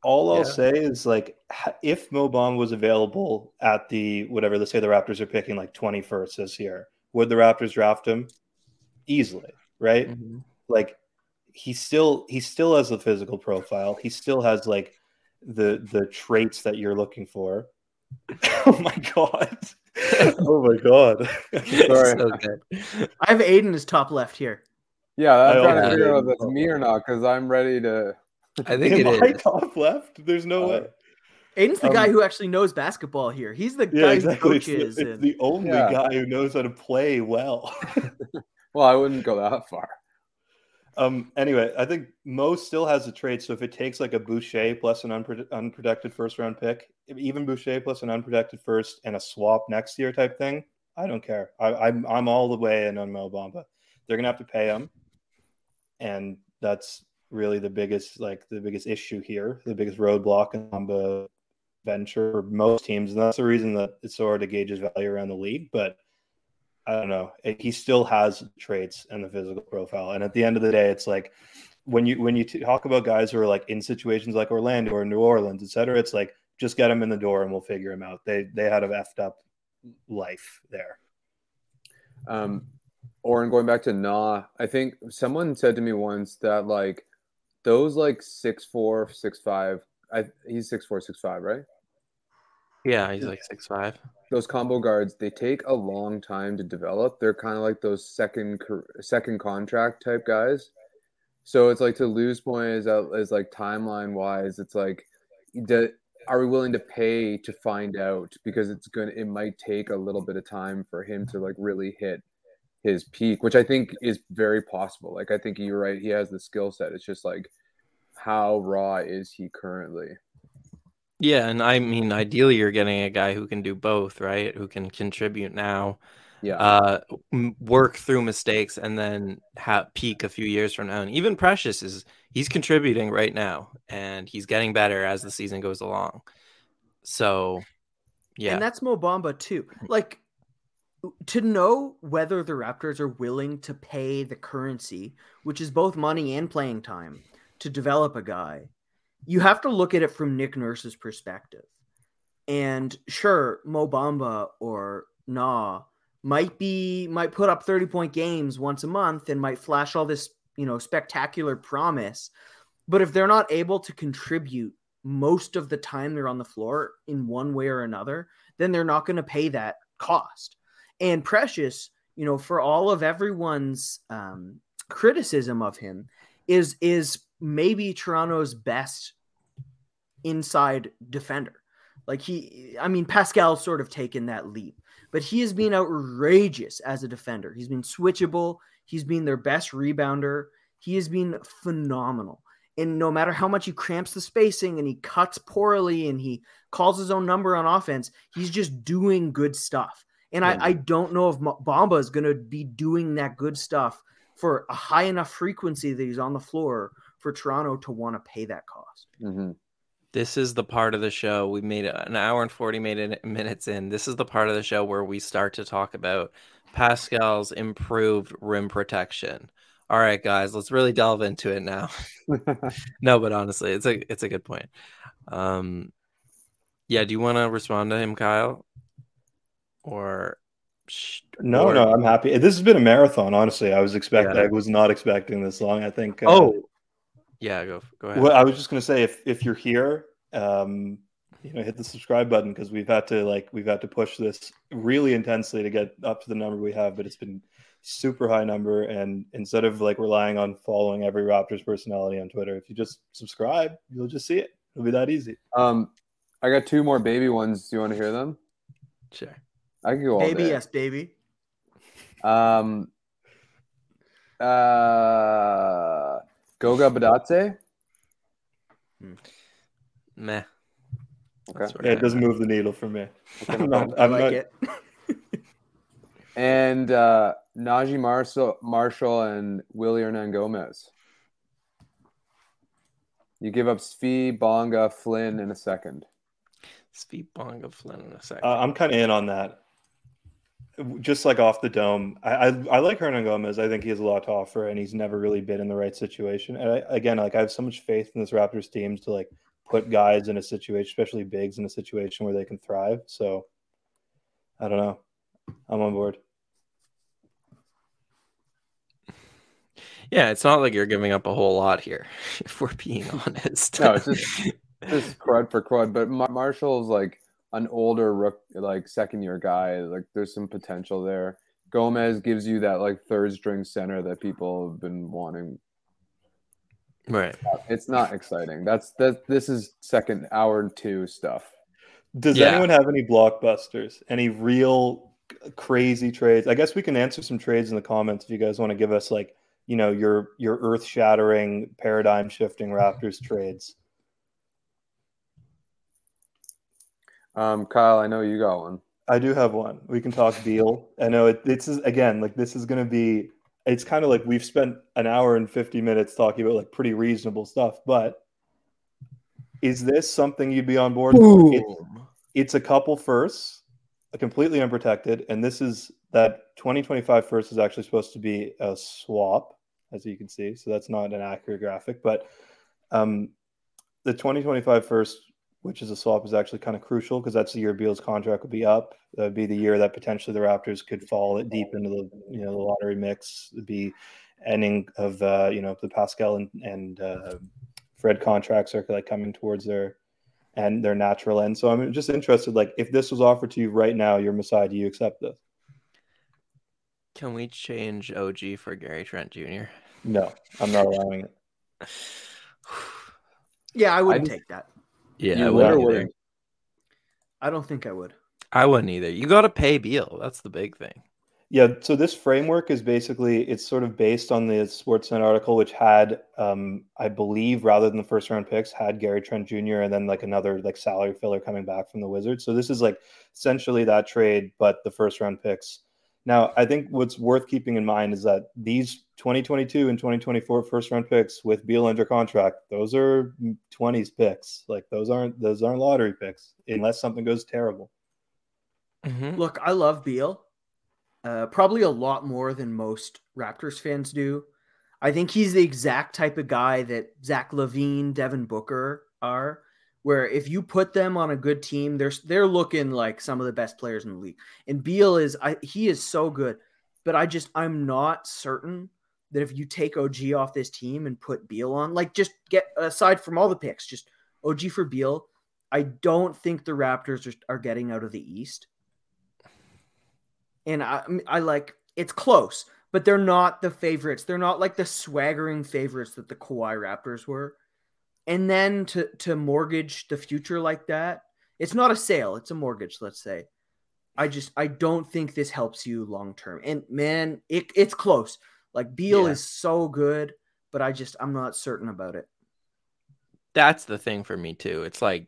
All I'll yeah. say is, like, if Mo Bamba was available at the whatever, let's say the Raptors are picking like twenty-first this year, would the Raptors draft him? Easily, right? Mm-hmm. Like, he still he still has the physical profile. He still has like the the traits that you're looking for. Oh my god! Oh my god! Sorry. So good. I have Aiden as top left here. Yeah, I'm I trying to figure out if that's me or not because I'm ready to. I think Am it I is. top left? There's no uh, way. Aiden's the um, guy who actually knows basketball here. He's the yeah, guy exactly. who coaches. It's the, it's and... the only yeah. guy who knows how to play well. Well, I wouldn't go that far. Um. Anyway, I think Mo still has the trade. So if it takes like a Boucher plus an unpro- unprotected first round pick, even Boucher plus an unprotected first and a swap next year type thing, I don't care. I, I'm I'm all the way in on Mo Bamba. They're gonna have to pay him, and that's really the biggest, like the biggest issue here, the biggest roadblock on the venture for most teams. And that's the reason that it's so hard to gauge his value around the league. But I don't know. It, he still has traits and the physical profile. And at the end of the day, it's like when you, when you t- talk about guys who are like in situations like Orlando or New Orleans, et cetera, it's like, just get him in the door and we'll figure him out. They, they had a effed up life there. Um, Oren, going back to Nah, I think someone said to me once that like, those like six four, six five. I he's six four, six five, right? Yeah, he's like six five. Those combo guards, they take a long time to develop. They're kind of like those second second contract type guys. So it's like to Lou's point is that is like timeline wise, it's like, do, are we willing to pay to find out? Because it's gonna, it might take a little bit of time for him to like really hit his peak, which I think is very possible. Like, I think you're right. He has the skill set. It's just like, how raw is he currently? Yeah. And I mean, ideally you're getting a guy who can do both, right? Who can contribute now, yeah, uh, work through mistakes and then ha- peak a few years from now. And even Precious is, he's contributing right now and he's getting better as the season goes along. So yeah. And that's Mo Bamba too. Like, to know whether the Raptors are willing to pay the currency, which is both money and playing time, to develop a guy, you have to look at it from Nick Nurse's perspective. And sure, Mo Bamba or Nah might be might put up thirty-point games once a month and might flash all this, you know, spectacular promise. But if they're not able to contribute most of the time they're on the floor in one way or another, then they're not going to pay that cost. And Precious, you know, for all of everyone's um, criticism of him, is is maybe Toronto's best inside defender. Like he, I mean, Pascal's sort of taken that leap, but he has been outrageous as a defender. He's been switchable. He's been their best rebounder. He has been phenomenal. And no matter how much he cramps the spacing and he cuts poorly and he calls his own number on offense, he's just doing good stuff. And I, I don't know if Bamba is going to be doing that good stuff for a high enough frequency that he's on the floor for Toronto to want to pay that cost. Mm-hmm. This is the part of the show we made an hour and forty minutes in. This is the part of the show where we start to talk about Pascal's improved rim protection. All right, guys, let's really delve into it now. No, but honestly, it's a it's a good point. Um, yeah, do you want to respond to him, Kyle? Or no, or... no, I'm happy. This has been a marathon. Honestly, I was expecting. Yeah. I was not expecting this long. I think. Uh, oh, yeah. Go go ahead. Well, I was just gonna say if if you're here, um, you know, hit the subscribe button because we've had to like we've had to push this really intensely to get up to the number we have, but it's been. Super high number, and instead of like relying on following every Raptors personality on Twitter, if you just subscribe, you'll just see it. It'll be that easy. Um, I got two more baby ones. Do you want to hear them? Sure. I can go all baby, day. Yes, baby. Um. Uh. Goga Badatse. Hmm. Meh. Okay. Yeah, it doesn't move the needle for me. I'm not, I'm I like not... it. And uh, Najee Marshall, Marshall and Willie Hernan-Gomez. You give up Svi Bonga Flynn in a second. Svi Bonga Flynn in a second. Uh, I'm kind of in on that. Just like off the dome, I, I I like Hernan-Gomez. I think he has a lot to offer, and he's never really been in the right situation. And I, again, like I have so much faith in this Raptors team to like put guys in a situation, especially bigs, in a situation where they can thrive. So I don't know. I'm on board. Yeah, it's not like you're giving up a whole lot here, if we're being honest. No, it's just, just crud for crud. But Mar- Marshall's like an older rook, like second year guy. Like there's some potential there. Gomez gives you that like third string center that people have been wanting. Right. It's not exciting. That's that. This is second hour and two stuff. Does yeah. anyone have any blockbusters? Any real crazy trades? I guess we can answer some trades in the comments if you guys want to give us like, you know, your your earth-shattering, paradigm-shifting Raptors trades. Um, Kyle, I know you got one. I do have one. We can talk Beal. I know it, it's, again, like this is going to be – it's kind of like we've spent an hour and fifty minutes talking about like pretty reasonable stuff, but is this something you'd be on board with? It, it's a couple firsts. Completely unprotected, and this is that twenty twenty-five first is actually supposed to be a swap, as you can see, so that's not an accurate graphic, but um, the twenty twenty-five first, which is a swap, is actually kind of crucial because that's the year Beal's contract would be up. That would be the year that potentially the Raptors could fall deep into the, you know, the lottery mix. It'd be ending of uh, you know, the Pascal and, and uh, Fred contracts are like coming towards their and their natural end. So I'm just interested, like, if this was offered to you right now, you're Masai, do you accept this? Can we change O G for Gary Trent Junior? No, I'm not allowing it. Yeah, I wouldn't I'd, take that. Yeah, you I wouldn't would either. I don't think I would. I wouldn't either. You got to pay Beal. That's the big thing. Yeah, so this framework is basically, it's sort of based on the Sportsnet article, which had, um, I believe, rather than the first round picks, had Gary Trent Junior and then like another like salary filler coming back from the Wizards. So this is like essentially that trade, but the first round picks. Now, I think what's worth keeping in mind is that these twenty twenty-two and twenty twenty-four first round picks with Beal under contract, those are twenties picks. Like those aren't those aren't lottery picks unless something goes terrible. Mm-hmm. Look, I love Beal. Uh, probably a lot more than most Raptors fans do. I think he's the exact type of guy that Zach LaVine, Devin Booker are, where if you put them on a good team, they're, they're looking like some of the best players in the league. And Beal is, I, he is so good. But I just, I'm not certain that if you take O G off this team and put Beal on, like just get, aside from all the picks, just O G for Beal, I don't think the Raptors are, are getting out of the East. And I, I like it's close, but they're not the favorites. They're not like the swaggering favorites that the Kawhi Raptors were. And then to to mortgage the future like that, it's not a sale. It's a mortgage, let's say. I just I don't think this helps you long term. And man, it it's close. Like Beal yeah. is so good, but I just I'm not certain about it. That's the thing for me too. It's like.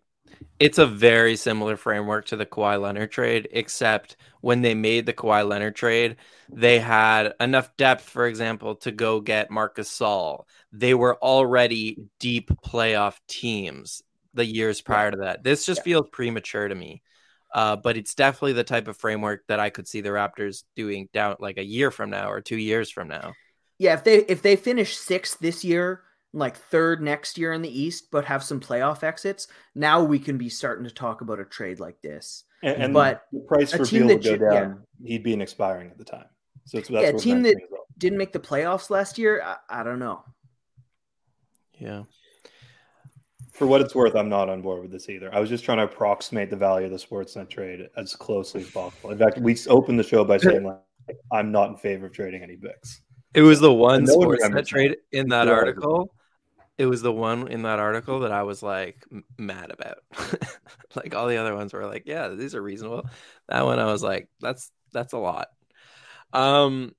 It's a very similar framework to the Kawhi Leonard trade, except when they made the Kawhi Leonard trade, they had enough depth, for example, to go get Marc Gasol. They were already deep playoff teams the years prior to that. This just yeah. feels premature to me. Uh, but it's definitely the type of framework that I could see the Raptors doing down like a year from now or two years from now. Yeah, if they if they finish sixth this year, like third next year in the East, but have some playoff exits, now we can be starting to talk about a trade like this. And, and but the price for Beal would go down. Yeah. He'd be an expiring at the time. So it's that's yeah, a team that well. didn't make the playoffs last year. I, I don't know. Yeah. For what it's worth, I'm not on board with this either. I was just trying to approximate the value of the Sportsnet trade as closely as possible. In fact, we opened the show by saying, like, I'm not in favor of trading any picks. It was the one no Sportsnet trade in that article. It was the one in that article that I was, like, mad about. Like, all the other ones were like, yeah, these are reasonable. That one, I was like, that's that's a lot. Um,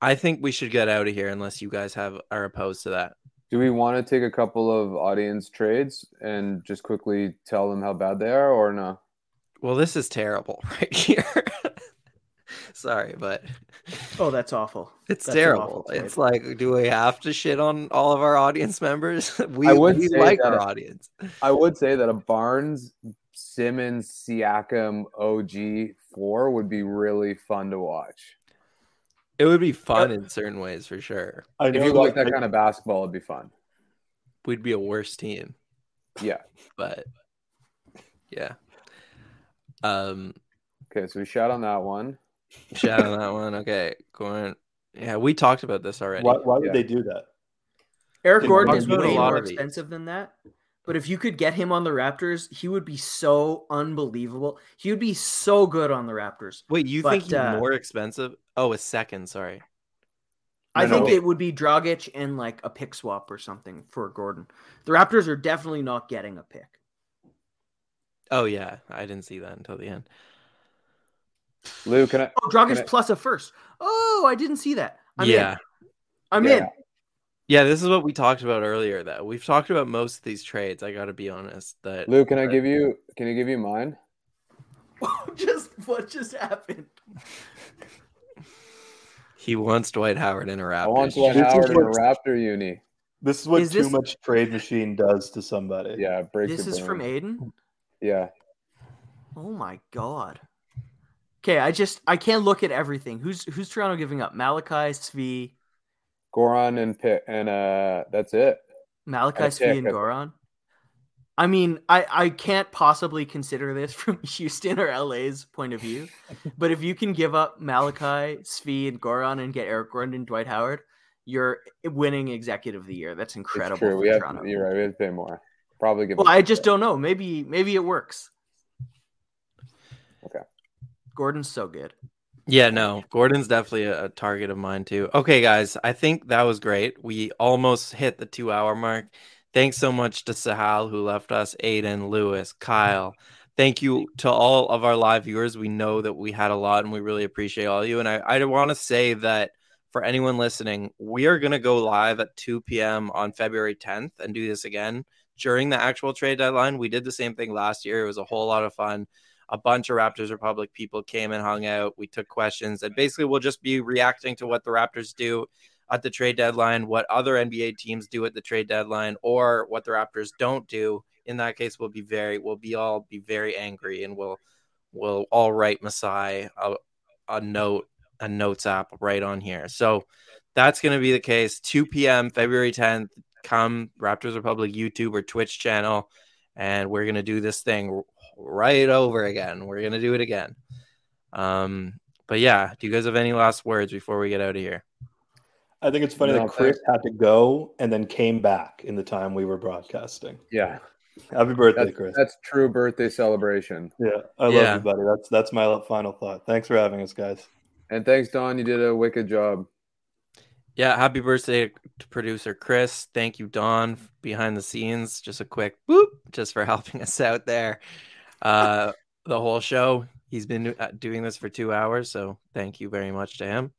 I think we should get out of here unless you guys have are opposed to that. Do we want to take a couple of audience trades and just quickly tell them how bad they are or no? Well, this is terrible right here. Sorry, but... Oh, that's awful. It's that's terrible. Awful it's like, do we have to shit on all of our audience members? We, I would we like that, our audience. I would say that a Barnes, Simmons, Siakam, O G four would be really fun to watch. It would be fun in certain ways, for sure. I if you like, like that kind of basketball, it'd be fun. We'd be a worse team. Yeah. But, yeah. Um. Okay, so we shot on that one. Shot on that one. Okay, Goran. Yeah, we talked about this already. Why, why would yeah. they do that? Eric Did Gordon is way more expensive than that. But if you could get him on the Raptors, he would be so unbelievable. He would be so good on the Raptors. Wait, you but, think he's uh, more expensive? Oh, a second, sorry. I no, think no. it would be Dragić and like a pick swap or something for Gordon. The Raptors are definitely not getting a pick. Oh, yeah. I didn't see that until the end. Lou, can I? Oh, Dragić I... plus a first. Oh, I didn't see that. I'm yeah. in. I'm yeah. in. Yeah, this is what we talked about earlier, though. We've talked about most of these trades, I got to be honest. That Lou, can that, I give you Can I give you mine? just What just happened? He wants Dwight Howard in a Raptor. I want Dwight Howard in a Raptor uni. This is what is too this... much trade machine does to somebody. Yeah, it breaks This is brain. From Aiden? Yeah. Oh, my God. Okay, I just – I can't look at everything. Who's who's Toronto giving up? Malachi, Svi. Goran and Pitt, and uh, that's it. Malachi, Svi, and Goran. I mean, I, I can't possibly consider this from Houston or L A's point of view, but if you can give up Malachi, Svi, and Goran and get Eric Gordon and Dwight Howard, you're winning executive of the year. That's incredible. It's true. We have, you're right. We have to pay more. Probably give. Well, I just don't know. Maybe maybe it works. Okay. Gordon's so good. Yeah, no, Gordon's definitely a, a target of mine too. Okay, guys, I think that was great. We almost hit the two-hour mark. Thanks so much to Sahal, who left us, Aiden, Lewis, Kyle. Thank you to all of our live viewers. We know that we had a lot, and we really appreciate all of you. And I, I want to say that for anyone listening, we are going to go live at two p.m. on February tenth and do this again during the actual trade deadline. We did the same thing last year. It was a whole lot of fun. A bunch of Raptors Republic people came and hung out. We took questions, and basically we'll just be reacting to what the Raptors do at the trade deadline, what other N B A teams do at the trade deadline, or what the Raptors don't do. In that case, we'll be very, we'll be all be very angry, and we'll, we'll all write Masai a, a note, a notes app right on here. So that's going to be the case. two p.m. February tenth, come Raptors Republic YouTube or Twitch channel, and we're going to do this thing right over again. We're going to do it again. Um, but yeah, do you guys have any last words before we get out of here? I think it's funny no, that Chris thanks. had to go and then came back in the time we were broadcasting. Yeah. Happy birthday, that's, Chris. That's true birthday celebration. Yeah. I love yeah. you, buddy. That's that's my final thought. Thanks for having us, guys. And thanks, Don. You did a wicked job. Yeah. Happy birthday to producer Chris. Thank you, Don, behind the scenes. Just a quick boop just for helping us out there. Uh, the whole show. He's been doing this for two hours. So thank you very much to him.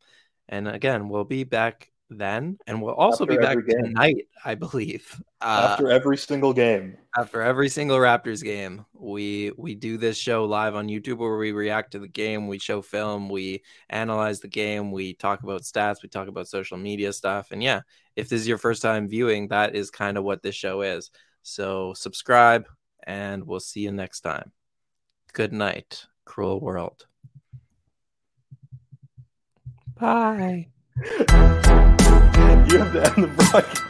And again, we'll be back then, and we'll also after be back tonight, I believe. Uh, after every single game, after every single Raptors game, we we do this show live on YouTube where we react to the game, we show film, we analyze the game, we talk about stats, we talk about social media stuff, and yeah, if this is your first time viewing, that is kind of what this show is. So subscribe, and we'll see you next time. Good night, cruel world. Bye. You have to end the broadcast.